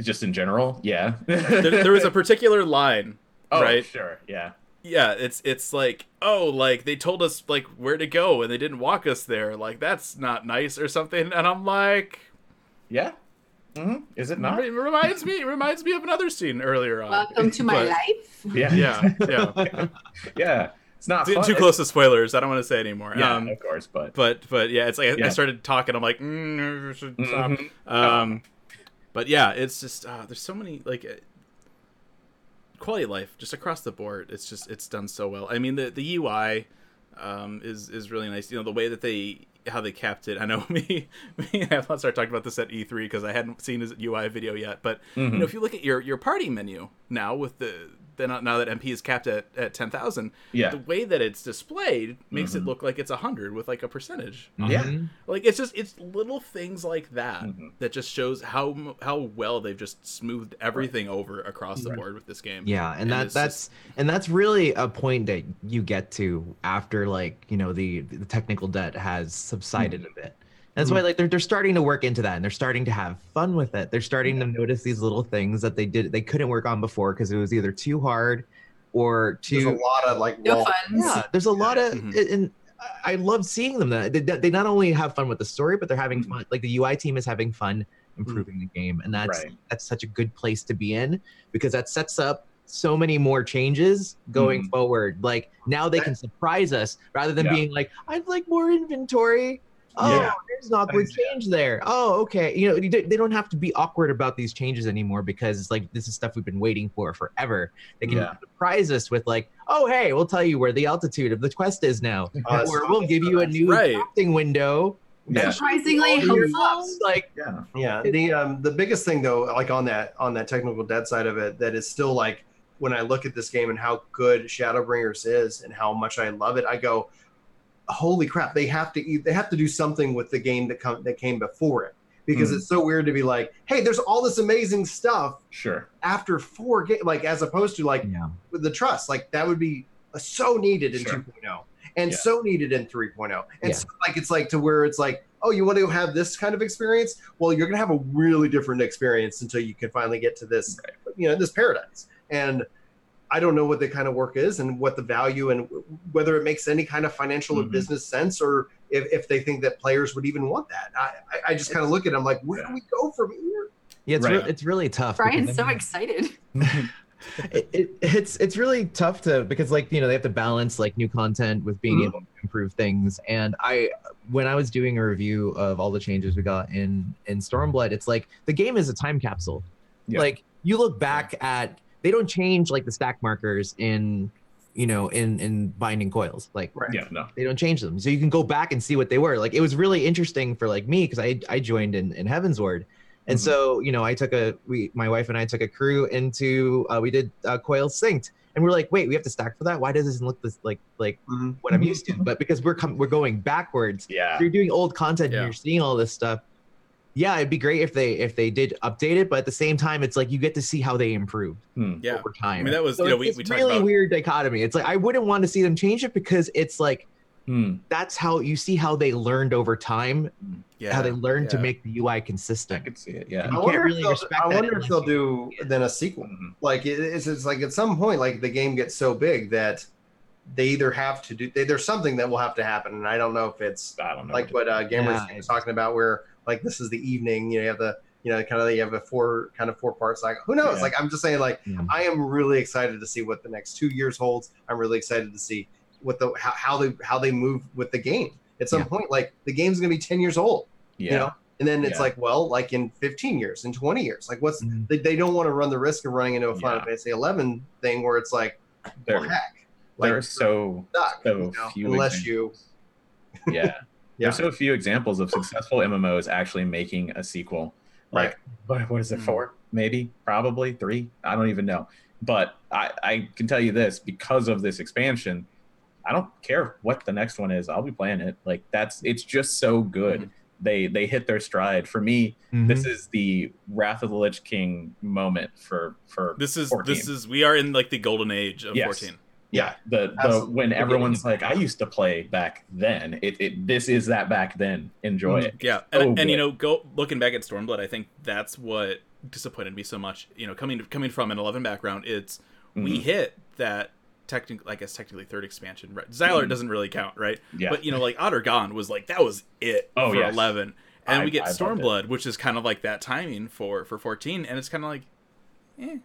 Just in general, yeah. there, there was a particular line. Oh, right? sure, yeah. Yeah, it's it's like, oh, like they told us like where to go and they didn't walk us there. Like that's not nice or something. And I'm like, yeah, mm-hmm. is it not? It reminds me, it reminds me of another scene earlier on. Welcome to my but, life. Yeah, yeah, yeah, yeah. It's not it's too close to spoilers. I don't want to say anymore. Yeah, um, of course, but but but yeah, it's like yeah. I started talking. I'm like, mm, I should stop. Mm-hmm. Um, but yeah, it's just uh, there's so many like. Quality of life just across the board, it's just it's done so well. I mean the the U I um is is really nice, you know, the way that they how they capped it. I know me me and Avalon Star talked about this at E three because I hadn't seen his U I video yet, but mm-hmm. you know, if you look at your your party menu now with the then now that M P is capped at at ten thousand, yeah the way that it's displayed makes mm-hmm. it look like it's one hundred with like a percentage. mm-hmm. Yeah like it's just it's little things like that mm-hmm. that just shows how how well they've just smoothed everything right. over across the right. board with this game. Yeah and, and that that's just... and that's really a point that you get to after like, you know, the the technical debt has subsided mm-hmm. a bit. That's why, like, they're they're starting to work into that, and they're starting to have fun with it. They're starting yeah. to notice these little things that they did they couldn't work on before because it was either too hard or too. There's a lot of like. No fun. Yeah, there's a lot of, mm-hmm. and I love seeing them. That they, they not only have fun with the story, but they're having mm-hmm. fun. Like the U I team is having fun improving mm-hmm. the game, and that's right. that's such a good place to be in because that sets up so many more changes going mm-hmm. forward. Like now they can surprise us rather than yeah. being like, I'd like more inventory. Oh, yeah. there's an awkward change there. Oh, okay. You know, they don't have to be awkward about these changes anymore because it's like this is stuff we've been waiting for forever. They can yeah. surprise us with like, oh, hey, we'll tell you where the altitude of the quest is now, uh, or we'll give you a new right. crafting window. Yeah. Surprisingly helpful. Like, yeah, yeah. The um, the biggest thing though, like on that on that technical debt side of it, that is still like when I look at this game and how good Shadowbringers is and how much I love it, I go, holy crap, they have to they have to do something with the game that come that came before it, because mm. it's so weird to be like, hey, there's all this amazing stuff sure after four games, like as opposed to like yeah. with the trust, like that would be so needed in sure. two point oh and yeah. so needed in three point oh and yeah. so, like it's like to where it's like, oh, you want to have this kind of experience, well you're gonna have a really different experience until you can finally get to this right. you know, this paradise. And I don't know what the kind of work is and what the value and whether it makes any kind of financial mm-hmm. or business sense, or if, if they think that players would even want that. I, I just kind of look at it, I'm like, where yeah. do we go from here? Yeah, it's, right. re- it's really tough. Brian's so excited. it, it, it's it's really tough to, because like, you know, they have to balance like new content with being mm-hmm. able to improve things. And I, when I was doing a review of all the changes we got in, in Stormblood, it's like the game is a time capsule. Yeah. Like you look back yeah. at, they don't change like the stack markers in, you know, in, in binding coils. Like, right. yeah, no. they don't change them. So you can go back and see what they were. Like, it was really interesting for like me, because I I joined in, in Heavensward, And mm-hmm. so, you know, I took a, we, my wife and I took a crew into, uh, we did uh, Coil Synced. And we're like, wait, we have to stack for that? Why does this look this, like like mm-hmm. what I'm used to? But because we're com- we're going backwards. Yeah. If you're doing old content yeah. and you're seeing all this stuff. Yeah, it'd be great if they if they did update it, but at the same time, it's like you get to see how they improved hmm. yeah. over time. I mean, that was so you know, we, it's we talked really about... weird dichotomy. It's like I wouldn't want to see them change it because it's like hmm. that's how you see how they learned over time, yeah. how they learned yeah. to make the U I consistent. I could see it. Yeah, I wonder, really I wonder if they'll do then a sequel. Mm-hmm. Like it, it's it's like at some point, like the game gets so big that they either have to do they, there's something that will have to happen, and I don't know if it's I don't know like what, what uh, Gamers yeah. was talking about where. Like this is the evening, you know, you have the, you know, kind of, you have a four kind of four parts. Like, who knows? Yeah. Like, I'm just saying, like, yeah. I am really excited to see what the next two years holds. I'm really excited to see what the, how, how they, how they move with the game at some yeah. point. Like the game's going to be ten years old, yeah. you know? And then it's yeah. like, well, like in fifteen years, in twenty years, like what's, mm-hmm. they, they don't want to run the risk of running into a Final yeah. Fantasy eleven thing where it's like, they're, well, heck, like, they're so, stuck, so you know, few unless examples. you, yeah. Yeah. There's so few examples of successful M M Os actually making a sequel. Like, right. what is it, four? Maybe, probably, three? I don't even know. But I, I can tell you this, because of this expansion, I don't care what the next one is. I'll be playing it. Like, that's, it's just so good. Mm-hmm. They they hit their stride. For me, mm-hmm. this is the Wrath of the Lich King moment for for This is, fourteen. This is, we are in, like, the golden age of yes. fourteen. Yeah, the, the when everyone's like, I used to play back then. It, it this is that back then. Enjoy it. Yeah, and, oh, and you know, go looking back at Stormblood, I think that's what disappointed me so much. You know, coming coming from an eleven background, it's mm-hmm. we hit that technically, I guess technically third expansion. Right, Xylar mm-hmm. doesn't really count, right? Yeah. But you know, like Ottergon was like that was it oh, for yes. eleven, and I, we get I Stormblood, which is kind of like that timing for for fourteen, and it's kind of like, eh,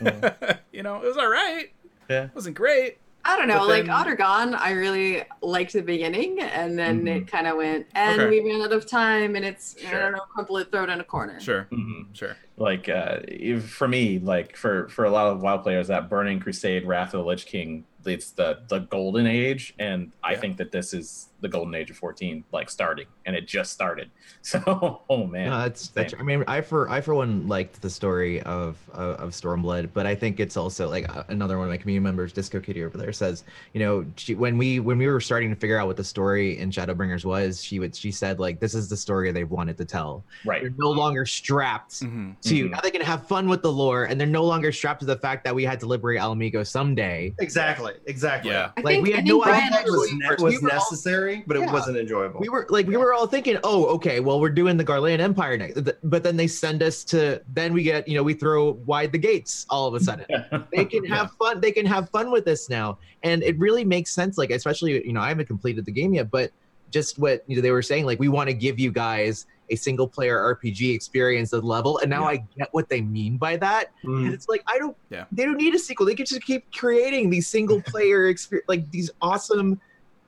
mm-hmm. you know, it was all right. Yeah, it wasn't great. I don't know. Then... Like Ottergon, I really liked the beginning, and then mm-hmm. it kind of went, and okay. we ran out of time, and it's sure. I don't know, crumple it, throw it in a corner. Sure, mm-hmm. sure. Like uh, for me, like for, for a lot of WoW players, that Burning Crusade, Wrath of the Lich King, it's the the golden age, and I yeah. think that this is the golden age of fourteen, like starting, and it just started. So, oh man, no, that's, that's I mean, I for I for one liked the story of of, of Stormblood, but I think it's also like uh, another one of my community members, Disco Kitty over there, says, you know, she, when we when we were starting to figure out what the story in Shadowbringers was, she would she said like this is the story they've wanted to tell. Right, they're no longer strapped mm-hmm. to mm-hmm. now they can have fun with the lore, and they're no longer strapped to the fact that we had to liberate Alamigo someday. Exactly. Exactly. Yeah. I like we had no idea it was, ne- was we necessary, all, but it yeah. wasn't enjoyable. We were like, we were all thinking, oh, okay, well, we're doing the Garlean Empire next, but then they send us to. Then we get, you know, we throw wide the gates all of a sudden. They can yeah. have fun. They can have fun with this now, and it really makes sense. Like, especially, you know, I haven't completed the game yet, but just what you know, they were saying, like, we want to give you guys a single player R P G experience at level, and now yeah. I get what they mean by that. Mm. And it's like I don't yeah. they don't need a sequel. They can just keep creating these single player experience, like these awesome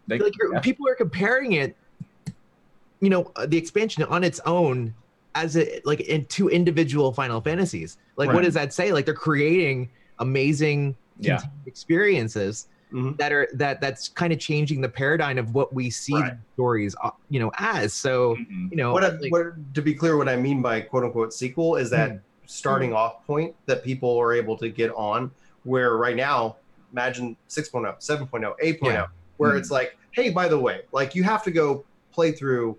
they, like yeah. people are comparing it, you know, the expansion on its own as a like in two individual Final Fantasies. Like right. what does that say? Like they're creating amazing yeah. experiences. Mm-hmm. That are that that's kind of changing the paradigm of what we see right. the stories, you know, as. So, mm-hmm. you know, what, I, like, what to be clear, what I mean by quote unquote sequel is that mm-hmm. starting mm-hmm. off point that people are able to get on. Where right now, imagine six point oh, seven point oh, eight point oh, yeah. where mm-hmm. it's like, hey, by the way, like you have to go play through.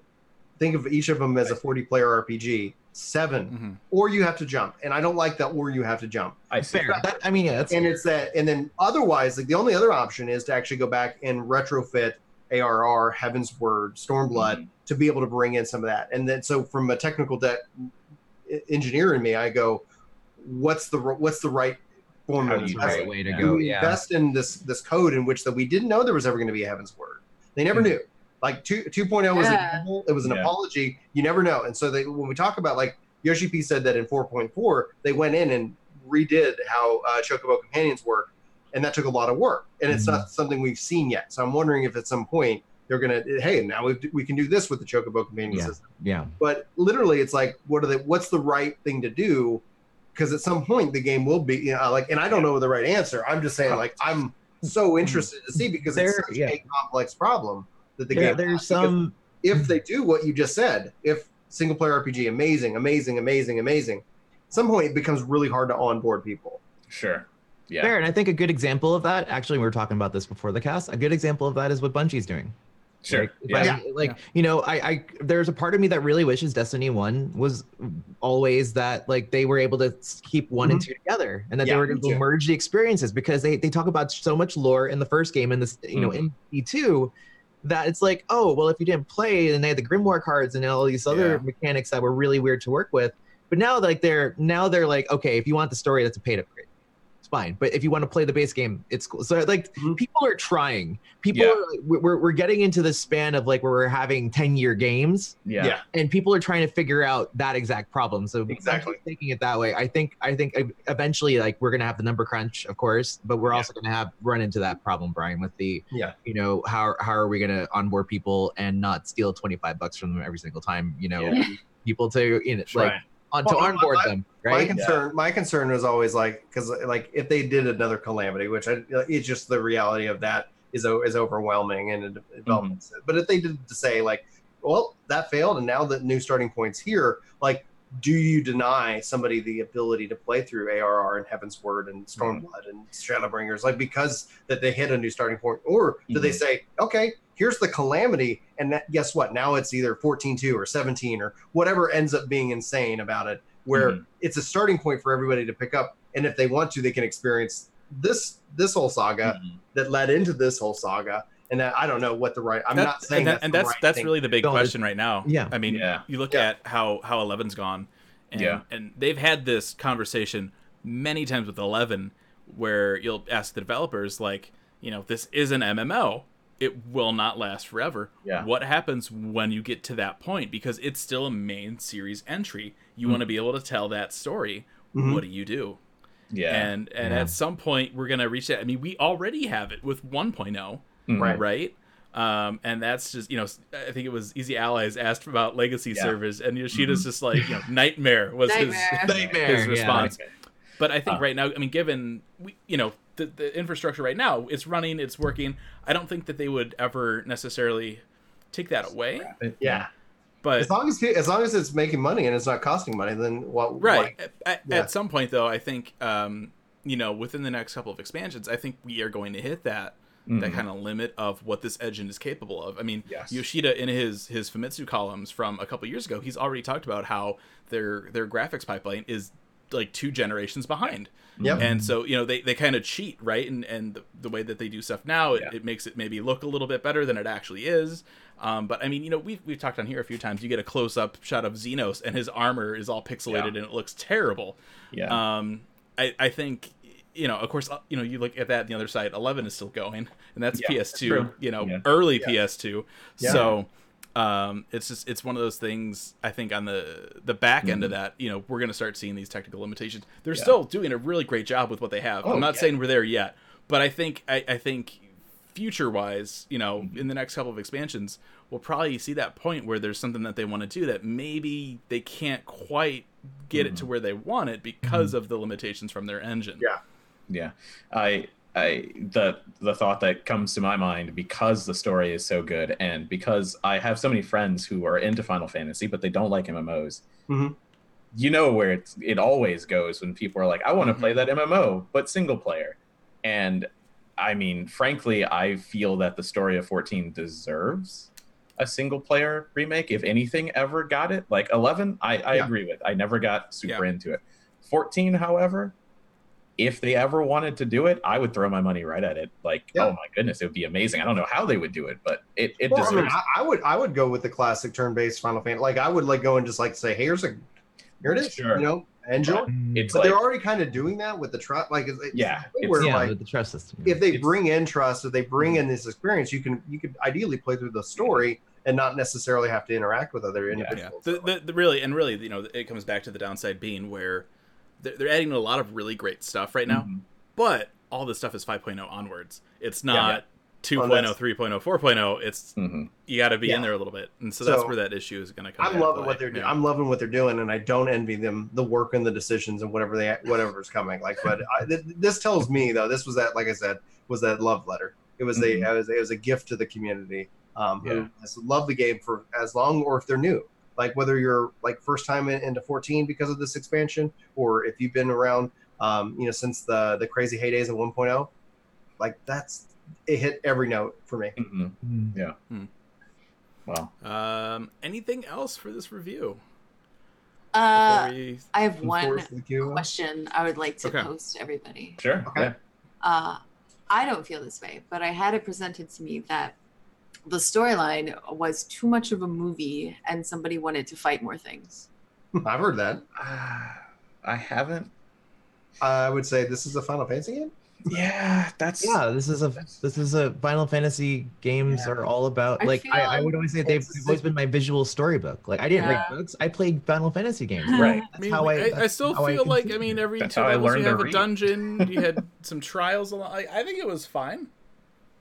Think of each of them as a forty-player R P G. Seven, mm-hmm. or you have to jump, and I don't like that. Or you have to jump. I see. That, I mean, yeah, that's and weird. It's that, and then otherwise, like the only other option is to actually go back and retrofit A R R, Heavensward, Stormblood mm-hmm. to be able to bring in some of that. And then, so from a technical de- engineer in me, I go, what's the what's the right form of right way to yeah. go? Yeah. Invest in this this code in which that we didn't know there was ever going to be a Heavensward. They never mm-hmm. knew. Like two, 2.0 yeah. was a evil, it was an yeah. apology. You never know. And so they, when we talk about like Yoshi P said that in four point four, they went in and redid how uh, Chocobo companions work. And that took a lot of work. And mm-hmm. it's not something we've seen yet. So I'm wondering if at some point they're going to, hey, now we we can do this with the Chocobo companion yeah. system. Yeah. But literally it's like, what are they, what's the right thing to do? Because at some point the game will be, you know, like, and I don't know the right answer. I'm just saying like, I'm so interested to see because there, it's such yeah. a complex problem. That the yeah, game there's some if they do what you just said, if single player R P G, amazing, amazing, amazing, amazing. At some point, it becomes really hard to onboard people. Sure. Yeah. Fair, and I think a good example of that, actually, we were talking about this before the cast, a good example of that is what Bungie's doing. Sure. Like, yeah. I, yeah. like yeah. you know, I, I there's a part of me that really wishes Destiny one was always that, like, they were able to keep one mm-hmm. and two together, and that yeah, they were going to merge the experiences, because they, they talk about so much lore in the first game and this, you mm-hmm. know, in E two, that it's like, oh, well, if you didn't play, then they had the Grimoire cards and all these other yeah. mechanics that were really weird to work with. But now, like, they're now they're like, okay, if you want the story, that's a paid upgrade. Fine, but if you want to play the base game, it's cool. So like mm-hmm. people are trying people yeah. are, we're we're getting into the span of like where we're having ten year games yeah. yeah and people are trying to figure out that exact problem. So exactly taking it that way, I think I think eventually, like, we're gonna have the number crunch, of course, but we're yeah. also gonna have run into that problem, Brian, with the yeah you know how how are we gonna onboard people and not steal twenty-five bucks from them every single time, you know yeah. people to you know That's like right. On, well, to onboard my, them, right? My concern, yeah. my concern was always like, because like if they did another Calamity, which I, it's just the reality of that is is overwhelming and it develops. Mm-hmm. But if they did to say like, well, that failed, and now the new starting point's here, like, do you deny somebody the ability to play through A R R and Heavensward and Stormblood mm-hmm. and Shadowbringers, like, because that they hit a new starting point, or do mm-hmm. they say, okay, here's the Calamity, and that, guess what? Now it's either fourteen two or seventeen or whatever ends up being insane about it, where mm-hmm. it's a starting point for everybody to pick up, and if they want to, they can experience this this whole saga mm-hmm. that led into this whole saga. And that, I don't know what the right. I'm that's, not saying. And, that, that's, and that's right that's thing. Really the big no, question right now. Yeah. I mean, yeah. you look yeah. at how how Eleven's gone, and yeah. and they've had this conversation many times with Eleven, where you'll ask the developers, like, you know, this is an M M O. It will not last forever. Yeah. What happens when you get to that point? Because it's still a main series entry. You mm-hmm. want to be able to tell that story. Mm-hmm. What do you do? Yeah. And and yeah. at some point we're gonna reach that. I mean, we already have it with one point oh. Right. Right. Um, and that's just, you know, I think it was Easy Allies asked about legacy yeah. servers, and Yoshida's mm-hmm. just like, you know, nightmare was nightmare. His, nightmare. his response. Yeah. But I think uh, right now, I mean, given, we, you know, the, the infrastructure right now, it's running, it's working. I don't think that they would ever necessarily take that away. Yeah. But as long as, as long as it's making money and it's not costing money, then what? Right. Like, at, yeah. at some point, though, I think, um, you know, within the next couple of expansions, I think we are going to hit that. Mm-hmm. That kind of limit of what this engine is capable of. I mean, yes. Yoshida in his his Famitsu columns from a couple years ago, he's already talked about how their their graphics pipeline is like two generations behind. Yep. And so, you know, they, they kind of cheat, right? And and the, the way that they do stuff now, it, yeah. it makes it maybe look a little bit better than it actually is. Um, but I mean, you know, we've we've talked on here a few times. You get a close up shot of Xenos, and his armor is all pixelated yeah. and it looks terrible. Yeah. Um, I I think. You know, of course, you know, you look at that on the other side, Eleven is still going, and that's yeah, P S two, that's you know, yeah. early yeah. P S two. Yeah. So um, it's just, it's one of those things, I think, on the, the back end mm-hmm. of that, you know, we're going to start seeing these technical limitations. They're yeah. still doing a really great job with what they have. Oh, I'm not yeah. saying we're there yet, but I think, I, I think future-wise, you know, mm-hmm. in the next couple of expansions, we'll probably see that point where there's something that they want to do that maybe they can't quite get mm-hmm. it to where they want it because mm-hmm. of the limitations from their engine. Yeah. Yeah, I, I, the the thought that comes to my mind, because the story is so good, and because I have so many friends who are into Final Fantasy, but they don't like M M Os. Mm-hmm. You know where it's, it always goes when people are like, I want to mm-hmm. play that M M O, but single player. And I mean, frankly, I feel that the story of fourteen deserves a single player remake, if anything ever got it. Like eleven, I, I yeah. agree with. I never got super yeah. into it. fourteen, however... if they ever wanted to do it, I would throw my money right at it. Like, yeah. oh my goodness, it would be amazing. I don't know how they would do it, but it, it well, deserves. I, mean, I, I would I would go with the classic turn-based Final Fantasy. Like I would like go and just like say, hey, here's a, here it is, sure. you know, enjoy. But, but like, they're already kind of doing that with the trust. Like, it's, yeah, it's, where, yeah like, with the trust system. If they it's, bring in trust, if they bring in this experience, you can you could ideally play through the story and not necessarily have to interact with other individuals. Yeah, yeah. The, the, the really and really, you know, it comes back to the downside being where. They're adding a lot of really great stuff right now, mm-hmm. but all this stuff is five point oh onwards. It's not yeah, yeah. two point oh, well, three point oh, four point oh. It's mm-hmm. you got to be yeah. in there a little bit, and so, so that's where that issue is going to come. I'm loving what they're doing. I'm loving what they're doing, and I don't envy them the work and the decisions and whatever they whatever's coming. Like, but I, th- this tells me though, this was that like I said was that love letter. It was mm-hmm. a it was, it was a gift to the community um, yeah. who has loved the game for as long, or if they're new. like whether you're like first time in, into fourteen because of this expansion, or if you've been around, um, you know, since the the crazy heydays of one point oh, like that's it hit every note for me. Mm-hmm. Mm-hmm. Yeah. Mm-hmm. Wow. Um, anything else for this review? Uh, we, I have one question I would like to okay. pose to everybody. Sure. Okay. Uh, I don't feel this way, but I had it presented to me that the storyline was too much of a movie and somebody wanted to fight more things. I've heard that. Uh, I haven't. I would say this is a Final Fantasy game. Yeah, that's yeah. This is a this is a Final Fantasy games yeah. are all about I like I, like I would always say they've, they've always been my visual storybook. Like I didn't yeah. read books, I played Final Fantasy games. Right. That's I mean, how I, I, that's I still how feel I like I mean every two levels you have a read. dungeon, you had some trials. I, I think it was fine.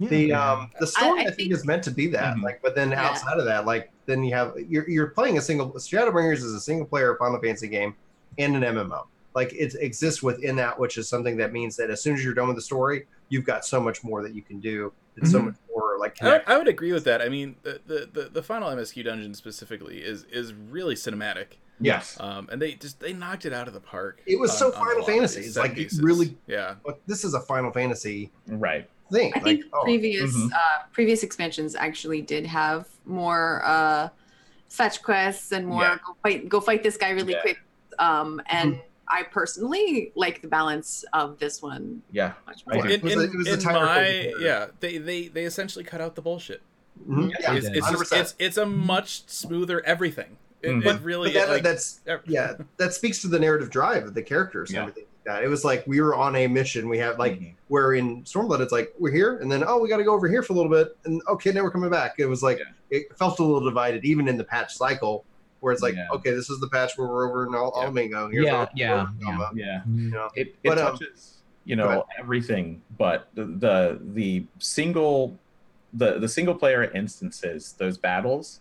Yeah. The um the story I, I, I think, think is meant to be that mm-hmm. like, but then yeah. outside of that, like then you have you're you're playing a single Shadowbringers is a single player Final Fantasy game and an M M O. Like it exists within that, which is something that means that as soon as you're done with the story, you've got so much more that you can do. It's mm-hmm. so much more like. I, I would agree with that. I mean, the, the, the, the final M S Q dungeon specifically is is really cinematic. Yes. Um, and they just they knocked it out of the park. It was on, so Final Fantasy. It's like it really. Yeah. Like, this is a Final Fantasy. Right. Thing. I think like, oh. previous mm-hmm. uh, previous expansions actually did have more uh, fetch quests and more yeah. go fight go fight this guy really yeah. quick um, and. Mm-hmm. I personally like the balance of this one. Yeah, much more. In, in, it was a, it was in my yeah, they, they they essentially cut out the bullshit. Mm-hmm. Yeah, it's, it's, just, it's it's a much smoother everything. It, mm-hmm. it really but that, like, that's yeah that speaks to the narrative drive of the characters and yeah. everything like that. It was like we were on a mission. We have like mm-hmm. we're in Stormblood. It's like we're here and then oh we got to go over here for a little bit and okay now we're coming back. It was like yeah. it felt a little divided even in the patch cycle. Where it's like, yeah. okay, this is the patch where we're over in Al- yeah. Almingo. Here's yeah, yeah, yeah, yeah. You know? It, it but, touches, um, you know, everything, but the, the the single, the the single player instances, those battles,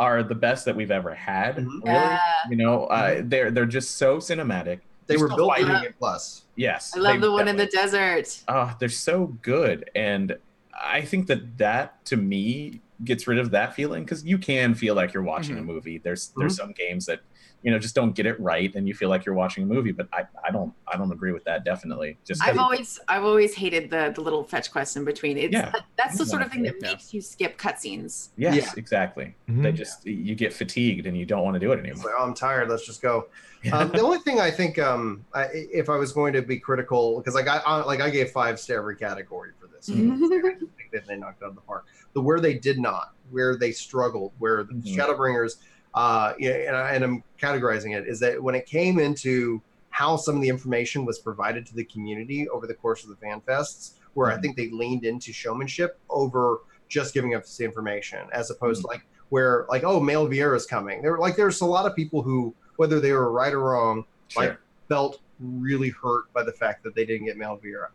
are the best that we've ever had. Mm-hmm. Really, yeah. you know, uh, they're they're just so cinematic. They they're were built fighting it plus. Yes, I love the one definitely. in the desert. Oh, they're so good, and I think that that to me. Gets rid of that feeling because you can feel like you're watching mm-hmm. a movie. There's there's mm-hmm. some games that you know just don't get it right, and you feel like you're watching a movie. But I, I don't I don't agree with that definitely. Just I've always I've always hated the the little fetch quest in between. It's yeah. that, that's the sort of thing that yeah. makes you skip cutscenes. Yes, yeah. exactly. Mm-hmm. They just you get fatigued and you don't want to do it anymore. Like, oh, I'm tired. Let's just go. um, the only thing I think um I, if I was going to be critical because like I, I like I gave fives to every category for this. Mm-hmm. I think that they knocked out of the park. The where they did not, where they struggled, where the mm-hmm. Shadowbringers, uh, and, I, and I'm categorizing it, is that when it came into how some of the information was provided to the community over the course of the fan fests, where mm-hmm. I think they leaned into showmanship over just giving us the information, as opposed mm-hmm. to like where like oh, male Vieira is coming. There were like there's a lot of people who, whether they were right or wrong, sure. like felt really hurt by the fact that they didn't get male Vieira.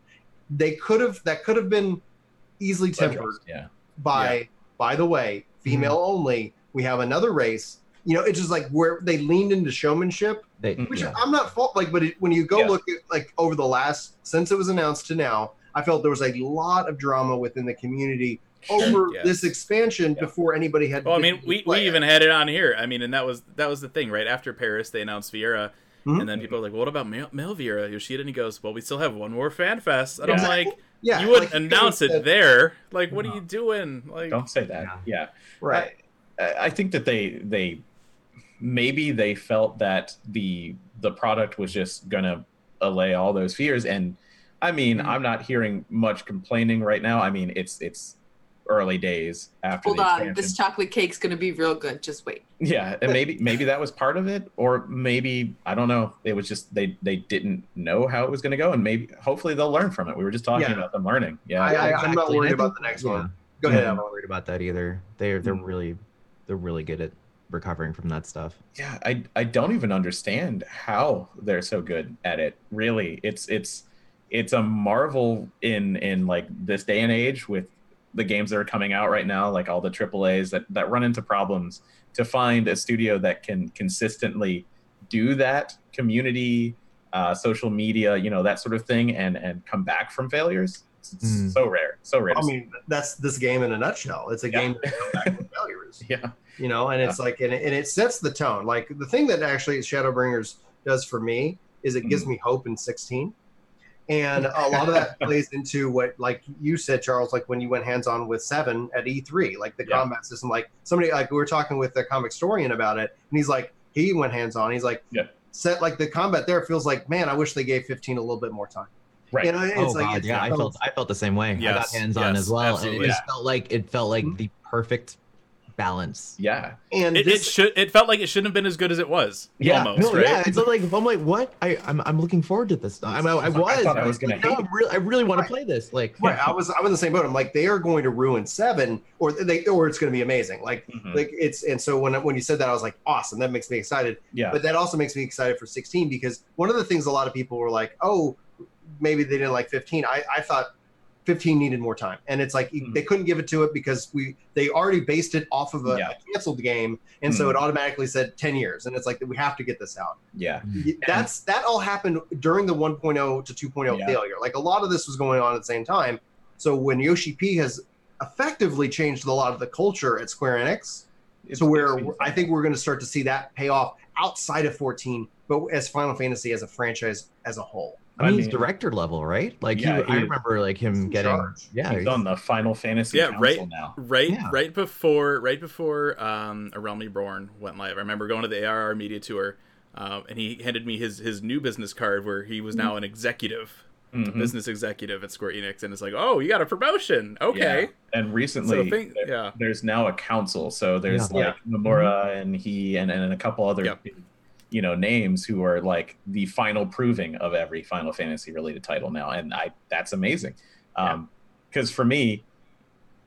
They could have that could have been easily tempered. Yeah. by yeah. by the way female mm. only we have another race you know it's just like where they leaned into showmanship they, which yeah. I'm not fault like but it, when you go yeah. look at like over the last since it was announced to now I felt there was a lot of drama within the community over yes. this expansion yeah. before anybody had well I mean we, we even had it on here I mean and that was that was the thing right after Paris they announced Vieira mm-hmm. and then people are like well, what about male, male Vieira Yoshida and he goes well we still have one more fan fest and yeah. I'm like yeah, you wouldn't like, announce it said, there. Like, what no. are you doing? Like, don't say that. Yeah, yeah. right. I, I think that they they maybe they felt that the the product was just gonna allay all those fears. And I mean, mm-hmm. I'm not hearing much complaining right now. I mean, it's it's early days after. Hold the on, expansion. This chocolate cake's gonna be real good. Just wait. Yeah, and maybe maybe that was part of it, or maybe I don't know. It was just they they didn't know how it was going to go, and maybe hopefully they'll learn from it. We were just talking yeah. about them learning. Yeah, I, I, exactly. I'm not worried think, about the next yeah. one. Go yeah, ahead. I'm not worried about that either. They're they're mm. really they're really good at recovering from that stuff. Yeah, I I don't even understand how they're so good at it. Really, it's it's it's a marvel in in like this day and age with the games that are coming out right now, like all the triple A's that that run into problems. To find a studio that can consistently do that community, uh, social media, you know, that sort of thing, and and come back from failures, it's mm. so rare, so rare. I mean, that's this game in a nutshell. It's a yeah. game that comes back from failures. characters. Yeah. You know, and yeah. it's like, and it, and it sets the tone. Like the thing that actually Shadowbringers does for me is it gives mm. me hope in sixteen. And a lot of that plays into what, like you said, Charles, like when you went hands-on with seven at E three, like the yeah. combat system, like somebody, like we were talking with the comic historian about it, and he's like, he went hands-on. He's like, yeah. set like the combat there feels like, man, I wish they gave fifteen a little bit more time. Right. You know, it's oh like, God, it's, yeah, I felt I felt the same way. Yes, I got hands-on yes, as well. And it just yeah. felt like it felt like mm-hmm. the perfect balance. Yeah, and it, this, it should. It felt like it shouldn't have been as good as it was. Yeah, almost, no, right? yeah. It's like I'm like, what? I I'm I'm looking forward to this. I, I, I was. I, thought I was gonna. Like, no, I really, I really want to play this. Like, right. I was. I was in the same boat. I'm like, they are going to ruin seven, or they, or it's going to be amazing. Like, mm-hmm. like it's. And so when when you said that, I was like, awesome. That makes me excited. Yeah. But that also makes me excited for sixteen, because one of the things a lot of people were like, oh, maybe they didn't like fifteen. I, I thought fifteen needed more time, and it's like mm. they couldn't give it to it because we they already based it off of a, yeah. a canceled game, and mm. so it automatically said ten years, and it's like we have to get this out. Yeah, mm. that's that all happened during the one point oh to two point oh yeah. failure. Like a lot of this was going on at the same time. So when Yoshi P has effectively changed a lot of the culture at Square Enix, it's to where I think we're going to start to see that pay off outside of fourteen, but as Final Fantasy as a franchise as a whole. I mean, he's director level, right? Like, yeah, he, he, I remember like him getting, charge. yeah, he's on the Final Fantasy yeah, Council right, now. Right, yeah. right before, right before um, A Realm Reborn went live. I remember going to the A R R media tour, uh, and he handed me his his new business card where he was now an executive, mm-hmm. a business executive at Square Enix, and it's like, oh, you got a promotion, okay. Yeah. And recently, so thing, there, yeah. there's now a council, so there's yeah. like yeah. Nomura mm-hmm. and he and and a couple other. Yep. You know, names who are like the final proving of every Final Fantasy related title now, and I that's amazing. Um, because yeah. for me,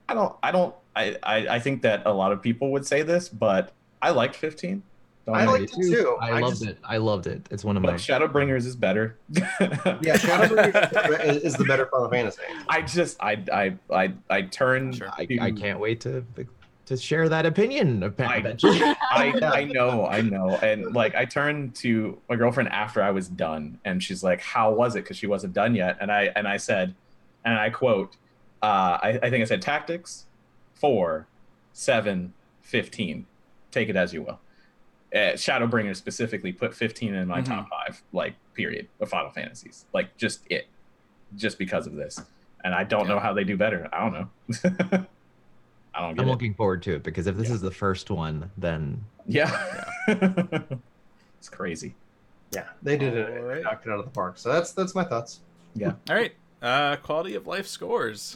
I don't, I don't, I, I, I think that a lot of people would say this, but I liked fifteen. Don't I liked it too. too. I, I loved just, it. I loved it. It's one of but my. Shadowbringers is better. yeah, Shadowbringers is the better Final Fantasy. I just, I, I, I, I turn. Sure. I, I can't wait to. to share that opinion of I, I, I know, I know. And like, I turned to my girlfriend after I was done, and she's like, how was it? Because she wasn't done yet. And I and I said, and I quote, uh, I, I think I said tactics, four, seven, fifteen. Take it as you will. Uh, Shadowbringers specifically put fifteen in my mm-hmm. top five, like period, of Final Fantasies. Like just it, just because of this. And I don't yeah. know how they do better. I don't know. I don't I'm it. looking forward to it, because if this yeah. is the first one, then yeah, yeah. it's crazy. Yeah, they did it. Right. Knocked it out of the park. So that's that's my thoughts. Yeah. All right. Uh, quality of life scores.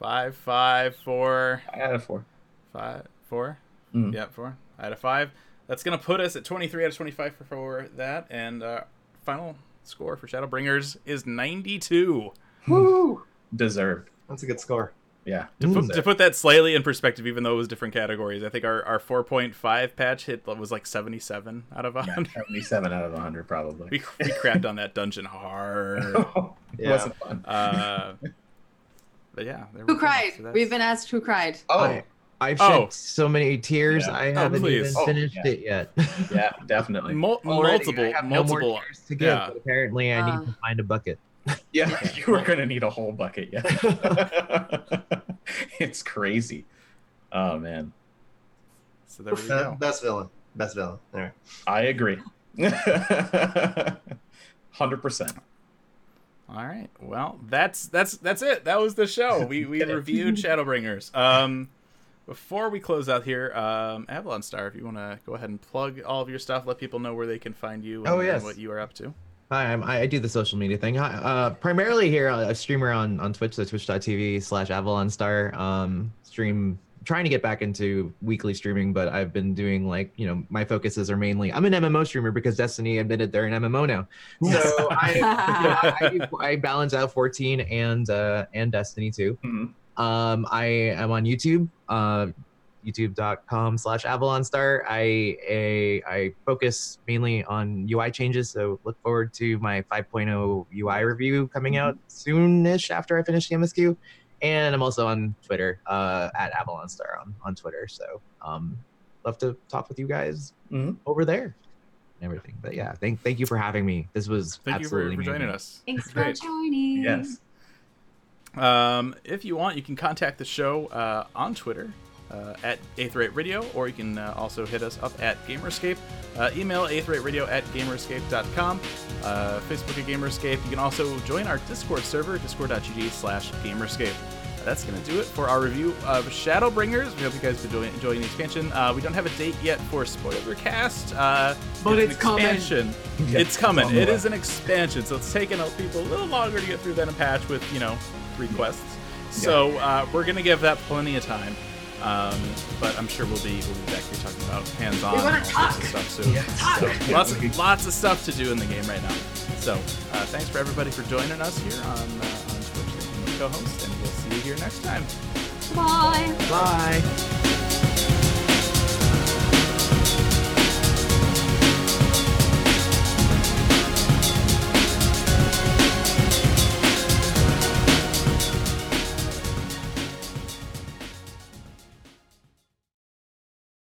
Five, five, four. I had a four. Five, four. Mm. Yeah, four. I had a five. That's gonna put us at twenty-three out of twenty-five for, for that, and uh, final score for Shadowbringers is ninety-two. Woo! Deserved. That's a good score. Yeah. To, mm-hmm. put, to put that slightly in perspective, even though it was different categories, I think our, our four point five patch hit was like seventy-seven out of one hundred. Yeah, seventy-seven out of one hundred, probably. We, we crapped on that dungeon hard. Oh, yeah. It wasn't fun. Uh, but yeah. There who cried? So We've been asked who cried. Oh, I, I've shed oh. so many tears. Yeah. I haven't oh, even oh, finished yeah. it yet. Yeah, definitely. Mul- multiple. I have multiple. No more tears to give, yeah. but apparently I uh, need to find a bucket. Yeah, you were gonna need a whole bucket. Yeah, it's crazy. Oh man. So there we go. Best villain. Best villain. All right. I agree. Hundred percent. All right. Well, that's that's that's it. That was the show. We we reviewed Shadowbringers. Um, before we close out here, um, Avalon Star, if you want to go ahead and plug all of your stuff, let people know where they can find you and, oh, yes. and what you are up to. Hi, I'm, I do the social media thing. Hi, uh, primarily here, a streamer on, on Twitch, so twitch dot t v slash Avalon Star. Um, stream, trying to get back into weekly streaming, but I've been doing like, you know, my focuses are mainly, I'm an M M O streamer because Destiny admitted they're an M M O now. So I, I, I balance out fourteen and uh, and Destiny too. Mm-hmm. Um, I am on YouTube, uh, youtube dot com slash Avalon Star. I, I I focus mainly on U I changes, so look forward to my five point oh U I review coming out soonish after I finish the M S Q. And I'm also on Twitter uh, at Avalon Star on, on Twitter. So um, love to talk with you guys mm-hmm. over there and everything. But yeah, thank thank you for having me. This was thank absolutely you for, for joining us. Thanks for joining. Yes. Um, if you want, you can contact the show uh, on Twitter uh, at Aetheryte Radio, or you can uh, also hit us up at Gamerscape. Uh, email aetheryte radio at gamerscape dot com. Uh, Facebook at Gamerscape. You can also join our Discord server, discord dot g g slash Gamerscape. That's going to do it for our review of Shadowbringers. We hope you guys are enjoying the expansion. Uh, we don't have a date yet for Spoilercast, uh, but it's, it's coming. Expansion. Yeah, it's coming. It is an expansion, so it's taking people a little longer to get through than a patch with, you know, three quests. Yeah. So uh, we're going to give that plenty of time. Um, but I'm sure we'll be, we'll be back here talking about hands-on and all sorts of stuff soon. Yeah. So lots, of, lots of stuff to do in the game right now. So uh, thanks for everybody for joining us here on, uh, on Twitch. Thank you, co-host, and we'll see you here next time. Bye. Bye.